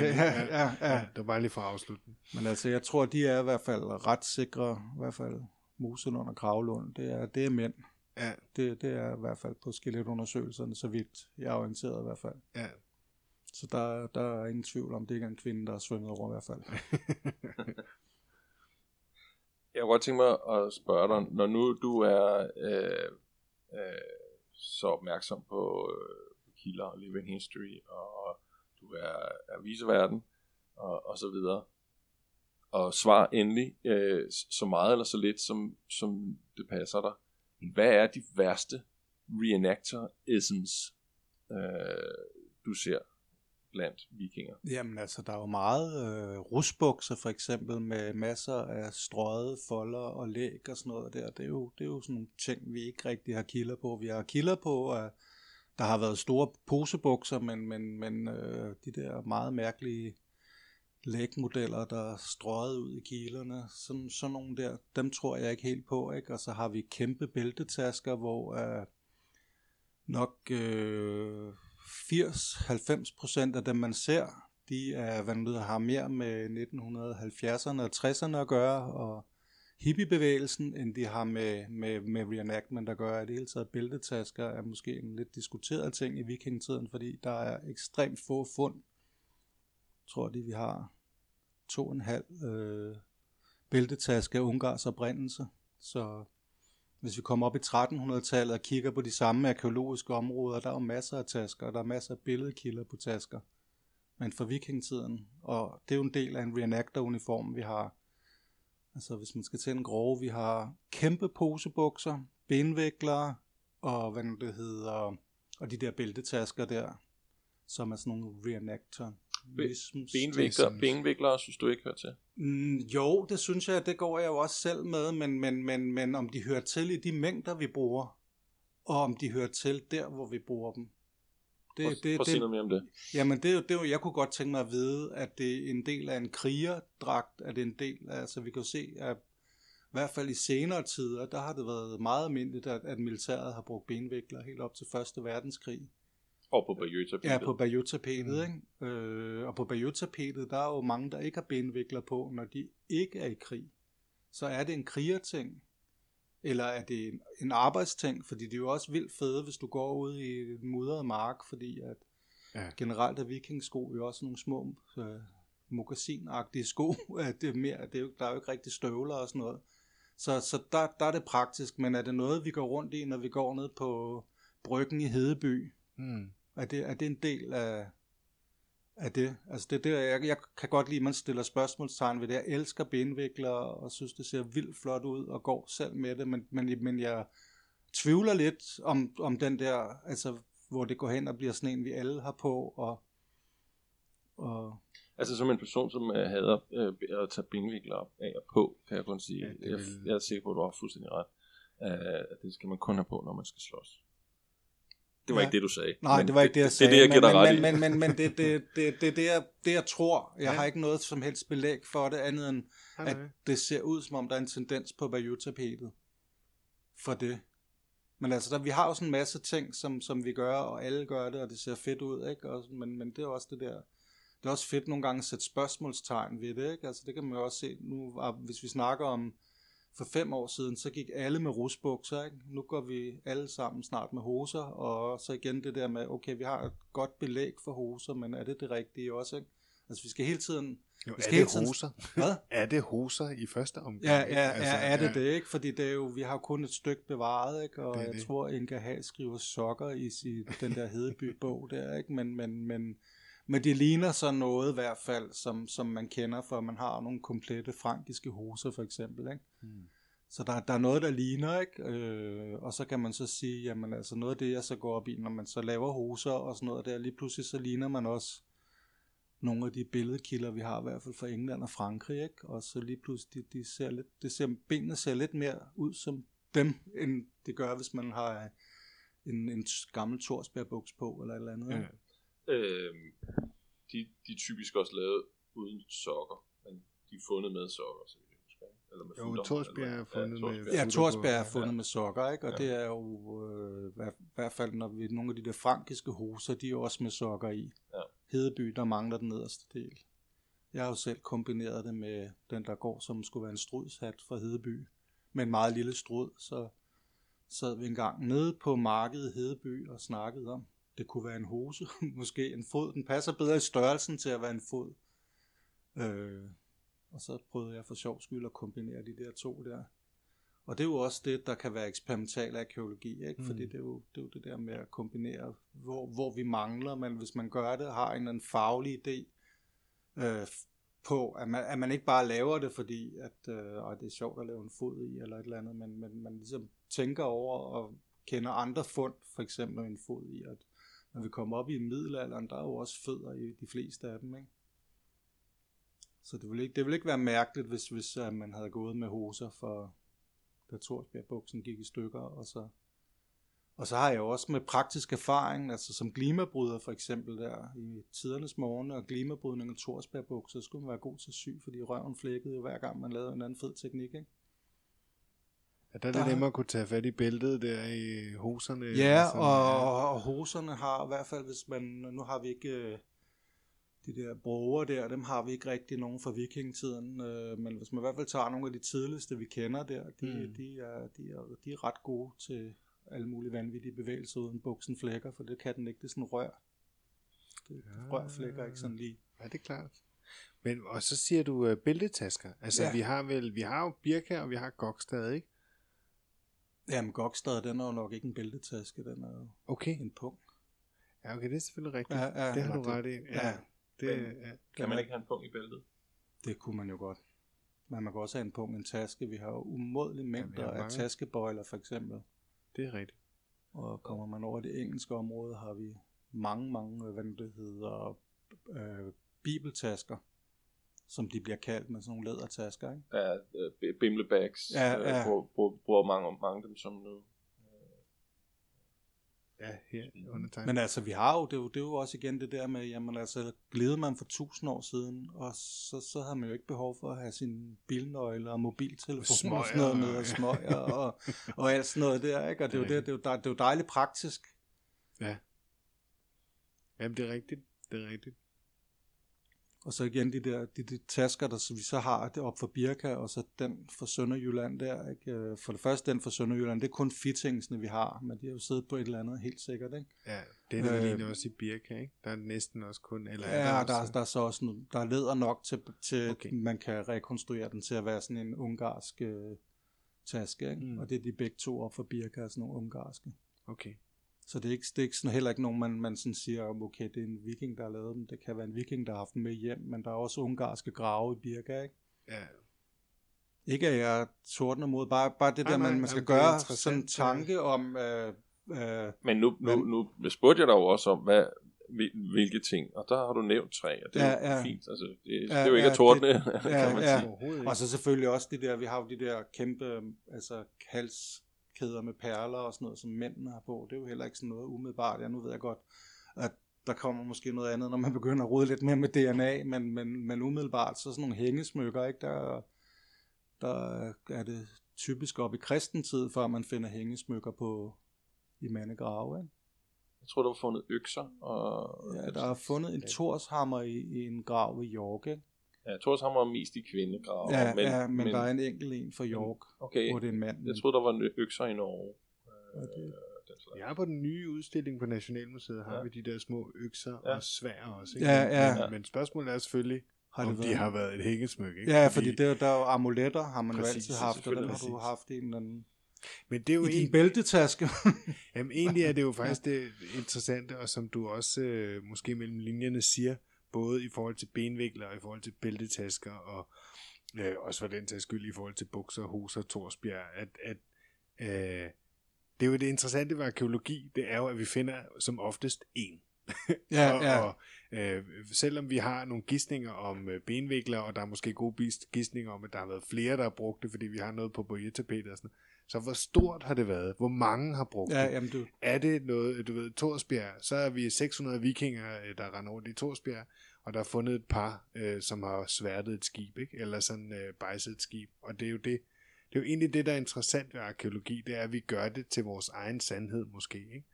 at afslutte den. Det var bare lige for at afslutte den. Men altså, jeg tror, de er i hvert fald ret sikre, i hvert fald Moselund og Kravlund, det er mænd. Ja. Det er i hvert fald på skeletundersøgelserne, så vidt jeg er orienteret i hvert fald. Ja. Så der er ingen tvivl om, det ikke er en kvinde, der har svømmet over i hvert fald. Jeg kunne godt tænke mig at spørge dig, når nu du er så opmærksom på... og living history, og du er viseverden, og så videre. Og svar endelig så meget eller så lidt, som det passer dig. Hvad er de værste reenactor-isms, du ser blandt vikinger? Jamen altså, der er jo meget rusbukser for eksempel, med masser af strøget folder og læg og sådan noget der. Det er jo sådan nogle ting, vi ikke rigtig har kilder på. Vi har kilder på, der har været store posebukser, men de der meget mærkelige lægmodeller, der er strøget ud i kilerne, sådan nogle der, dem tror jeg ikke helt på, ikke? Og så har vi kæmpe bæltetasker, hvor nok 80-90% af dem, man ser, de er, har mere med 1970'erne og 60'erne at gøre, og hippiebevægelsen, end de har med reenactment, der gør, at det hele taget bæltetasker er måske en lidt diskuteret ting i vikingetiden, fordi der er ekstremt få fund. Jeg tror, vi har 2,5 bæltetasker af ungarsk oprindelse. Så Hvis vi kommer op i 1300-tallet og kigger på de samme arkæologiske områder, der er jo masser af tasker, og der er masser af billedkilder på tasker. Men fra vikingetiden, og det er jo en del af en reenactor-uniform, vi har. Altså hvis man skal til en grove, vi har kæmpe posebukser, benviklere, og hvad nu det hedder, og de der bæltetasker der, som er sådan nogle reenactor. Benviklere synes du ikke hører til? Jo, det synes jeg, det går jeg jo også selv med, men om de hører til i de mængder, vi bruger, og om de hører til der, hvor vi bruger dem. Prøv at sige noget mere om det. Jamen, det er jo, jeg kunne godt tænke mig at vide, at det er en del af en krigerdragt, at det er en del af, altså vi kan jo se, at i hvert fald i senere tider, der har det været meget almindeligt, at militæret har brugt benvikler helt op til 1. verdenskrig. Og på Bayeux-tapetet. Ja, på Bayeux-tapetet, ikke? Og på Bayeux-tapetet, der er jo mange, der ikke har benvikler på, når de ikke er i krig. Så er det en krigerting, eller er det en arbejdsting, fordi det er jo også vildt fede, hvis du går ud i et mudret mark, fordi at generelt er vikingsko jo også nogle små mokasinagtige sko, der er jo ikke rigtig støvler og sådan noget. Så der er det praktisk, men er det noget, vi går rundt i, når vi går ned på bryggen i Hedeby? Mm. Er det en del af det? Altså det der, jeg kan godt lide, man stiller spørgsmålstegn ved det. Jeg elsker benviklere og synes, det ser vildt flot ud og går selv med det, men jeg tvivler lidt om den der, altså hvor det går hen og bliver sådan en, vi alle har på. Og altså som en person, som hader at tage benviklere af og på, kan jeg kun sige, ja, jeg er sikker på, at du har fuldstændig ret. Det skal man kun have på, når man skal slås. Det var ikke det, du sagde. Nej, men det var ikke det, jeg sagde. Det er det, jeg giver dig ret i. Men det, jeg tror. Jeg har ikke noget som helst belæg for det, andet end, at det ser ud, som om der er en tendens på Bayeux-tapetet for det. Men altså, vi har jo sådan en masse ting, som vi gør, og alle gør det, og det ser fedt ud, ikke? Og, men det er også det der. Det er også fedt nogle gange at sætte spørgsmålstegn ved det, ikke? Altså, det kan man jo også se nu, hvis vi snakker om, for 5 år siden, så gik alle med rusbukser, ikke? Nu går vi alle sammen snart med hoser, og så igen det der med, okay, vi har et godt belæg for hoser, men er det det rigtige også, ikke? Altså, vi skal hele tiden... Jo, vi skal er det hele hoser? Hvad? Er det hoser i første omgang? Ja, det ikke? Fordi det er jo, vi har kun et stykke bevaret, ikke? Og det. Jeg tror, Inga Hals skriver sokker i den der Hedeby-bog der, ikke? Men det ligner så noget i hvert fald, som man kender, for man har nogle komplette frankiske hoser for eksempel, ikke? Mm. Så der er noget, der ligner, ikke? Og så kan man så sige, jamen altså noget af det, jeg så går op i, når man så laver hoser og sådan noget der, lige pludselig så ligner man også nogle af de billedkilder, vi har i hvert fald fra England og Frankrig, ikke? Og så lige pludselig, benene ser lidt mere ud som dem, end det gør, hvis man har en gammel Thorsberg-buks på, eller et eller andet, ikke? De er typisk også lavet uden sokker, men de er fundet med sokker, så jeg husker, eller med futter. Jo, Thorsberg er fundet med. Ja, Thorsberg er fundet med sokker, ikke? Og det er jo i hvert fald når vi nogle af de der frankiske hoser, de er også med sokker i. Ja. Hedeby, der mangler den nederste del. Jeg har jo selv kombineret det med den der går, som skulle være en strudshat fra Hedeby, med en meget lille strud, så sad vi engang nede på markedet Hedeby og snakkede om. Det kunne være en hose, måske en fod. Den passer bedre i størrelsen til at være en fod. Og så prøvede jeg for sjov skyld at kombinere de der to der. Og det er jo også det, der kan være eksperimental arkæologi, ikke? Fordi det er jo det der med at kombinere, hvor vi mangler. Men hvis man gør det, har en eller anden faglig idé på, at man ikke bare laver det, fordi at, det er sjovt at lave en fod i, eller et eller andet, men man ligesom tænker over og kender andre fund, for eksempel en fod i, at når vi kommer op i middelalderen, der er jo også fødder i de fleste af dem, ikke? Så det ville ikke være mærkeligt, hvis man havde gået med hoser, for da Thorsberg-buksen gik i stykker, og så har jeg jo også med praktisk erfaring, altså som glimabryder for eksempel der, i tidernes morgen, og glimabrydning af Thorsberg-bukser, skulle man være god til syg, fordi røven flækkede jo hver gang, man lavede en anden fed teknik, ikke? Ja, der er det nemmere at kunne tage fat i bæltet der i hoserne. Ja, og hoserne har i hvert fald, hvis man, nu har vi ikke de der broer der, dem har vi ikke rigtig nogen fra vikingetiden, men hvis man i hvert fald tager nogle af de tidligste, vi kender der, de er ret gode til alle mulige vanvittige bevægelser uden buksen flækker, for det kan den ikke, det er sådan rør. Rør flækker ikke sådan lige. Ja, det er klart. Men, og så siger du bæltetasker. Altså vi har jo Birka, og vi har Gok stadig, ikke? Jamen, Gokstad, den er jo nok ikke en bæltetaske, den er jo en pung. Ja, okay, det er selvfølgelig rigtigt. Ja, det har du ret i. Ja. Kan man ikke have en pung i bæltet? Det kunne man jo godt. Men man kan også have en pung i en taske. Vi har jo umådelige mængder af taskebøjler, for eksempel. Det er rigtigt. Og kommer man over det engelske område, har vi mange, hvad det hedder, bibeltasker, som de bliver kaldt, med sådan nogle lædertasker, ikke? Ja, bimlebags, bruger mange af dem som noget. Ja, her undertegnet. Men altså, vi har jo, det er jo også igen det der med, jamen altså, glæder man for 1000 år siden, og så har man jo ikke behov for at have sine bilnøgler og mobiltelefoner og sådan noget med, og smøger og alt sådan noget der, ikke? Og det er jo det er jo dejligt praktisk. Ja. Jamen, det er rigtigt, Og så igen de tasker, der vi så har det op for Birka, og så den for Sønderjylland der, ikke? For det første den for Sønderjylland, det er kun fittingsene, vi har, men de har jo siddet på et eller andet, helt sikkert, ikke? Ja, det er lige også i Birka, ikke? Der er næsten også kun, eller ja, der er så også noget, der er læder nok til okay. Man kan rekonstruere den til at være sådan en ungarsk taske, ikke? Mm. Og det er de begge to op for Birka, sådan nogle ungarske. Okay. Så det er ikke sådan, heller ikke nogen, man sådan siger, okay, det er en viking, der har lavet dem. Det kan være en viking, der har haft dem med hjem, men der er også ungarske grave i Birka, ikke? Ja. Ikke at jeg tordner mod, bare det der, man skal gøre sådan en tanke om... Men nu spurgte jeg dig jo også om, hvilke ting, og der har du nævnt 3, og det er jo fint. Altså, det er jo ikke at tordne, kan man sige. Ja. Og så selvfølgelig også det der, vi har jo de der kæmpe, altså halskæder med perler og sådan noget, som mændene har på. Det er jo heller ikke sådan noget umiddelbart. Nu ved jeg godt, at der kommer måske noget andet, når man begynder at rode lidt mere med DNA, men umiddelbart, så sådan nogle hængesmykker, ikke? Der er det typisk op i kristentid, før man finder hængesmykker i mandegrave, ikke? Jeg tror, der var fundet økser. Ja, der er fundet en torshammer i en grav i York, ikke? Ja, Torshammer er mest i kvindegrave. Ja, men der er en enkelt en fra York, okay, hvor det er en mand. Jeg troede, der var en økser i Norge. Okay. Ja, på den nye udstilling på Nationalmuseet har vi de der små økser og sværd også. Ikke? Ja. Men spørgsmålet er selvfølgelig, om de har været et hængesmykke. Ikke? Ja, fordi der er jo amuletter, har man præcis, jo altid haft, og den har du haft en eller anden. Men det er jo i din bæltetaske. Jamen egentlig er det jo faktisk det interessante, og som du også måske mellem linjerne siger, både i forhold til benvikler, og i forhold til bæltetasker, og også for den tages skyld i forhold til bukser, hoser, Torsbjerg, at det er jo det interessante ved arkeologi, det er jo, at vi finder som oftest én. Og selvom vi har nogle gidsninger om benvikler, og der er måske gode gidsninger om, at der har været flere, der har brugt det, fordi vi har noget på Bayeux-tapetet og sådan. Så hvor stort har det været? Hvor mange har brugt det? Jamen, er det noget, du ved, Torsbjerg, så er vi 600 vikinger, der render rundt i Torsbjerg, og der er fundet et par, som har sværdet et skib, ikke? Eller sådan bejset et skib, og det er jo det. Det er jo egentlig det, der er interessant ved arkeologi, det er, at vi gør det til vores egen sandhed måske, ikke?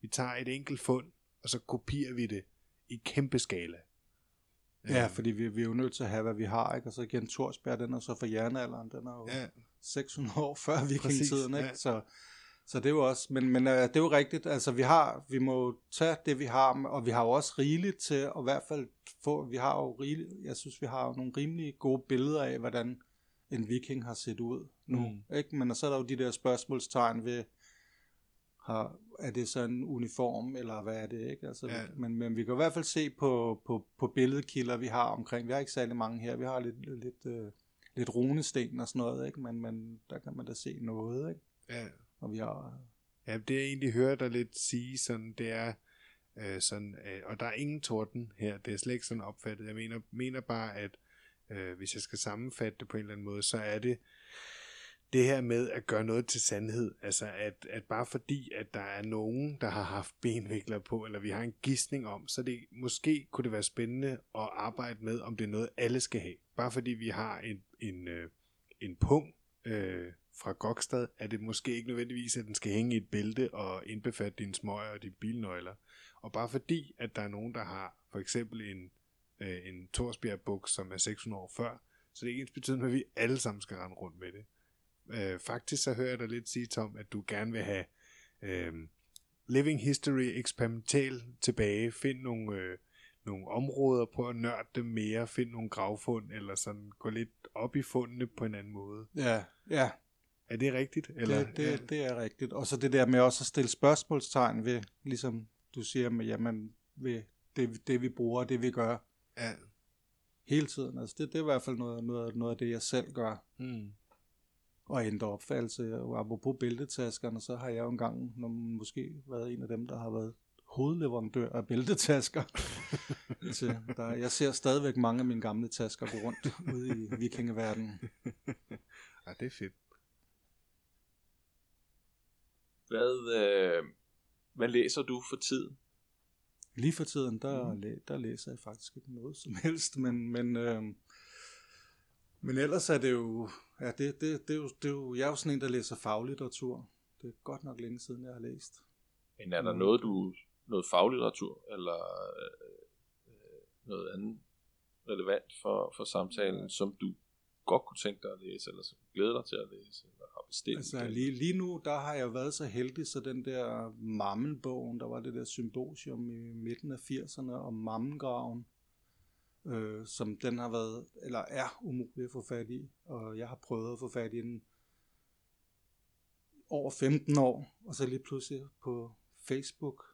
Vi tager et enkelt fund, og så kopierer vi det i kæmpe skala. Ja, fordi vi er jo nødt til at have, hvad vi har, ikke? Og så igen, Torsbjerg, den er så for jernalderen, den er jo 600 år før vikingtiden, ikke? Ja. Så det er jo også, men det er jo rigtigt, altså vi må tage det, vi har, og vi har jo også rigeligt til, og i hvert fald vi har jo rigeligt, jeg synes, vi har jo nogle rimelig gode billeder af, hvordan en viking har set ud nu, ikke? Men så er der jo de der spørgsmålstegn ved, er det så en uniform, eller hvad er det, ikke? Altså, men vi kan i hvert fald se på billedkilder, vi har omkring. Vi har ikke særlig mange her. Vi har lidt runesten og sådan noget, ikke? Men der kan man da se noget, ikke? Ja. Og vi har... Ja, det jeg egentlig hører dig lidt sige, sådan, det er sådan... og der er ingen torden her. Det er slet ikke sådan opfattet. Jeg mener bare, at hvis jeg skal sammenfatte det på en eller anden måde, så er det... Det her med at gøre noget til sandhed, altså at bare fordi, at der er nogen, der har haft benvikler på, eller vi har en gidsning om, så det måske kunne det være spændende at arbejde med, om det er noget, alle skal have. Bare fordi vi har en pung fra Gokstad, er det måske ikke nødvendigvis, at den skal hænge i et bælte og indbefatte dine smøger og dine bilnøgler. Og bare fordi, at der er nogen, der har for eksempel en Torsbjerg-buk, som er 600 år før, så det er ikke ens betydende, at vi alle sammen skal rende rundt med det. Faktisk så hører jeg dig lidt sige, Tom, at du gerne vil have living history eksperimental tilbage. Find nogle områder, prøv at nørde dem mere, find nogle gravfund, eller sådan gå lidt op i fundene på en anden måde. Ja. Er det rigtigt? Eller? Det er rigtigt. Og så det der med også at stille spørgsmålstegn ved, ligesom du siger, med, jamen, ved det vi bruger, det vi gør. Ja. Hele tiden. Altså det er i hvert fald noget af det, jeg selv gør. Mm. Og ændre opfattelse. Og apropos bæltetaskerne, så har jeg jo engang måske været en af dem, der har været hovedleverandør af bæltetasker. Jeg ser stadigvæk mange af mine gamle tasker gå rundt ude i vikingeverdenen. Ja, det er fedt. Hvad læser du for tiden? Lige for tiden, der læser jeg faktisk ikke noget som helst, men ellers er det jo, ja, det er jo, jeg er jo sådan en, der læser faglitteratur. Det er godt nok længe siden, jeg har læst. Men er der noget faglitteratur, eller noget andet relevant for samtalen, som du godt kunne tænke dig at læse, eller som glæder dig til at læse, eller har bestemt? Altså lige nu, der har jeg været så heldig, så den der Mammenbogen, der var det der symposium i midten af 80'erne om Mammengraven, som den har været, eller er umulig at få fat i, og jeg har prøvet at få fat i den over 15 år, og så lige pludselig på Facebook,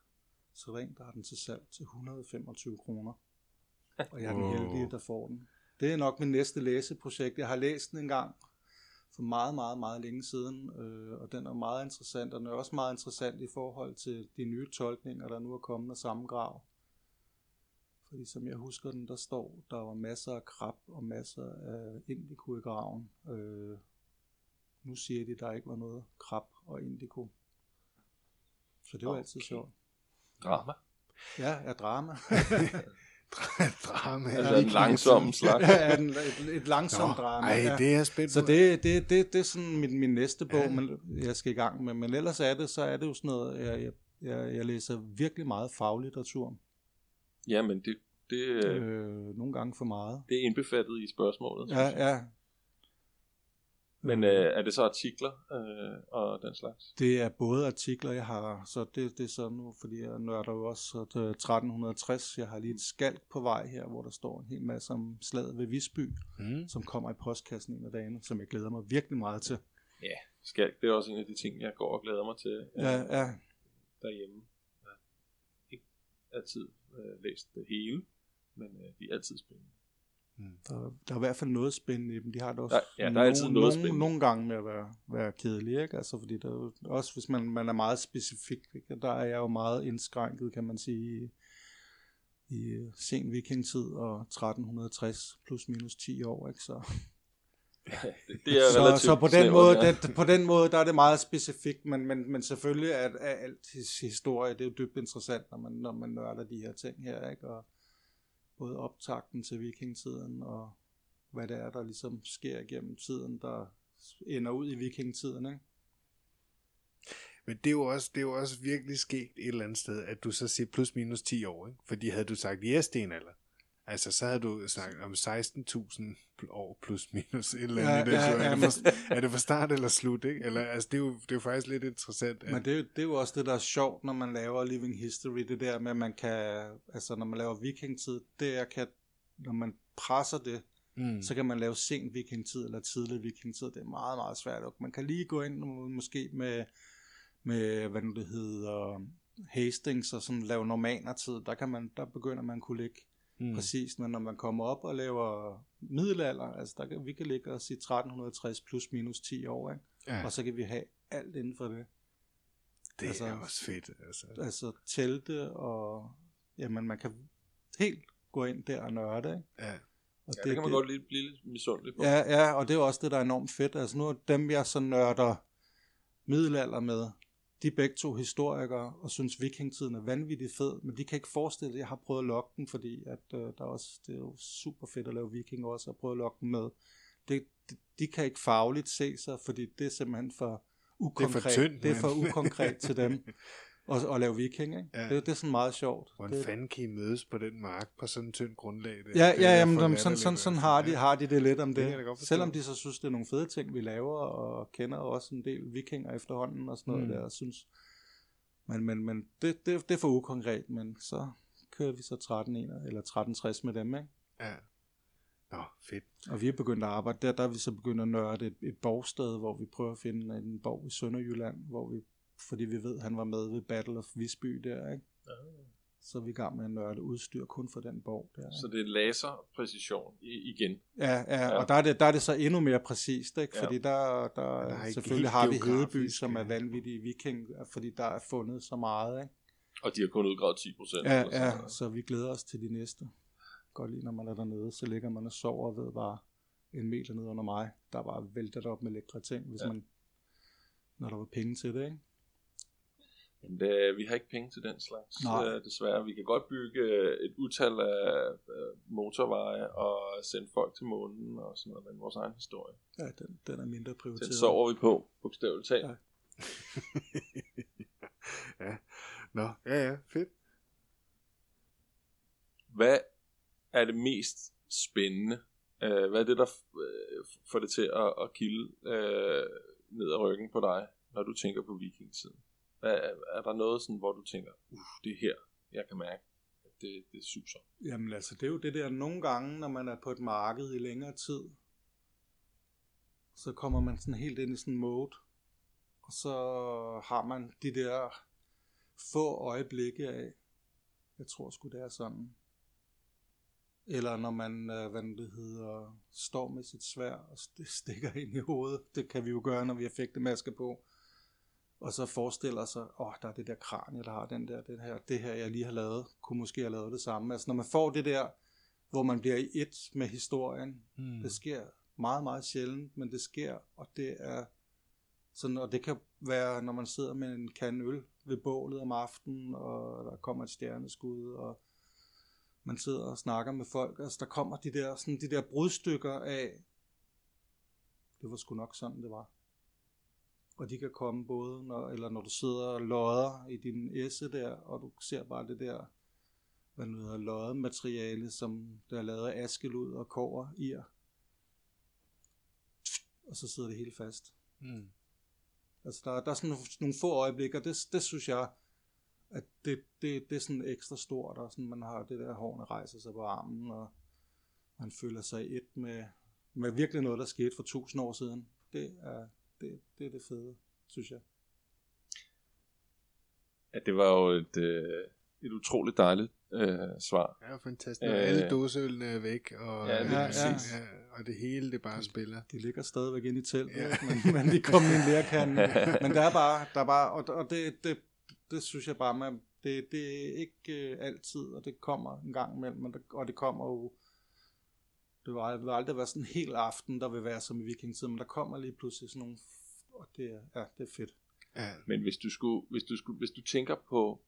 så rent der har den til salg til 125 kroner, og jeg er den heldige, der får den. Det er nok min næste læseprojekt. Jeg har læst den en gang for meget, meget, meget længe siden, og den er meget interessant, og den er også meget interessant i forhold til de nye tolkninger, der nu er kommet af samme grav. Fordi som jeg husker den, der står, der var masser af krab og masser af indiko i graven. Nu siger de, der ikke var noget krab og indiko. Så det var altid sjovt. Drama? Ja, drama. Drama. Altså en langsom slags. Ja, et langsomt drama. Ej, ja. Det er spændt. Så det er sådan min næste bog, jeg skal i gang med. Men ellers er det, så er det jo sådan noget, jeg læser virkelig meget faglitteratur. Ja, men det nogle gange for meget. Det er indbefattet i spørgsmålet. Ja. Men er det så artikler og den slags? Det er både artikler, jeg har, så det er så nu, fordi jeg nørder jo også så 1360. Jeg har lige et skalk på vej her, hvor der står en hel masse om slaget ved Visby, som kommer i postkassen en af dagene, som jeg glæder mig virkelig meget til. Ja, skalk, det er også en af de ting, jeg går og glæder mig til derhjemme. Ja. Ikke altid læst det hele, men de er altid spændende. Der er i hvert fald noget spændende i dem. De har det også nogle gange med at være kedelige, ikke? Altså, fordi der jo, også hvis man er meget specifik, ikke? Der er jeg jo meget indskrænket, kan man sige, i sen vikingtid og 1360 plus minus 10 år, ikke? Så det er så på den måde, der er det meget specifikt, men selvfølgelig er alt historie, det er jo dybt interessant, når man nørder de her ting her, ikke? Og både optakten til vikingtiden og hvad det er, der ligesom sker gennem tiden, der ender ud i vikingtiden, ikke? Men det er jo også virkelig sket et eller andet sted, at du så siger plus minus 10 år, ikke? Fordi havde du sagt ja, stenalder, altså så havde du snakket om 16.000 år plus minus et eller andet. Er det for start eller slut, ikke? Eller, altså, det er jo faktisk lidt interessant. Men det er jo også det, der er sjovt, når man laver Living History, det der med, at man kan, altså når man laver vikingtid, når man presser det, så kan man lave sent vikingtid eller tidlig vikingtid. Det er meget, meget svært. Man kan lige gå ind måske med hvad nu det hedder, Hastings og sådan lave normannertid. Der begynder man kunne ligge præcis, men når man kommer op og laver middelalder, altså vi kan ligge og sige 1360 plus minus 10 år, ikke? Ja. Og så kan vi have alt inden for det. Det altså, er også fedt. Altså telte og, jamen man kan helt gå ind der og nørde, ikke? Ja. Og det kan man godt lige blive lidt misundelig på. Ja, og det er også det, der er enormt fedt. Altså nu er dem, jeg så nørder middelalder med, de er begge to historikere, og synes vikingtiden er vanvittigt fed, men de kan ikke forestille det. Jeg har prøvet at lokke den, fordi at, det er jo super fedt at lave vikinger også, og prøve at lokke dem med. De kan ikke fagligt se sig, fordi det er simpelthen for ukonkret. Det er for ukonkret til dem at lave vikinger. Ja. Det er sådan meget sjovt. Hvordan fanden kan I mødes på den mark på sådan en tynd grundlag? Sådan har de det lidt om det. Selvom de så synes, det er nogle fede ting, vi laver, og kender også en del vikinger efterhånden og sådan noget der, synes. Men det er for ukonkret, men så kører vi så 1360 med dem, ikke? Ja. Nå, fedt. Og vi er begyndt at arbejde der. Der er vi så begyndt at nørde et borgsted, hvor vi prøver at finde en borg i Sønderjylland, hvor vi, fordi vi ved, han var med ved Battle of Visby der, ikke? Ja. Så er vi i gang med at nørde udstyr kun for den borg der. Ikke? Så det er laserpræcision igen. Ja, og der er det så endnu mere præcist, ikke? Fordi der selvfølgelig har vi Hedeby, som er vanvittige viking, fordi der er fundet så meget, ikke? Og de har kun udgravet 10%. Ja, så vi glæder os til de næste. Godt lige, når man er dernede, så ligger man og sover og ved bare en meter ned under mig. Der bare vælter op med lækre ting, hvis man, når der var penge til det, ikke? Men vi har ikke penge til den slags, desværre. Vi kan godt bygge et utal af motorveje og sende folk til månen og sådan noget, men vores egen historie. Ja, den er mindre prioriteret. Den sover vi på, bogstaveligt talt. Ja. Ja. Nå, ja, fedt. Hvad er det mest spændende? Hvad er det, der får det til at kilde ned ad ryggen på dig, når du tænker på vikingetiden? Er der noget, sådan, hvor du tænker, det er her, jeg kan mærke, at det suser? Jamen altså, det er jo det der, nogle gange, når man er på et marked i længere tid, så kommer man sådan helt ind i sådan en mode, og så har man de der få øjeblikke af, jeg tror sgu det er sådan, eller når man, står med sit sværd og stikker ind i hovedet, det kan vi jo gøre, når vi har fægtemasker på, og så forestiller sig, der er det der kranie, der har det her, jeg lige har lavet, kunne måske have lavet det samme. Altså når man får det der, hvor man bliver i ét med historien, det sker meget, meget sjældent, men det sker, og det er sådan, og det kan være, når man sidder med en kande øl ved bålet om aftenen, og der kommer et stjerneskud, og man sidder og snakker med folk, altså der kommer de der brudstykker af, det var sgu nok sådan, det var. Og de kan komme både, når du sidder og lodder i din esse der, og du ser bare det der, hvad nu hedder, loddemateriale, som der er lavet af askelud og kover i. Og så sidder det helt fast. Mm. Altså der er sådan nogle få øjeblikke, og det synes jeg, at det er sådan ekstra stort, og sådan man har det der, hårene rejser sig på armen, og man føler sig i et med virkelig noget, der skete for 1000 år siden. Det er det fede, synes jeg. Ja, det var jo et utroligt dejligt svar. Ja, fantastisk. Alle dåseølene er væk, og, og det hele, det bare spiller. De ligger stadigvæk inde i teltet, men de kommer ind i lærkanden. Men der er bare og det synes jeg bare, man, det er ikke altid, og det kommer en gang imellem, og det kommer jo. Det vil aldrig være sådan en hel aften, der vil være som i vikingetiden, men der kommer lige pludselig sådan nogle, og det er fedt. Ja. Men hvis du tænker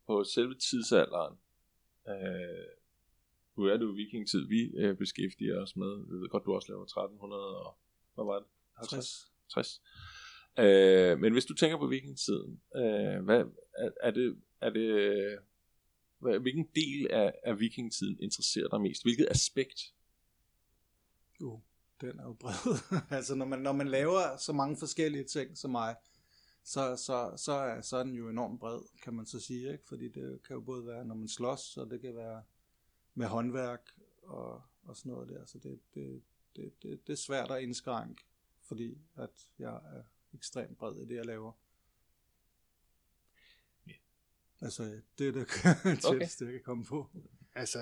på selve tidsalderen, nu er det jo vikingetid, vi beskæftiger os med, vi ved godt, du også laver 1300, og hvad var det? 60. Men hvis du tænker på vikingetiden, hvilken del af vikingetiden interesserer dig mest? Hvilket aspekt? Jo, den er jo bred. Altså når man laver så mange forskellige ting som mig, så er den jo enormt bred, kan man så sige, ikke? Fordi det kan jo både være, når man slås, og det kan være med håndværk og sådan noget der. Så det er svært at indskrænke, fordi at jeg er ekstremt bred i det, jeg laver. Yeah. Altså det er det tætteste, jeg kan komme på. Altså...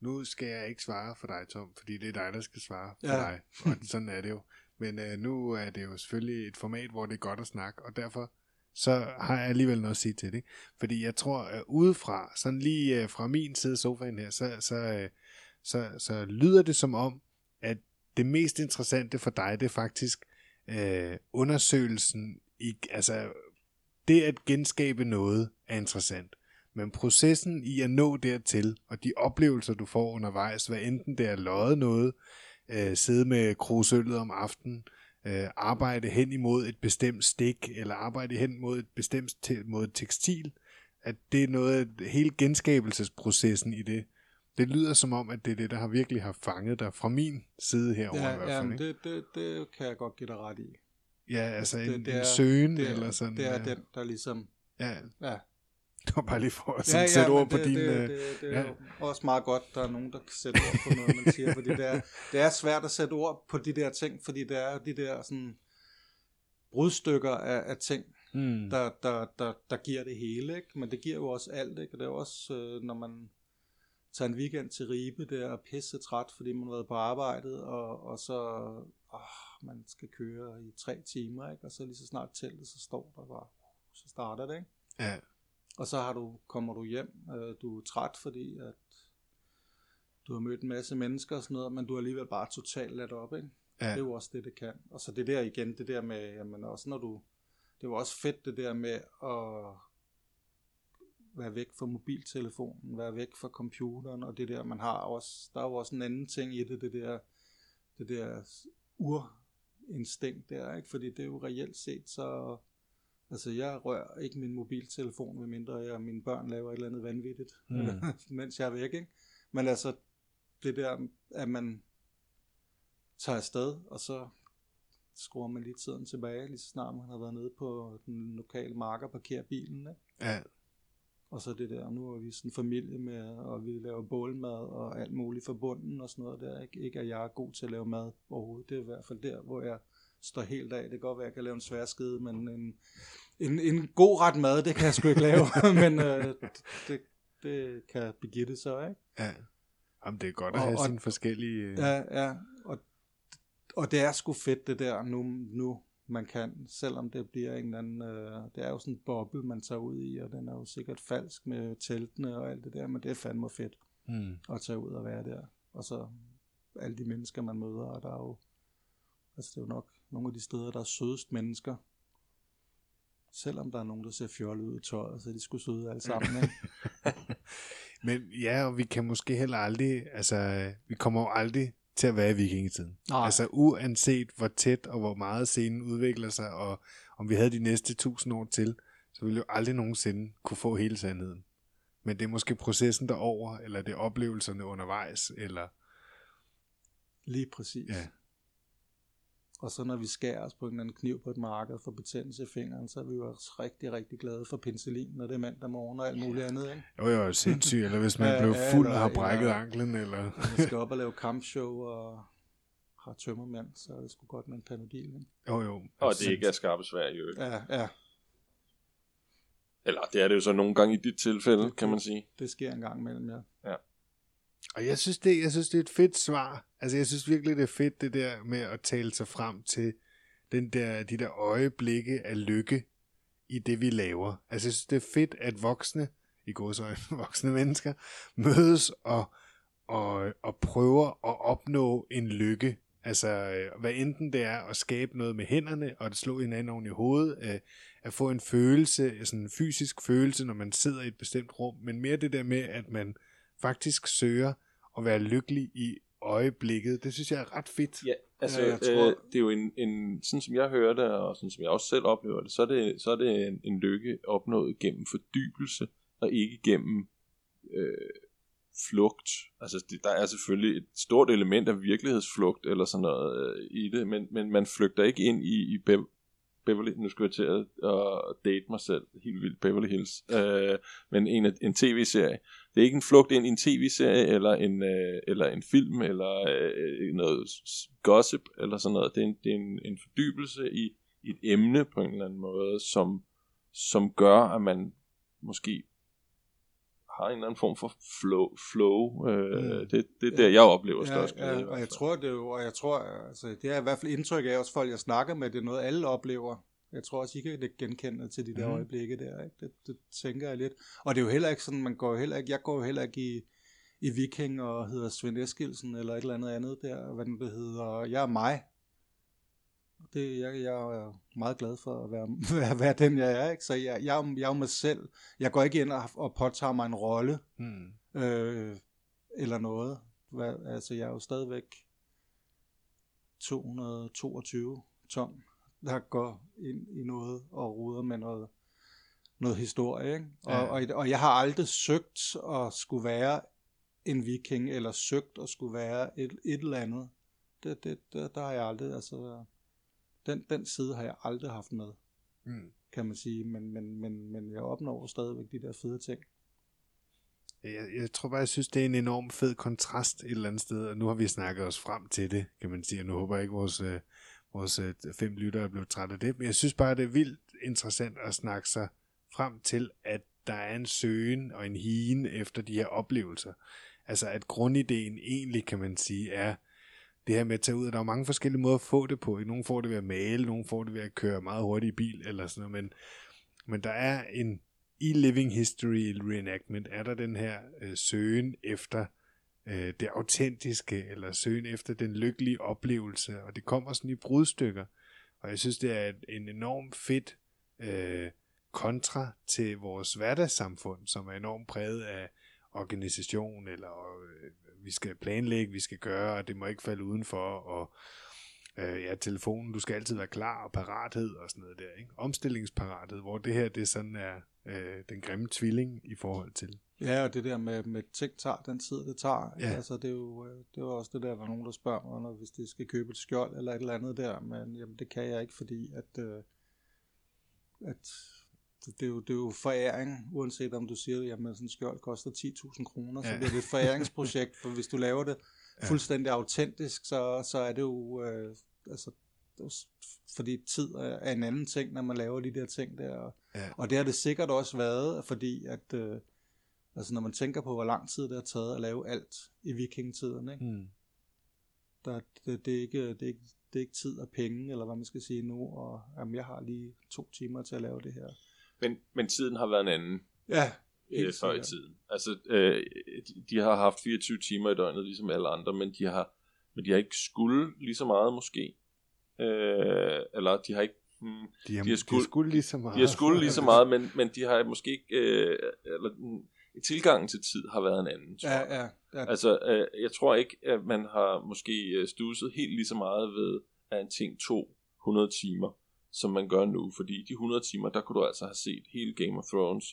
Nu skal jeg ikke svare for dig, Tom, fordi det er dig, der skal svare for dig, og sådan er det jo. Men nu er det jo selvfølgelig et format, hvor det er godt at snakke, og derfor så har jeg alligevel noget at sige til det. Fordi jeg tror, at udefra, sådan lige fra min side af sofaen her, så lyder det som om, at det mest interessante for dig, det er faktisk undersøgelsen, altså det at genskabe noget er interessant. Men processen i at nå dertil, og de oplevelser, du får undervejs, hvad enten det er løjet noget, sidde med krusøllet om aftenen, arbejde hen imod et bestemt stik, eller arbejde hen mod et bestemt mod tekstil, at det er noget af hele genskabelsesprocessen i det. Det lyder som om, at det er det, der har virkelig har fanget dig fra min side herover. Ja, i hvert fald, ikke? Det kan jeg godt give dig ret i. Ja, altså det er en søgen eller sådan. Det er den, der ligesom... Ja. Det var bare lige for at sætte ord på din... Det er også meget godt, der er nogen, der kan sætte ord på noget, man siger, fordi det er svært at sætte ord på de der ting, fordi det er de der sådan brudstykker af ting, der giver det hele, ikke? Men det giver jo også alt, ikke? Og det er også, når man tager en weekend til Ribe, det er pisse træt, fordi man har været på arbejdet, og så... man skal køre i 3 timer, ikke? Og så lige så snart teltet, så står der bare... Så starter det, ikke? Ja. Og så kommer du hjem, du er træt, fordi at du har mødt en masse mennesker og sådan noget, men du er alligevel bare totalt ladt op, ikke? Ja. Det er jo også det, det kan. Og så det der igen, det der med, jamen også når du... Det var også fedt det der med at være væk fra mobiltelefonen, være væk fra computeren, og det der, man har også... Der er jo også en anden ting i det, det der urinstinkt der, ikke? Fordi det er jo reelt set så... Altså, jeg rører ikke min mobiltelefon, medmindre mine børn laver et eller andet vanvittigt, mens jeg er væk, ikke? Men altså, det der, at man tager afsted, og så skruer man lige tiden tilbage, lige så snart man har været nede på den lokale mark og parkerer bilen, ikke? Ja. Og så det der, nu er vi sådan familie med, og vi laver bålmad og alt muligt for bunden og sådan noget der, ikke? Ikke at jeg er god til at lave mad overhovedet, det er i hvert fald der, hvor jeg står helt af. Det kan godt være, at jeg kan lave en svær skide, men en god ret mad, det kan jeg sgu ikke lave, men det kan Birgitte så, ikke? Ja, jamen det er godt at have sådan forskellige... Ja, og det er sgu fedt det der, nu man kan, selvom det bliver en eller anden... det er jo sådan en boble, man tager ud i, og den er jo sikkert falsk med teltene og alt det der, men det er fandme fedt at tage ud og være der. Og så alle de mennesker, man møder, og der er jo... Altså det er jo nok nogle af de steder, der er sødest mennesker. Selvom der er nogen, der ser fjollet ud i tøjet, så de skulle søde alle sammen, ikke? Men ja, og vi kan måske heller aldrig, altså vi kommer jo aldrig til at være i vikingetiden. Nej. Altså uanset hvor tæt og hvor meget scenen udvikler sig, og om vi havde de næste 1000 år til, så ville vi jo aldrig nogensinde kunne få hele sandheden. Men det er måske processen derover, eller det er oplevelserne undervejs, eller... Lige præcis. Ja. Og så når vi skærer os på en eller anden kniv på et marked for betændelse i fingeren, så er vi jo også rigtig, rigtig glade for penicillin, når det er mandag morgen og alt muligt andet, ikke? Jo, sindssygt. Eller hvis man blev fuld og har brækket anklen, eller... Man skal op og lave kampshow og har tømmermand, så er det sgu godt med en panodil, ikke? Jo. Og det ikke er skarpe svær i øvrigt. Ja. Eller det er det jo så nogle gange i dit tilfælde, kan man sige. Det sker en gang imellem, ja. Og jeg synes, det er et fedt svar. Altså, jeg synes virkelig, det er fedt, det der med at tale sig frem til de der øjeblikke af lykke i det, vi laver. Altså, jeg synes, det er fedt, at voksne mennesker, mødes og prøver at opnå en lykke. Altså, hvad enten det er at skabe noget med hænderne, og at slå hinanden oven i hovedet, at få en følelse, sådan en fysisk følelse, når man sidder i et bestemt rum, men mere det der med, at man faktisk søger at være lykkelig i øjeblikket. Det synes jeg er ret fedt. Ja, altså jeg tror... det er jo en sådan som jeg hører det, og sådan som jeg også selv oplever det, så er det en lykke opnået gennem fordybelse, og ikke gennem flugt. Altså der er selvfølgelig et stort element af virkelighedsflugt, eller sådan noget i det, men man flygter ikke ind i Beverly, nu skal jeg til at date mig selv, helt vildt Beverly Hills, men en tv-serie. Det er ikke en flugt ind i en tv-serie, eller en film, eller noget gossip, eller sådan noget. Det er en fordybelse i et emne på en eller anden måde, som gør, at man måske har en eller anden form for flow. Det er der, jeg oplever størst. Ja, og jeg tror, det er jo, altså, det er i hvert fald indtryk af os folk, jeg snakker med, det er noget, alle oplever. Jeg tror også, I kan genkende til de der øjeblikke der, ikke? Det tænker jeg lidt. Og det er jo heller ikke sådan, jeg går jo heller ikke i Viking og hedder Svend Eskildsen, eller et eller andet der, hvad det hedder, jeg er mig. Jeg er meget glad for at være den, jeg er, ikke? Så jeg er mig selv. Jeg går ikke ind og påtager mig en rolle, eller noget. Altså, jeg er jo stadigvæk 222 ton, der går ind i noget og ruder med noget historie, ikke? Og jeg har aldrig søgt at skulle være en viking, eller søgt at skulle være et eller andet. Der har jeg aldrig, altså... Den side har jeg aldrig haft med. kan man sige, men jeg opnår stadigvæk de der fede ting. Jeg tror bare, jeg synes, det er en enorm fed kontrast et eller andet sted, og nu har vi snakket os frem til det, kan man sige, og nu håber jeg ikke, vores 5 lyttere er blevet træt af det, men jeg synes bare, det er vildt interessant at snakke sig frem til, at der er en søgen og en higen efter de her oplevelser. Altså, at grundideen egentlig, kan man sige, er det her med at tage ud, og der er mange forskellige måder at få det på. Nogle får det ved at male, nogle får det ved at køre meget hurtigt i bil, eller sådan noget, men der er en i living history reenactment er der den her søgen efter det autentiske, eller søgen efter den lykkelige oplevelse, og det kommer sådan i brudstykker, og jeg synes, det er en enormt fedt kontra til vores hverdagssamfund, som er enormt præget af organisation, eller vi skal planlægge, vi skal gøre, og det må ikke falde udenfor, og ja, telefonen, du skal altid være klar, og parathed, og sådan noget der, ikke? Omstillingsparathed, hvor det her, det sådan er den grimme tvilling i forhold til. Ja, og det der med ting tager den tid, det tager. Ja. Altså, det er jo også det der, der er nogen, der spørger mig, hvis de skal købe et skjold eller et eller andet der, men jamen, det kan jeg ikke, fordi at det er jo foræring, uanset om du siger, jamen sådan et skjold koster 10.000 kroner, så det er et foræringsprojekt, for hvis du laver det fuldstændig autentisk, så er det jo, fordi tid er en anden ting, når man laver de der ting der. Ja. Og det har det sikkert også været, fordi at når man tænker på, hvor lang tid det har taget at lave alt i vikingetiden, ikke? Mm. Det er ikke tid og penge, eller hvad man skal sige nu, og jamen, jeg har lige 2 timer til at lave det her. Men tiden har været en anden. Ja. Før i tiden. Altså, de har haft 24 timer i døgnet, ligesom alle andre, men de har ikke skulle lige så meget, måske. Eller de har ikke... De har skulle lige så meget. De har skulle lige så meget, men de har måske ikke... tilgangen til tid har været en anden. Ja. Altså, jeg tror ikke, at man har måske stusset helt lige så meget ved, at en ting tog 100 timer, som man gør nu, fordi de 100 timer, der kunne du altså have set hele Game of Thrones,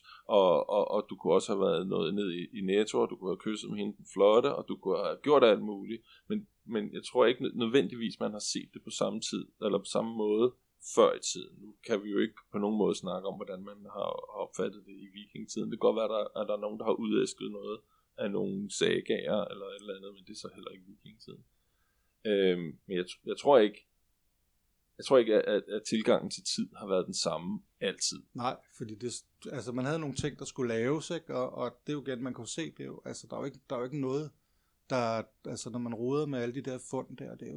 og du kunne også have været noget ned i Netto, og du kunne have kysset med hende den flotte, og du kunne have gjort alt muligt, men jeg tror ikke nødvendigvis, man har set det på samme tid, eller på samme måde, før i tiden. Nu kan vi jo ikke på nogen måde snakke om, hvordan man har opfattet det i vikingtiden. Det kan godt være, at der er nogen, der har udæsket noget af nogle sagaer, eller et eller andet, men det er så heller ikke vikingtiden. Men jeg tror ikke, at tilgangen til tid har været den samme altid. Nej, fordi det, altså man havde nogle ting, der skulle laves, ikke? Og det er jo igen, man kunne se, det er jo, altså der er jo ikke noget, der, altså når man roder med alle de der fund der, det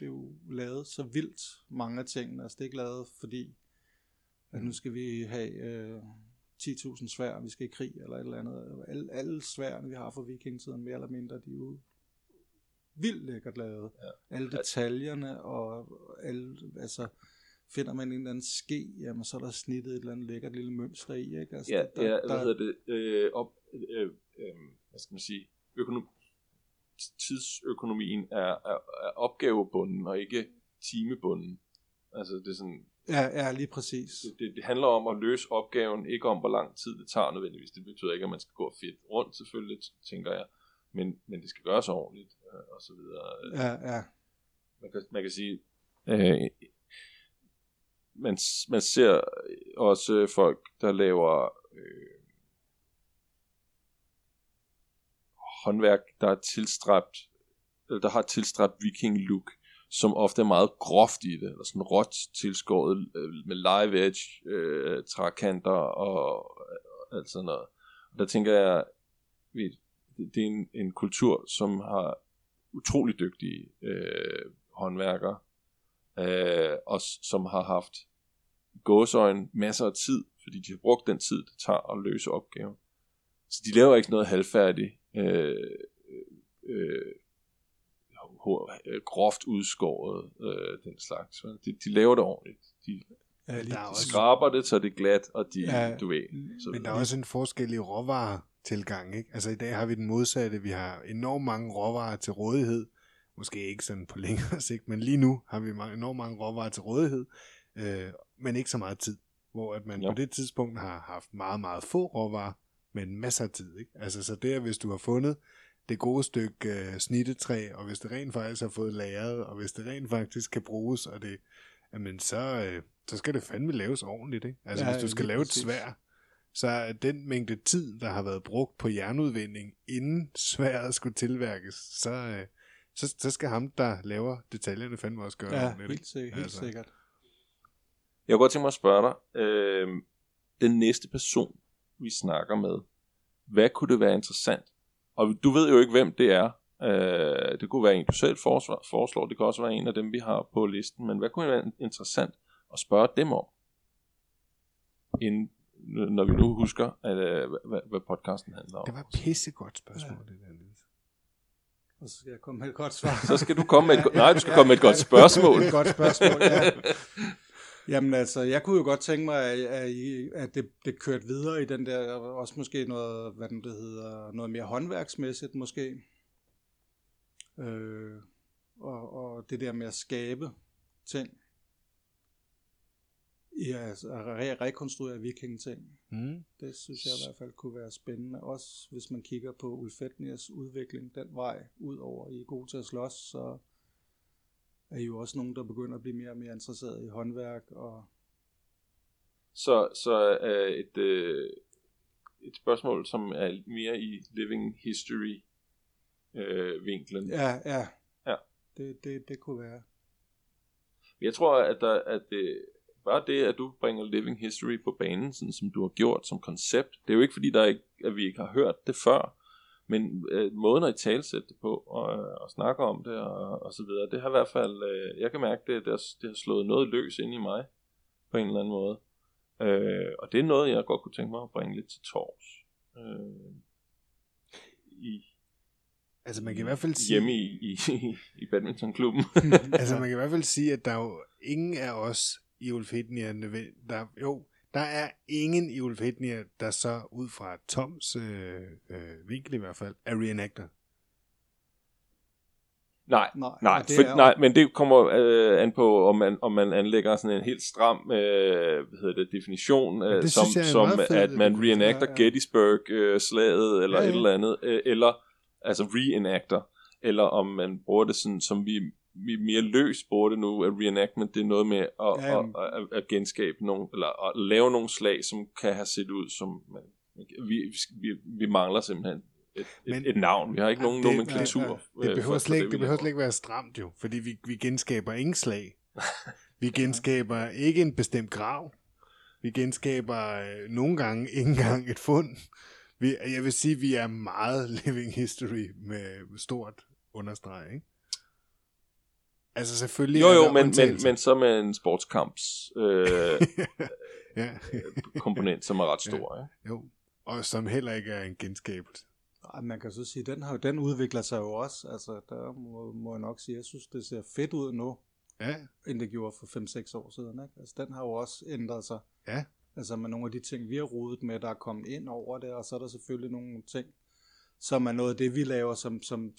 er jo lavet så vildt mange af tingene. Altså det er ikke lavet, fordi at nu skal vi have 10.000 svær, vi skal i krig eller et eller andet. Alle sværene, vi har fra vikingetiden, mere eller mindre, de er jo vildt lækkert lavet. Ja. Alle detaljerne, og alle, altså, finder man en eller anden ske, jamen, så er der snittet et eller andet lækkert lille mønster i, ikke? Altså, ja, hvad hedder det? Hvad skal man sige? Tidsøkonomien er opgavebunden, og ikke timebunden. Altså, det er sådan... Ja, lige præcis. Det handler om at løse opgaven, ikke om, hvor lang tid det tager nødvendigvis. Det betyder ikke, at man skal gå fedt rundt, selvfølgelig, tænker jeg. Men det skal gøres ordentligt, og så videre. Ja. Man kan sige, man ser også folk, der laver håndværk, der har tilstræbt viking-look, som ofte er meget groft i det, eller sådan råt tilskåret med live edge, trækanter og alt sådan noget. Og der tænker jeg, det er en kultur, som har utrolig dygtige håndværkere, og som har haft gåseøjne masser af tid, fordi de har brugt den tid, det tager at løse opgaven. Så de laver ikke noget halvfærdigt, groft udskåret, den slags. De laver det ordentligt. De skraber det, så det er glat, og de men der er også en forskel i råvarer. Tilgang, ikke? Altså i dag har vi den modsatte, vi har enormt mange råvarer til rådighed, måske ikke sådan på længere sigt, men lige nu har vi enormt mange råvarer til rådighed, men ikke så meget tid, hvor at man på det tidspunkt har haft meget, meget få råvarer, men masser af tid, ikke? Altså så der, hvis du har fundet det gode stykke snittetræ, og hvis det rent faktisk har fået lagret, og hvis det rent faktisk kan bruges, og det jamen så skal det fandme laves ordentligt, ikke? Altså ja, hvis du skal lave et sværd, så er den mængde tid, der har været brugt på jernudvinding, inden sværdet skulle tilværkes, så skal ham, der laver detaljerne, fandme også gøre ordentligt. Ja, helt sikkert. Jeg kunne godt tænke mig at spørge dig, den næste person, vi snakker med, hvad kunne det være interessant? Og du ved jo ikke, hvem det er. Det kunne være en, du selv foreslår. Det kan også være en af dem, vi har på listen. Men hvad kunne det være interessant at spørge dem om? Inden, når vi nu husker, at, hvad podcasten handler om. Det var et pissegodt spørgsmål, ja. Det der lidt. Og så skal jeg komme med et godt svar. Så skal du komme med et godt... Nej, du skal komme med et godt spørgsmål. Et godt spørgsmål, ja. Jamen altså, jeg kunne jo godt tænke mig, at det kørte videre i den der, også måske noget, hvad det hedder, noget mere håndværksmæssigt måske. Og det der med at skabe ting. Ja, altså at rekonstruere vikingeting. Mm. Det synes jeg i hvert fald kunne være spændende. Også hvis man kigger på Ulfhedners udvikling den vej ud over. I er gode til at slås, så er I jo også nogen, der begynder at blive mere og mere interesseret i håndværk. Og... et spørgsmål, som er mere i living history vinklen. Ja. Det kunne være. Jeg tror, at det... Bare det, at du bringer living history på banen, sådan som du har gjort som koncept, det er jo ikke fordi, at vi ikke har hørt det før, men måden at italesætte det på, og snakke om det, og så videre, det har i hvert fald, jeg kan mærke det, det har slået noget løs ind i mig, på en eller anden måde. Og det er noget, jeg godt kunne tænke mig at bringe lidt til torvs. Altså man kan i hvert fald sige... Hjemme i badmintonklubben. Altså man kan i hvert fald sige, at der jo ingen af os, i Ulfhednerne, der er ingen i Ulfhednerne, der så ud fra Toms vinkel i hvert fald, er reenactor. Nej, men det kommer an på, om man anlægger sådan en helt stram definition, at man reenactor Gettysburg-slaget, eller et eller andet, eller altså reenactor, eller om man bruger det sådan, som vi mere løst bruger det nu, at reenactment, det er noget med at genskabe nogle, eller at lave nogle slag, som kan have set ud som, vi mangler simpelthen et navn, vi har ikke nogen nomenklatur. Det behøver slet ikke være stramt jo, fordi vi genskaber ingen slag, vi genskaber ikke en bestemt grav, vi genskaber nogle gange ikke engang et fund, jeg vil sige, vi er meget living history med stort understreg, ikke? Altså selvfølgelig... Jo, men så med en sportskamps komponent, som er ret stor. Ja. Jo, og som heller ikke er en genskabelse. Nej, man kan så sige, den udvikler sig jo også. Altså, der må jeg nok sige, jeg synes, det ser fedt ud nu, end det gjorde for 5-6 år siden. Ikke? Altså, den har jo også ændret sig. Ja. Altså, med nogle af de ting, vi har rodet med, der er kommet ind over det, og så er der selvfølgelig nogle ting, som er noget af det, vi laver,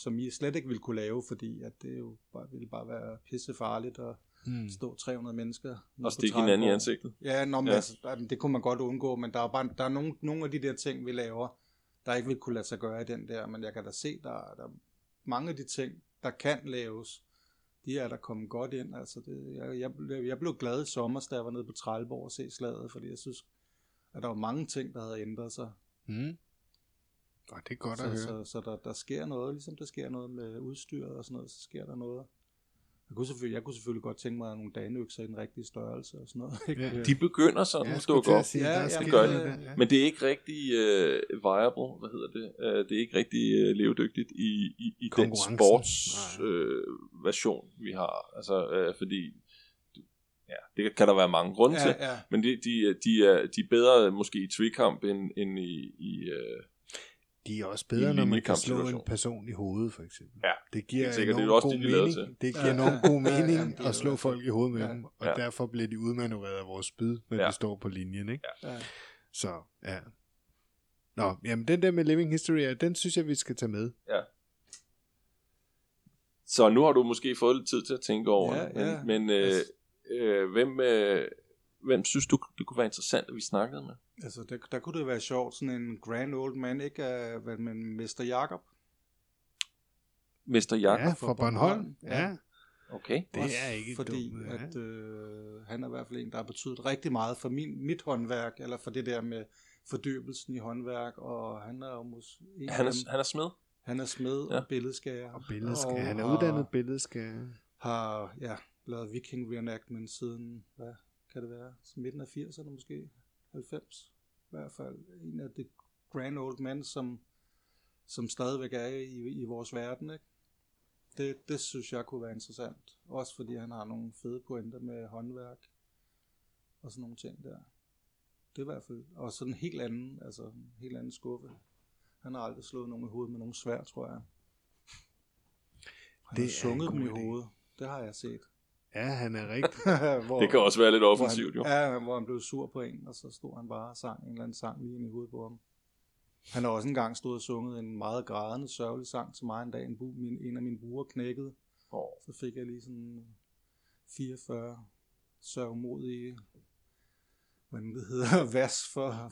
som I slet ikke ville kunne lave, fordi at det jo ville bare være pissefarligt at stå 300 mennesker. Og stikke hinanden i ansigtet. Ja, altså, det kunne man godt undgå, men der er nogle af de der ting, vi laver, der ikke ville kunne lade sig gøre i den der, men jeg kan da se, der er mange af de ting, der kan laves, de er der kommet godt ind. Altså det, jeg blev glad i sommer, da jeg var nede på Trelleborg og se slaget, fordi jeg synes, at der var mange ting, der havde ændret sig. Mm. Det er godt at høre. Så der sker noget, ligesom der sker noget med udstyret og sådan noget, så sker der noget. Jeg kunne selvfølgelig godt tænke mig at nogle danøkser i den rigtige størrelse og sådan noget. Ja. De begynder sådan at dukke op. Ja, det gør det. Men det er ikke rigtig viable, hvad hedder det? Det er ikke rigtig levedygtigt i den sportsversion, vi har. Altså, fordi... Ja, det kan der være mange grunde til. Men de er bedre måske i tvikamp end i de er også bedre, når man kan slå en person i hovedet, for eksempel. Ja, det giver nogen god mening at slå folk i hovedet med dem, og derfor bliver de udmanøvreret af vores spyd, når de står på linjen, ikke? Ja. Så, ja. Nå, jamen den der med living history, den synes jeg, vi skal tage med. Ja. Så nu har du måske fået lidt tid til at tænke over det, hvem synes du, det kunne være interessant, at vi snakkede med? Altså, der kunne det være sjovt, sådan en grand old man, ikke? Men Mister Jakob. Mister Jakob fra Bornholm. Ja. Okay. Det er ikke fordi dumme, at han er i hvert fald en, der har betydet rigtig meget for mit håndværk, eller for det der med fordybelsen i håndværk, og han er jo han er smed. Han er smed, ja. Og billedskærer. Og han er uddannet billedskærer. Har lavet Viking reenactment siden, hvad kan det være, midten af 80'erne måske, 90. I hvert fald en af de grand old men, som stadigvæk er i vores verden, ikke? Det synes jeg kunne være interessant. Også fordi han har nogle fede pointer med håndværk og sådan nogle ting der. Det er i hvert fald. Og sådan en helt anden, skuffe. Han har aldrig slået nogen i hovedet med nogen svær, tror jeg. Han har sunget dem i hovedet. Det har jeg set. Ja, han er rigtig. Det kan også være lidt offensivt, jo. Ja, hvor han blev sur på en, og så stod han bare og sang en eller anden sang lige ind i hovedet på ham. Han har også engang stået og sunget en meget grædende, sørgelig sang til mig en dag. En af mine bruger knækkede. Så fik jeg lige sådan 44 sørgmodige, hvordan det hedder, vas for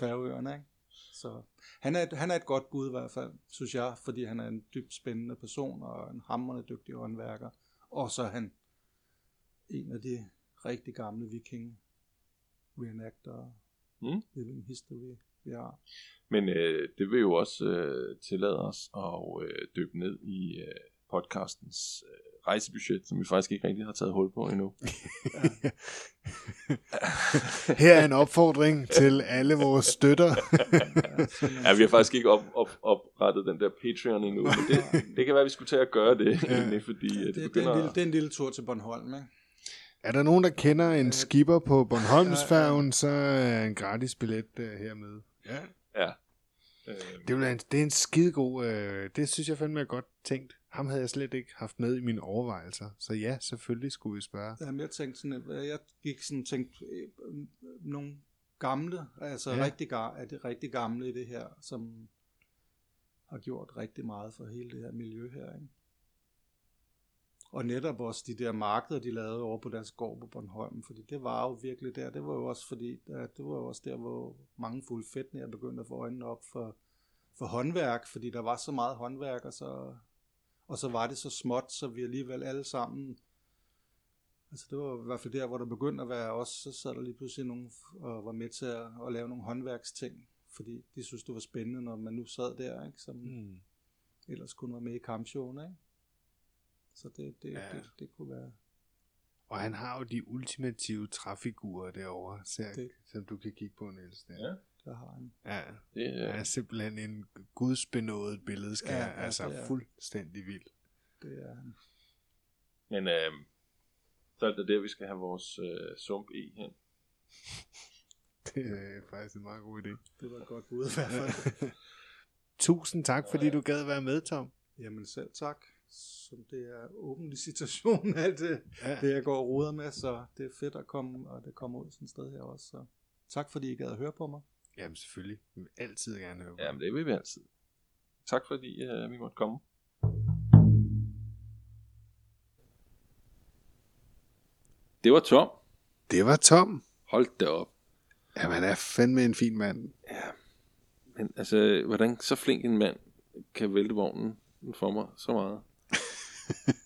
Færøerne, ikke? Så han er et godt bud i hvert fald, synes jeg, fordi han er en dybt spændende person og en hamrende dygtig håndværker. Og så er han en af de rigtig gamle viking reenactor living history, vi har. Men det vil jo også tillade os at dykke ned i podcastens rejsebudget, som vi faktisk ikke rigtig har taget hul på endnu. Ja. Her er en opfordring til alle vores støtter. Ja, vi har faktisk ikke oprettet den der Patreon endnu, men det kan være, vi skulle tage at gøre det. Ja. Fordi, ja, det er en lille tur til Bornholm, ikke? Er der nogen, der kender en skipper på Bornholmsfærgen, så er en gratis billet hermed. Ja. Ja. Det er en skidegod, det synes jeg fandme er godt tænkt. Ham havde jeg slet ikke haft med i mine overvejelser. Så ja, selvfølgelig skulle vi spørge. Jamen, jeg tænkte sådan, jeg gik sådan tænkt nogle gamle, rigtig gamle i det her, som har gjort rigtig meget for hele det her miljø her, ikke? Og netop også de der markeder, de lavede over på deres gård på Bornholm, fordi det var jo virkelig der. Det var jo også fordi, det var jo også der, hvor mange fuldfætninger begyndte at få øjnene op for håndværk, fordi der var så meget håndværk, og så var det så småt, så vi alligevel alle sammen, altså det var i hvert fald der, hvor der begyndte at være også, så sad der lige pludselig nogen og var med til at lave nogle håndværksting, fordi de synes det var spændende, når man nu sad der, ikke, som ellers kun var med i kampshowen, ikke? Så det kunne være. Og han har jo de ultimative træfigurer derovre, som du kan kigge på, Niels. Der. Ja, der har han. Ja, det er simpelthen en gudsbenået billedskær, fuldstændig vild. Det er han. Men så er det der, vi skal have vores sump i hen. Det er faktisk en meget god idé. Det var et godt bud i hvert fald. Tusind tak, fordi du gad være med, Tom. Jamen selv tak. Som det er åben licitation af det jeg går og roder med, så det er fedt at komme, og det kommer ud sådan et sted her også, så tak fordi I gad at høre på mig. Jamen selvfølgelig, vi vil altid gerne høre på. Jamen det vil vi altid. Tak fordi vi måtte komme. Det var Tom. Det var Tom. Hold da op. Jamen han er fandme en fin mand. Ja. Men altså, hvordan så flink en mand kan vælte vognen for mig så meget?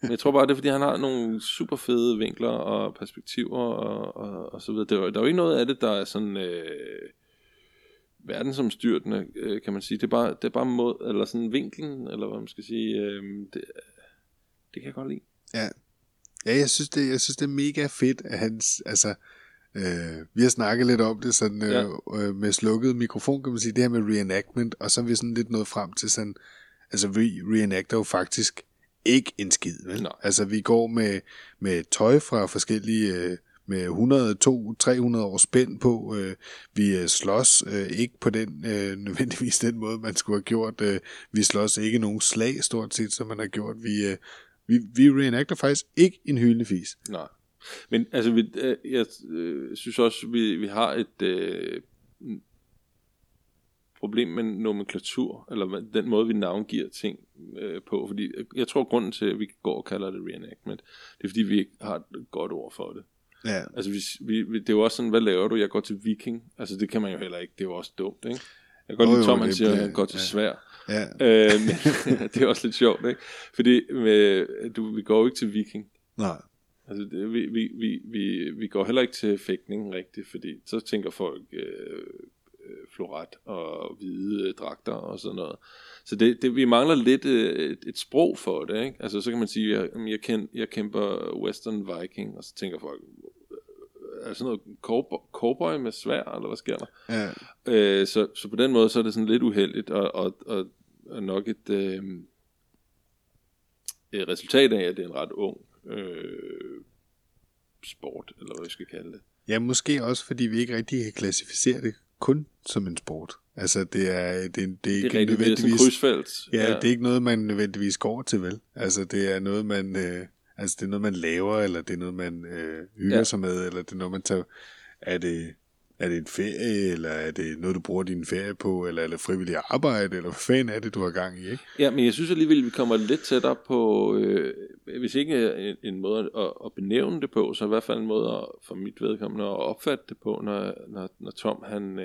Men jeg tror bare det er fordi han har nogle super fede vinkler og perspektiver og så videre. Der er jo ikke noget af det der er sådan verdensomstyrtende, kan man sige. Det er bare mod, eller sådan vinklen, eller hvad man skal sige. Det kan jeg godt lide. Ja, jeg synes det er mega fedt at hans, altså vi har snakket lidt om det sådan med slukket mikrofon, kan man sige, det her med reenactment, og så er vi sådan lidt nået frem til sådan, altså vi reenacter jo faktisk ikke en skid, vel? Nej. Altså vi går med tøj fra forskellige, med 100, 200, 300 års spænd på. Vi slås ikke på den nødvendigvis den måde man skulle have gjort. Vi slås ikke nogen slag stort set som man har gjort. Vi reenacter faktisk ikke en hyldende fis. Nej. Men altså jeg synes også vi har et problem med nomenklatur, eller den måde, vi navngiver ting på, fordi jeg tror, grunden til, at vi går og kalder det reenactment, det er, fordi vi ikke har et godt ord for det. Ja. Altså, det er jo også sådan, hvad laver du? Jeg går til viking. Altså, det kan man jo heller ikke. Det er jo også dumt, ikke? Jeg kan godt lide, Tom, han siger, at han går til svær. Ja. Men det er også lidt sjovt, ikke? Fordi vi går jo ikke til viking. Nej. Altså, det, vi går heller ikke til fægtning rigtigt, fordi så tænker folk floret og hvide dragter og sådan noget. Så det vi mangler lidt et sprog for det, ikke? Altså så kan man sige, jeg kæmper Western Viking, og så tænker folk, er sådan noget cowboy med sværd, eller hvad sker der? Ja. Så på den måde, så er det sådan lidt uheldigt, og nok et resultat af, at det er en ret ung sport, eller hvad vi skal kalde det. Ja, måske også, fordi vi ikke rigtig kan klassificere det kun som en sport. Altså, det er ikke rigtig, nødvendigvis... Det er ja, det er ikke noget, man nødvendigvis går over til, vel? Altså, det er noget, man... Altså det er noget man laver, eller det er noget man hygger sig med, eller det er noget man tager. Er det en ferie, eller er det noget du bruger din ferie på, eller er det frivilligt arbejde, eller hvad fanden er det du har gang i, ikke? Ja, men jeg synes alligevel vi kommer lidt tættere på, hvis ikke en måde at benævne det på, så i hvert fald en måde at, for mit vedkommende at opfatte det på, når Tom han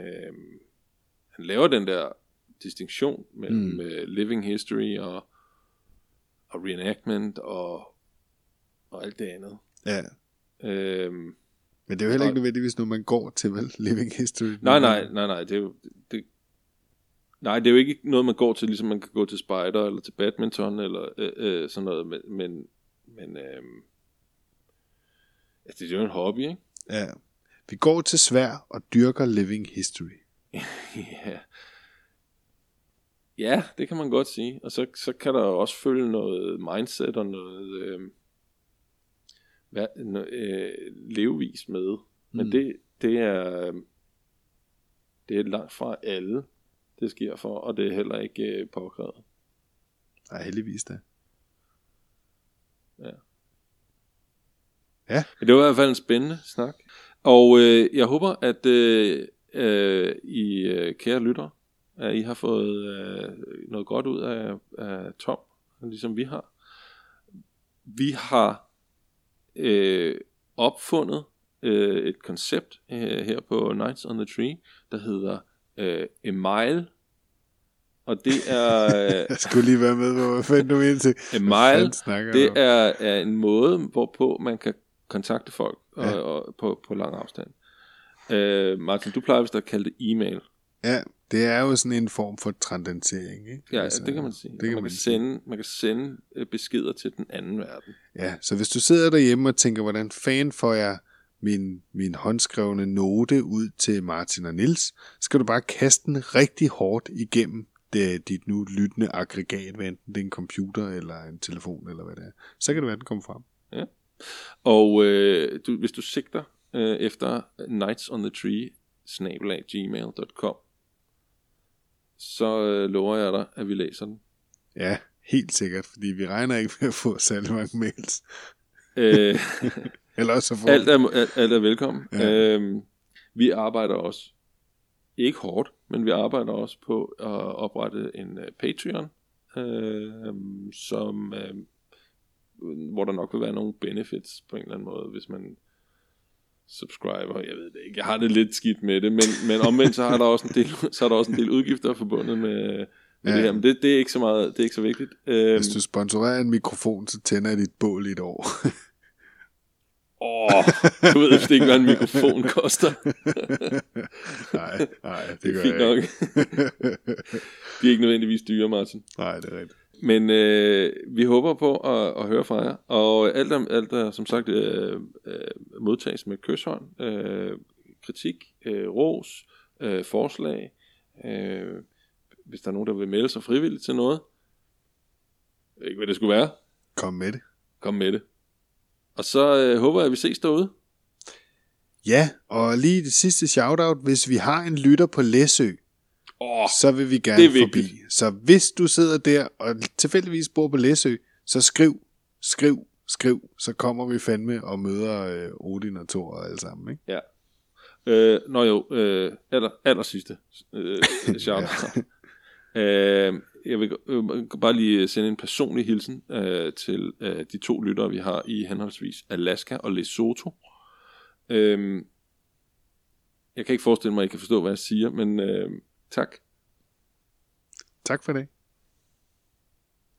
laver den der distinktion mellem living history og reenactment og alt det andet. Ja. Men det er jo heller ikke nødvendigvis, når man går til living history. Nej, det er jo ikke noget, man går til, ligesom man kan gå til spider, eller til badminton, eller sådan noget, men altså, det er jo en hobby, ikke? Ja. Vi går til svær og dyrker living history. Ja. Ja, det kan man godt sige. Og så kan der også følge noget mindset og noget... levevis med, men det er langt fra alle det sker for, og det er heller ikke påkrævet. Nej, heldigvis da. Ja. Men det var i hvert fald en spændende snak, og jeg håber at I kære lyttere, at I har fået noget godt ud af Tom, ligesom vi har. Vi har opfundet et koncept her på Nights on the Tree, der hedder A Mile, og det er jeg skulle lige være med på, hvad fanden du ind til? A Mile, det er en måde hvorpå man kan kontakte folk og på lang afstand. Martin, du plejer vist at kalde det e-mail. Ja, det er jo sådan en form for transdensering, ikke? Ja, altså, det kan man sige. Man kan sende beskeder til den anden verden. Ja, så hvis du sidder derhjemme og tænker, hvordan fanden får jeg min håndskrevne note ud til Martin og Niels, så skal du bare kaste den rigtig hårdt igennem dit nu lyttende aggregat, hvad enten det er en computer eller en telefon eller hvad det er. Så kan det være, den kommer frem. Ja, og hvis du sigter efter Nights on the Tree, @gmail.com, så lover jeg dig, at vi læser den. Ja, helt sikkert, fordi vi regner ikke med at få særlig mange mails. Eller også alt er velkommen. Ja. Vi arbejder også, ikke hårdt, men vi arbejder også på at oprette en Patreon, som hvor der nok vil være nogle benefits på en eller anden måde, hvis man subscriber, jeg ved det ikke. Jeg har det lidt skidt med det, men omvendt så har der også en del udgifter forbundet med det her. Men det er ikke så meget, det er ikke så vigtigt. Hvis du sponsorerer en mikrofon, så tænder jeg dit bål i et år. Du ved efter ikke, hvad en mikrofon koster. nej, det gør jeg ikke. De er ikke nødvendigvis dyre, Martin. Nej, det er rigtigt. Men vi håber på at høre fra jer, og alt er som sagt modtages med kysshånd, kritik, ros, forslag, hvis der er nogen, der vil melde sig frivilligt til noget, ikke hvad det skulle være. Kom med det. Og så håber jeg, at vi ses derude. Ja, og lige det sidste shoutout, hvis vi har en lytter på Læsø, så vil vi gerne forbi. Så hvis du sidder der og tilfældigvis bor på Læsø, så skriv, så kommer vi fandme og møder Odin og Thor og alle sammen, ikke? Ja. Aller sidste shout. Jeg vil bare lige sende en personlig hilsen til de to lyttere vi har i henholdsvis Alaska og Lesotho. Jeg kan ikke forestille mig, at I kan forstå hvad jeg siger, men tak Tak for det.